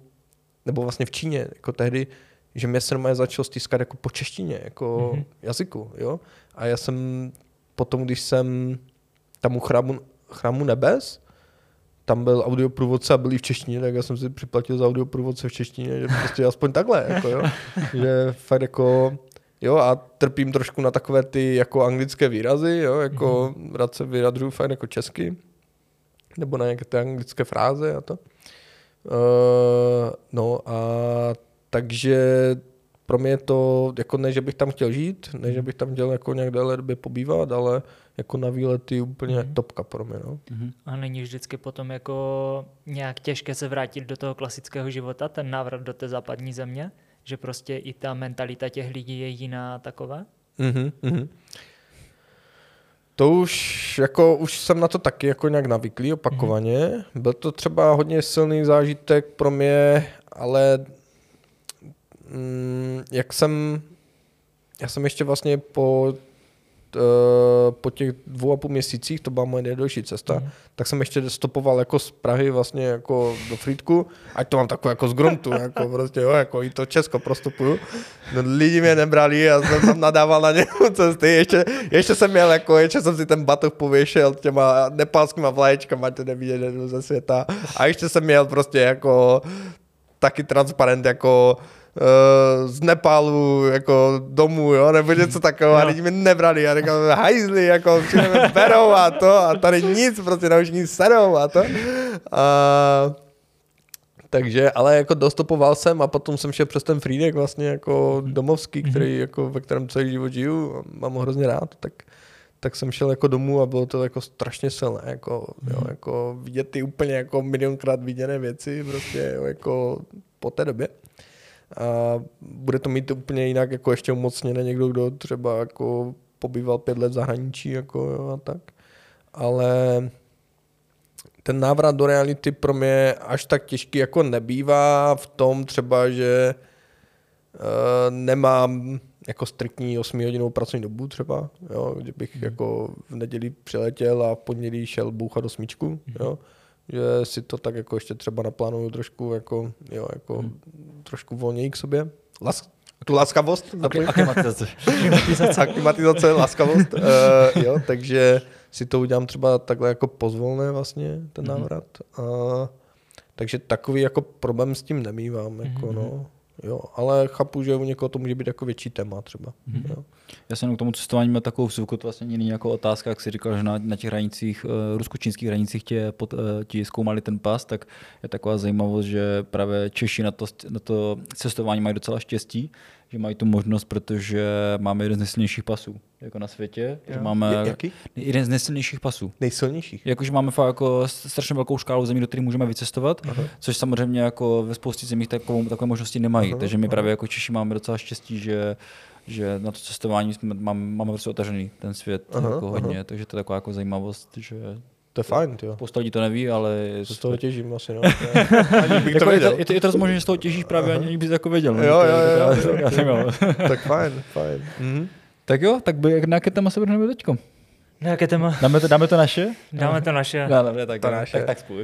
nebo vlastně v Číně, jako tehdy, že mě se normálně začalo stiskat jako po češtině, jako jazyku, jo, a já jsem potom, když jsem tam u chrámu nebes, tam byl audioprůvodce a byli v češtině, tak já jsem si připlatil za audioprůvodce v češtině, že prostě aspoň takhle, jako jo. Že fakt jako, jo, a trpím trošku na takové ty jako anglické výrazy, jo, jako rád se vyjadřuju fakt jako česky, nebo na nějaké ty anglické fráze a to. No a takže pro mě je to, jako ne, že bych tam chtěl žít, ne, že bych tam chtěl jako nějak déle době pobývat, ale jako na výlety úplně topka pro mě. No. A není vždycky potom jako nějak těžké se vrátit do toho klasického života, ten návrat do té západní země? Že prostě i ta mentalita těch lidí je jiná taková? Mm-hmm, mm-hmm. To už, jako, už jsem na to taky jako nějak navyklý opakovaně. Mm-hmm. Byl to třeba hodně silný zážitek pro mě, ale já jsem ještě vlastně po těch 2,5 měsících, to byla moje nejdelší cesta, tak jsem ještě stopoval jako z Prahy vlastně jako do Frýdku, ať to mám takové jako z gruntu, jako prostě jo, jako i to Česko prostupuju. No, lidi mě nebrali a jsem tam nadával na ně cesty, ještě jsem měl jako, ještě jsem si ten batoh pověšel těma nepálskýma vlaječkama, to neviděl ze světa, a ještě jsem měl prostě jako taky transparent jako z Nepálu jako domů, jo, nebo něco takového, a lidi mi nebrali, a říkali, hajzli, jako všichni mi berou a to, a tady nic, prostě na všichni serou a to. Takže, ale jako dostopoval jsem a potom jsem šel přes ten Frýdek vlastně jako domovský, který jako, ve kterém celý život žiju, mám ho hrozně rád, tak jsem šel jako domů a bylo to jako strašně silné, jako, jo, jako vidět ty úplně jako milionkrát viděné věci, prostě jo, jako po té době. A bude to mít úplně jinak, jako ještě umocněné někdo, kdo třeba jako pobýval 5 let v zahraničí, jako jo, a tak. Ale ten návrat do reality pro mě až tak těžký jako nebývá v tom třeba, že nemám jako striktní 8-hodinovou pracovní dobu třeba, jo, že bych jako v neděli přiletěl a v pondělí šel bouchat osmičku, jo. Že si to tak jako ještě třeba naplánuju trošku jako, jo, jako trošku volněji k sobě. Tu laskavost. Aklimatizace, laskavost. Jo, takže si to udělám třeba takhle jako pozvolné vlastně ten návrat. Takže takový jako problém s tím nemývám. Jako, no. Jo, ale chápu, že u někoho to může být jako větší téma třeba. Jo. Já jsem k tomu cestování měl takovou vzruku, to vlastně není jako otázka, jak jsi říkal, že na těch hranicích, rusko-čínských hranicích ti zkoumali ten pas, tak je taková zajímavost, že právě Češi na to cestování mají docela štěstí, že mají tu možnost, protože máme jeden z nejsilnějších pasů jako na světě. Máme jaký? Jeden z nejsilnějších pasů. Nejsilnějších? Jakože máme fakt jako strašně velkou škálu zemí, do kterých můžeme vycestovat, což samozřejmě jako ve spoustě zemích takové možnosti nemají. Takže my právě jako Češi máme docela štěstí, že na to cestování máme prostě otevřený ten svět jako hodně, takže to je taková jako zajímavost, že to je fajn, jo. Spousta lidí to neví, ale z toho těžím asi, no. Je to možné, že z toho těžíš právě, ani bys jako věděl. Jo. Tak fajn. Tak jo, tak na jaké téma se budeme teďko? Na jaké téma? Dáme to naše? Dáme to naše. Tak spolu.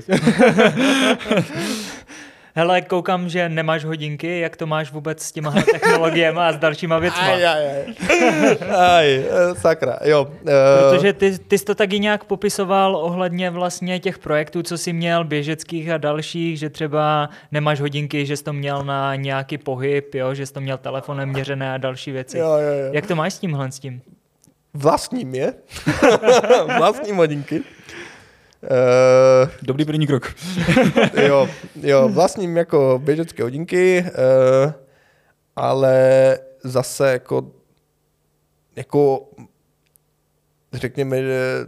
Hele, koukám, že nemáš hodinky, jak to máš vůbec s těma technologiemi a s dalšíma věcma? Aj, sakra, jo. Protože ty jsi to taky nějak popisoval ohledně vlastně těch projektů, co jsi měl, běžeckých a dalších, že třeba nemáš hodinky, že jsi to měl na nějaký pohyb, jo, že jsi to měl telefonem měřené a další věci. Jo. Jak to máš s tímhle s tím? Vlastním je. Vlastním hodinky. Dobrý první krok. Jo, vlastním jako běžecké hodinky, ale zase jako řekněme, že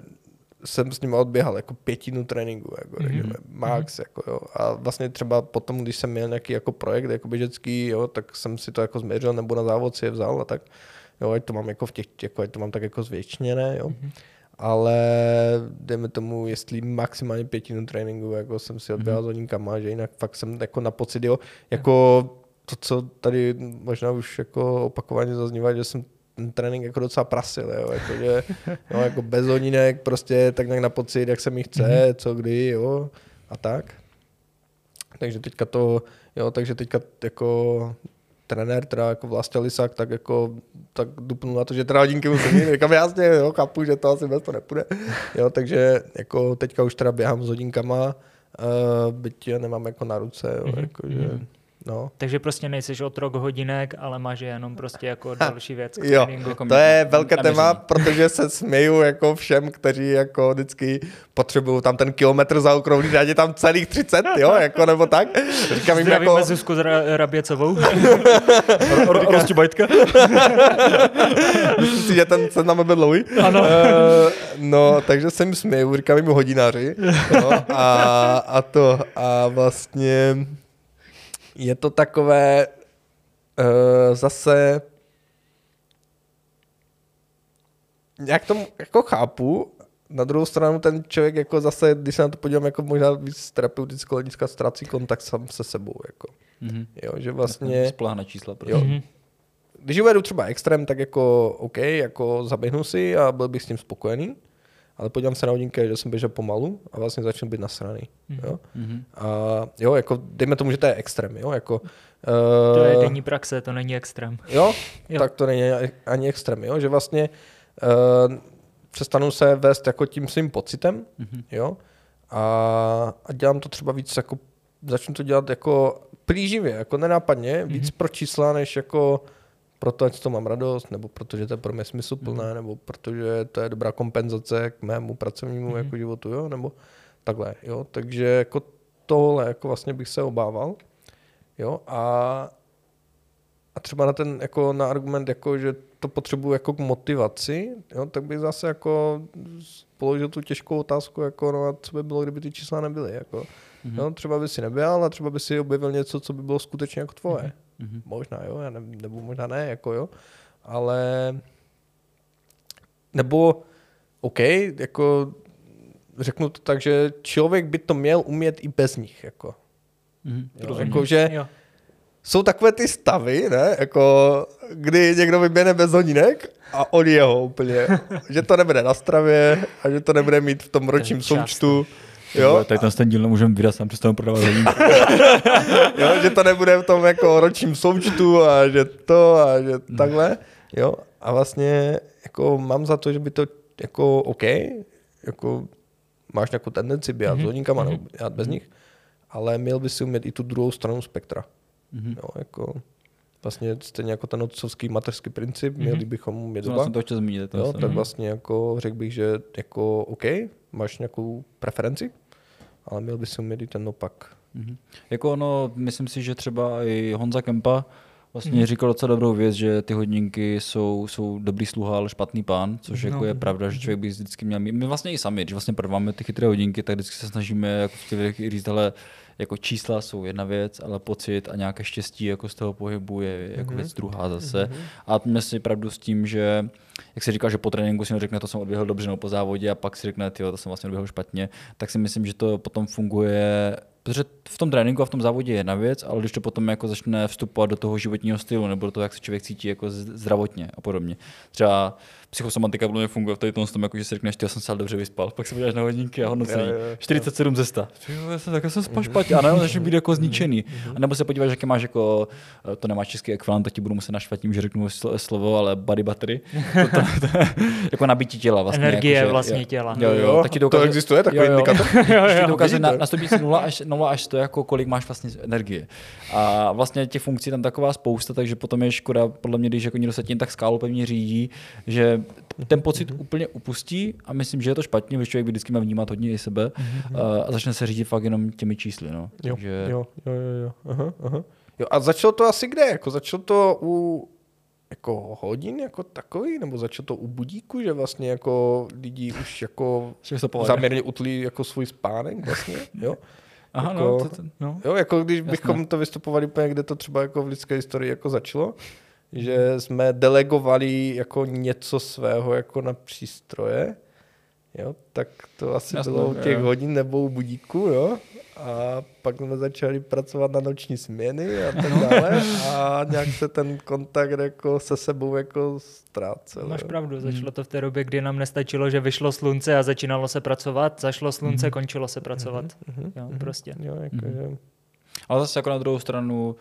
jsem s ním odběhal jako 5 tréninku, jako řekněme, max, jako jo. A vlastně třeba potom, když jsem měl nějaký jako projekt jako běžecký, jo, tak jsem si to jako změřil nebo na závod si je vzal a tak, jo, ať to mám jako v těch, jako ať to mám tak jako zvětšněné, jo. Ale dejme tomu, jestli maximálně 5 tréninku, jako jsem si odběhal s hodinkama, že jinak fakt jsem jako na pocit, jo, jako to, co tady možná už jako opakovaně zaznívá, že jsem ten trénink jako docela prasil, jo, jako, že, no, jako bez hodinek, prostě tak nějak na pocit, jak se mi chce, co, kdy, jo, a tak. Takže teďka jako trenér, teda jako Vlastě Lisák, tak dupnul na to, že teda hodinky musím mít. Říkám, jasně, jo, chápu, že to asi bez to nepůjde. Jo, takže jako teďka už teda běhám s hodinkama, byť je nemám jako na ruce, jo, jakože, no. Takže prostě nejseš otrok hodinek, ale máš jenom prostě jako další věc. Jo, to je velké téma, protože se směju jako všem, kteří jako vždycky potřebují tam ten kilometr zaokrouhlit, ať je tam celých 30, jo, jako nebo tak. Říkám jim jako Zuzku s Raběcovou. Rosti bajtka. Myslím si, že ten se nám byl dlouhý. Ano. No, takže se jim směju, říkám jim hodináři. Jo, a to, a vlastně je to takové zase nějak tomu jako chápu, na druhou stranu ten člověk jako zase, když se na to podívám, jako možná víc terapeutického hlediska ztrácí kontakt sám se sebou. Jako. Mm-hmm. Jo, že vlastně... Spláhne čísla. Mm-hmm. Když uvedu třeba extrém, tak jako OK, jako zaběhnu si a byl bych s tím spokojený. Ale podívám se na hodinky, že jsem běžel pomalu a vlastně začnu být nasraný. Jo? Mm-hmm. A jo, jako dejme tomu, že to je extrém. Jo? Jako, to je denní praxe, to není extrém. Jo? Jo, tak to není ani extrém. Jo? Že vlastně přestanu se vést jako tím svým pocitem, mm-hmm. jo? A dělám to třeba víc, jako, začnu to dělat jako plíživě, jako nenápadně, víc pro čísla, než jako proto, ať to mám radost, nebo protože to je pro mě smysluplné, nebo protože to je dobrá kompenzace k mému pracovnímu jako životu, jo? Nebo takhle. Jo? Takže jako tohle jako vlastně bych se obával. Jo? A třeba na ten jako na argument, jako, že to potřebuji jako k motivaci, jo? Tak bych zase jako položil tu těžkou otázku, jako, no, co by bylo, kdyby ty čísla nebyly. Jako. Jo? Třeba by si nebyl a třeba by si objevil něco, co by bylo skutečně jako tvoje. Možná jo, já nevím, nebo možná ne, jako jo, ale nebo OK, jako řeknu to tak, že člověk by to měl umět i bez nich, jako. Jo, jako že jo. Jsou takové ty stavy, ne, jako kdy někdo vyběhne bez hodinek a on jeho úplně, že to nebude na stravě a že to nebude mít v tom ročním součtu. Jo? Tady ten díl nemůžeme vydat, sám přestanu prodávat hodinky. Jo, že to nebude v tom jako ročním součtu a že to a že takhle. Jo? A vlastně jako mám za to, že by to jako OK, jako máš nějakou tendenci běhat s hodinkama nebo běhat bez nich, ale měl by si umět i tu druhou stranu spektra. Jo, jako vlastně stejně jako ten otcovský mateřský princip, měli bychom umět oba. To chtěl zmínit. Jo, tak vlastně jako řekl bych, že jako OK, máš nějakou preferenci, ale měl by si umět i ten opak. Jako ono, myslím si, že třeba i Honza Kempa vlastně říkal docela dobrou věc, že ty hodinky jsou dobrý sluha, ale špatný pán, což jako je pravda, že člověk by vždycky měl mít. My vlastně i sami, když vlastně prodáváme ty chytré hodinky, tak vždycky se snažíme jako v těch věcech říct, hele, jako čísla jsou jedna věc, ale pocit a nějaké štěstí jako z toho pohybu je jako věc druhá zase. A mě si pravdu s tím, že jak se říká, že po tréninku si řekne, to jsem odběhl dobře nebo po závodě a pak si řekne, to jsem vlastně odběhl špatně, tak si myslím, že to potom funguje, protože v tom tréninku a v tom závodě je jedna věc, ale když to potom jako začne vstupovat do toho životního stylu nebo do toho, jak se člověk cítí jako zdravotně a podobně. Třeba psychosomatika podle mě funguje v tom, jako že si řekneš, že jsem se dobře vyspal, pak se podíváš na hodinky a hodnocení 47 ze 100. Tak jsem spal špatně, a najednou začneš být jako zničený. A nebo se podíváš, jaký máš jako, to nemáš český ekvivalent, tak ti budu muset naštvat tím, že řeknu slovo, ale body battery. To jako nabití těla vlastně. Energie jako, že, vlastně těla. Jo, tak to existuje takový indikátor. Ti to ukazuje na stupnici 0 až 100, jako kolik máš vlastně energie. A vlastně těch funkcí tam taková spousta, takže potom je škoda, podle mě, když jako někdo se tím tak skálu pevně řídí, že ten pocit úplně upustí a myslím, že je to špatně, protože člověk vždycky má vnímat hodně i sebe a začne se řídit fakt jenom těmi čísly. No. Jo, takže... jo. Aha. Jo, a začalo to asi kde? Jako začalo to u jako hodin jako takový, nebo začalo to u budíku, že vlastně jako lidi už jako záměrně utlí jako svůj spánek vlastně, jo? Aha, jako, jo, jako když bychom to vystupovali úplně, kde to třeba jako v lidské historii jako začalo, že jsme delegovali jako něco svého jako na přístroje, jo, tak to asi bylo u těch hodin nebo u budíku, jo. A pak jsme začali pracovat na noční směny a tak dále a nějak se ten kontakt jako se sebou jako ztrácel. Máš pravdu, začalo to v té době, kdy nám nestačilo, že vyšlo slunce a začínalo se pracovat, zašlo slunce, končilo se pracovat. Jo, prostě. Jo, jakože... Ale zase jako na druhou stranu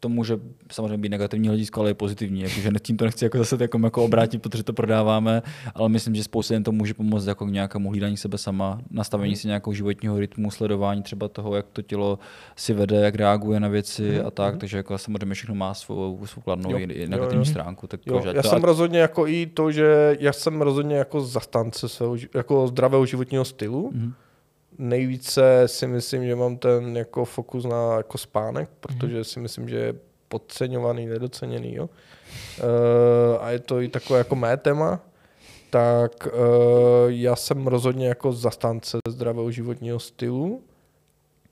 to může samozřejmě být negativní hledisko, ale je pozitivní. Jakože tím to nechci jako zase jako obrátit, protože to prodáváme, ale myslím, že spousta lidem to může pomoct jako k nějakému hlídání sebe sama, nastavení si nějakého životního rytmu, sledování třeba toho, jak to tělo si vede, jak reaguje na věci a tak. Takže jako samozřejmě všechno má svou kladnou i negativní stránku. Tak jo, já jsem rozhodně jako i to, že já jsem rozhodně jako zastánce svého jako zdravého životního stylu. Nejvíce si myslím, že mám ten jako fokus na jako spánek, protože si myslím, že je podceňovaný, nedoceněný. Jo? A je to i takové jako mé téma. Tak já jsem rozhodně jako zastánce zdravého životního stylu.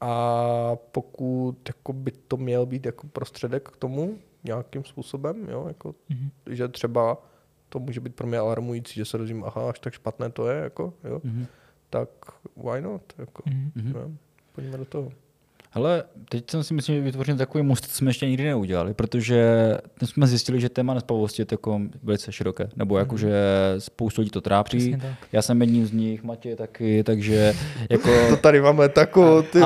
A pokud jako by to měl být jako prostředek k tomu nějakým způsobem, jo? Jako, že třeba to může být pro mě alarmující, že se dozvím, aha, až tak špatné to je, jako, jo, tak why not, jako, no, pojďme do toho. Hele, teď jsem si myslím, že vytvořil takový most, co jsme ještě nikdy neudělali, protože jsme zjistili, že téma nespavosti je takový velice široké, nebo jako, že spoustu lidí to trápí. Já jsem jedním z nich, Matěj taky, takže jako... To tady máme takovou, ty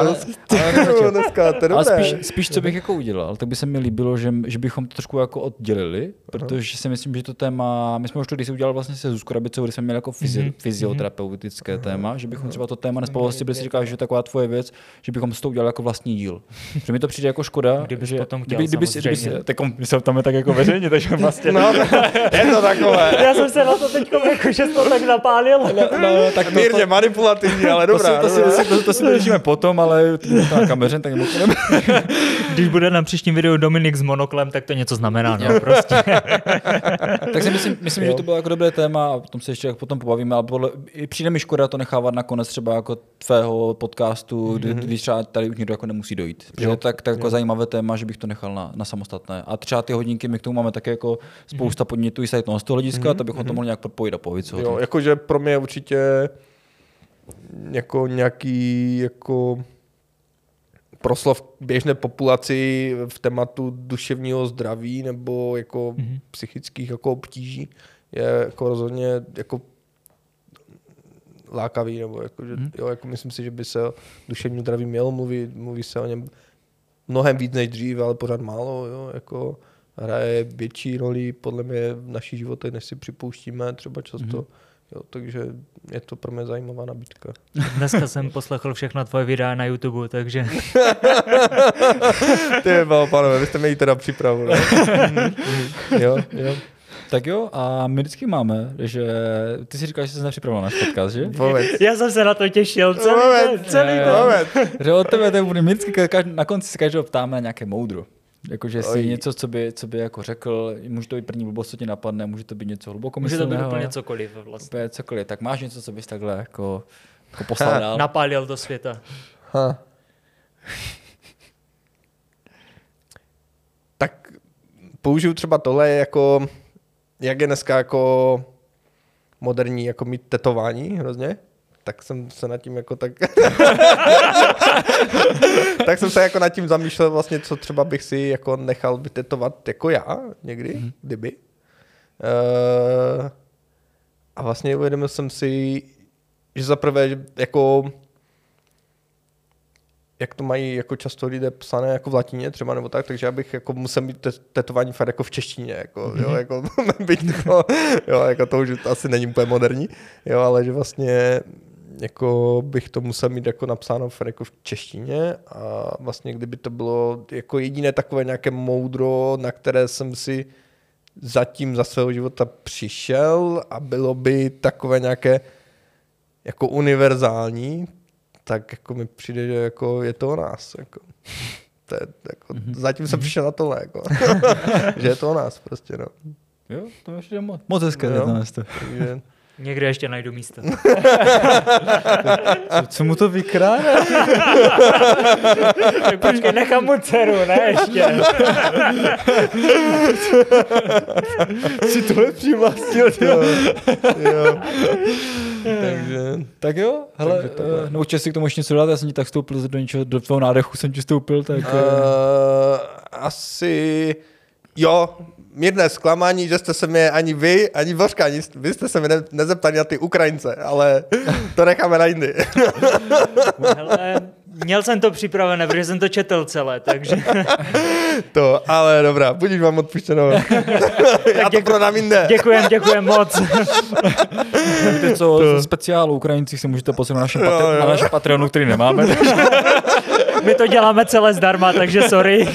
dneska, to je dobré. Ale spíš, co bych jako udělal, tak by se mi líbilo, že bychom to trošku jako oddělili, protože si myslím, že to téma, my jsme už to když udělali vlastně se Zuzkou Rabicou, kdy jsme měli jako fyzioterapeutické téma, že bychom třeba to téma nespavosti, protože si říkáš, že taková tvoje věc, že bychom s tou udělali jako vlastní díl. Že mi to přijde jako škoda. Kdybys že, potom chtěl my se tam tak jako veřejně, takže vlastně. No, je to takové. Já jsem se na to teď jako, že to tak napálil. No, tak to, mírně manipulativní, ale dobrá. To si držíme potom, ale na kameře, tak nebo to Když bude na příštím videu Dominik s monoklem, tak to něco znamená. No, prostě. Tak si myslím že to bylo jako dobré téma a potom se ještě potom pobavíme, ale přijde mi škoda to nechávat na konec třeba jako tvého podcastu, když třeba tady už jako nemusí dojít. Protože je tak jako zajímavé téma, že bych to nechal na samostatné. A třeba ty hodinky, my k tomu máme také jako spousta podnětů i z toho hlediska, tak bychom to mohli nějak propojit a povědět. Jo, jakože pro mě je určitě jako nějaký jako proslov běžné populaci v tématu duševního zdraví nebo jako psychických jako obtíží je jako rozhodně jako lákavý, nebo jako, že, jo, jako myslím si, že by se o duševním zdraví mělo mluvit, mluví se o něm mnohem víc než dřív, ale pořád málo, jo, jako hraje větší roli podle mě v naší životě, než si připouštíme třeba často, jo, takže je to pro mě zajímavá nabídka. Dneska jsem poslechl všechna tvoje videa na YouTube, takže... Ty, pánové, vy jste měli teda připravu, ne? Jo. Tak jo, a my vždycky máme, že ty si říkáš, že jsi nepřipravoval náš podcast, že? Já jsem se na to těšil celý den. Že od tebe to bude, my vždycky na konci se každého ptáme na nějaké moudro. Jakože si něco, co by jako řekl, může to být první blbost, co ti napadne, může to být něco hlubokomyslného. Může to být úplně cokoliv vlastně. Úplně cokoliv, tak máš něco, co bys takhle jako poslal dál. Napálil do světa. Tak použiju třeba tohle jako... Jak je dneska jako moderní jako mít tetování hrozně, tak jsem se nad tím jako tak... tak jsem se jako nad tím zamýšlel vlastně, co třeba bych si jako nechal vytetovat jako já někdy, kdyby. A vlastně uvědomil jsem si, že zaprvé jako... jak to mají jako často lidé psané jako v latině třeba nebo tak, takže já bych jako musel mít tetování fakt jako v češtině, jako, jo, jako, jo, jako to už asi není úplně moderní, jo, ale že vlastně jako bych to musel mít jako napsáno fakt jako v češtině a vlastně kdyby to bylo jako jediné takové nějaké moudro, na které jsem si zatím za svého života přišel a bylo by takové nějaké jako univerzální, tak jako mi přijde, že jako je to o nás. Jako. To je, jako, zatím jsem přišel na tohle. Jako. Že je to o nás prostě. No. Jo, to je ještě moc hezké. No, takže... Někde ještě najdu místa. co mu to vykrádá? Počkej, nechám mu dceru, ne ještě. Si tohle přivlastil, jo. Takže, tak jo, hele, naučil si k tomu ještě něco dát, já jsem ti tak vstoupil do něčeho, do tvého nádechu jsem ti vstoupil, tak... asi, jo, mírné zklamání, že jste se mě ani vy, ani Bořka, ani vy jste se mě nezeptali na ty Ukrajince, ale to necháme na jindy. Hele, měl jsem to připravené, protože jsem to četl celé, takže... To, ale dobrá, budíš vám odpuštěno. Já to prodám jinde. Děkujem moc. Víte co, ze speciálu Ukrajincích si můžete posunout na naši Patreonu, který nemáme. My to děláme celé zdarma, takže sorry.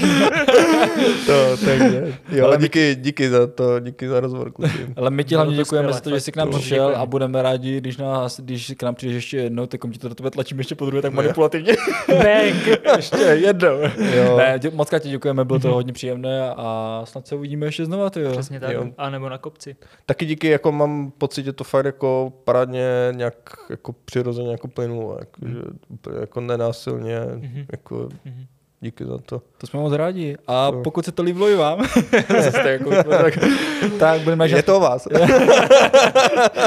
Takže. Jo, ale díky za to, díky za rozhovor. Ale my ti hlavně děkujeme za to, že jsi k nám přišel a budeme rádi, když k nám přijdeš ještě jednou, tak ti to do tebe tlačíme ještě po druhé, tak manipulativně. Ještě jednou. Jo. Ne, moc ti děkujeme, bylo to hodně příjemné a snad se uvidíme ještě znova. Ty jo. Přesně tak, jo. A nebo na kopci. Taky díky, jako mám pocit, že to fakt jako parádně nějak jako přirozeně jako plynulo, jako, že, jako nenásilně, jako Díky za to. To jsme moc rádi. A no, pokud se to líbilo i vám, jako, tak budeme je to o vás.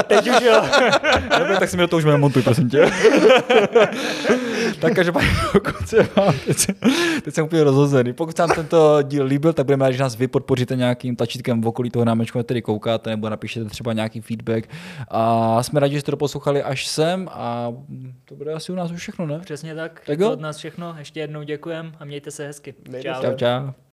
Teď už jo. Dobře, tak si mi do toho už montuj, prosím tě. Tak každopádně, pokud se vám, teď jsem úplně rozhozený. Pokud se vám tento díl líbil, tak budeme rádi, že nás vy podpoříte nějakým tlačítkem v okolí toho námečku, který koukáte, nebo napíšete třeba nějaký feedback. A jsme rádi, že jste to poslouchali až sem a to bude asi u nás už všechno, ne? Přesně tak. To od nás všechno. Ještě jednou děkujeme a mějte se hezky. Čau. Čau, čau.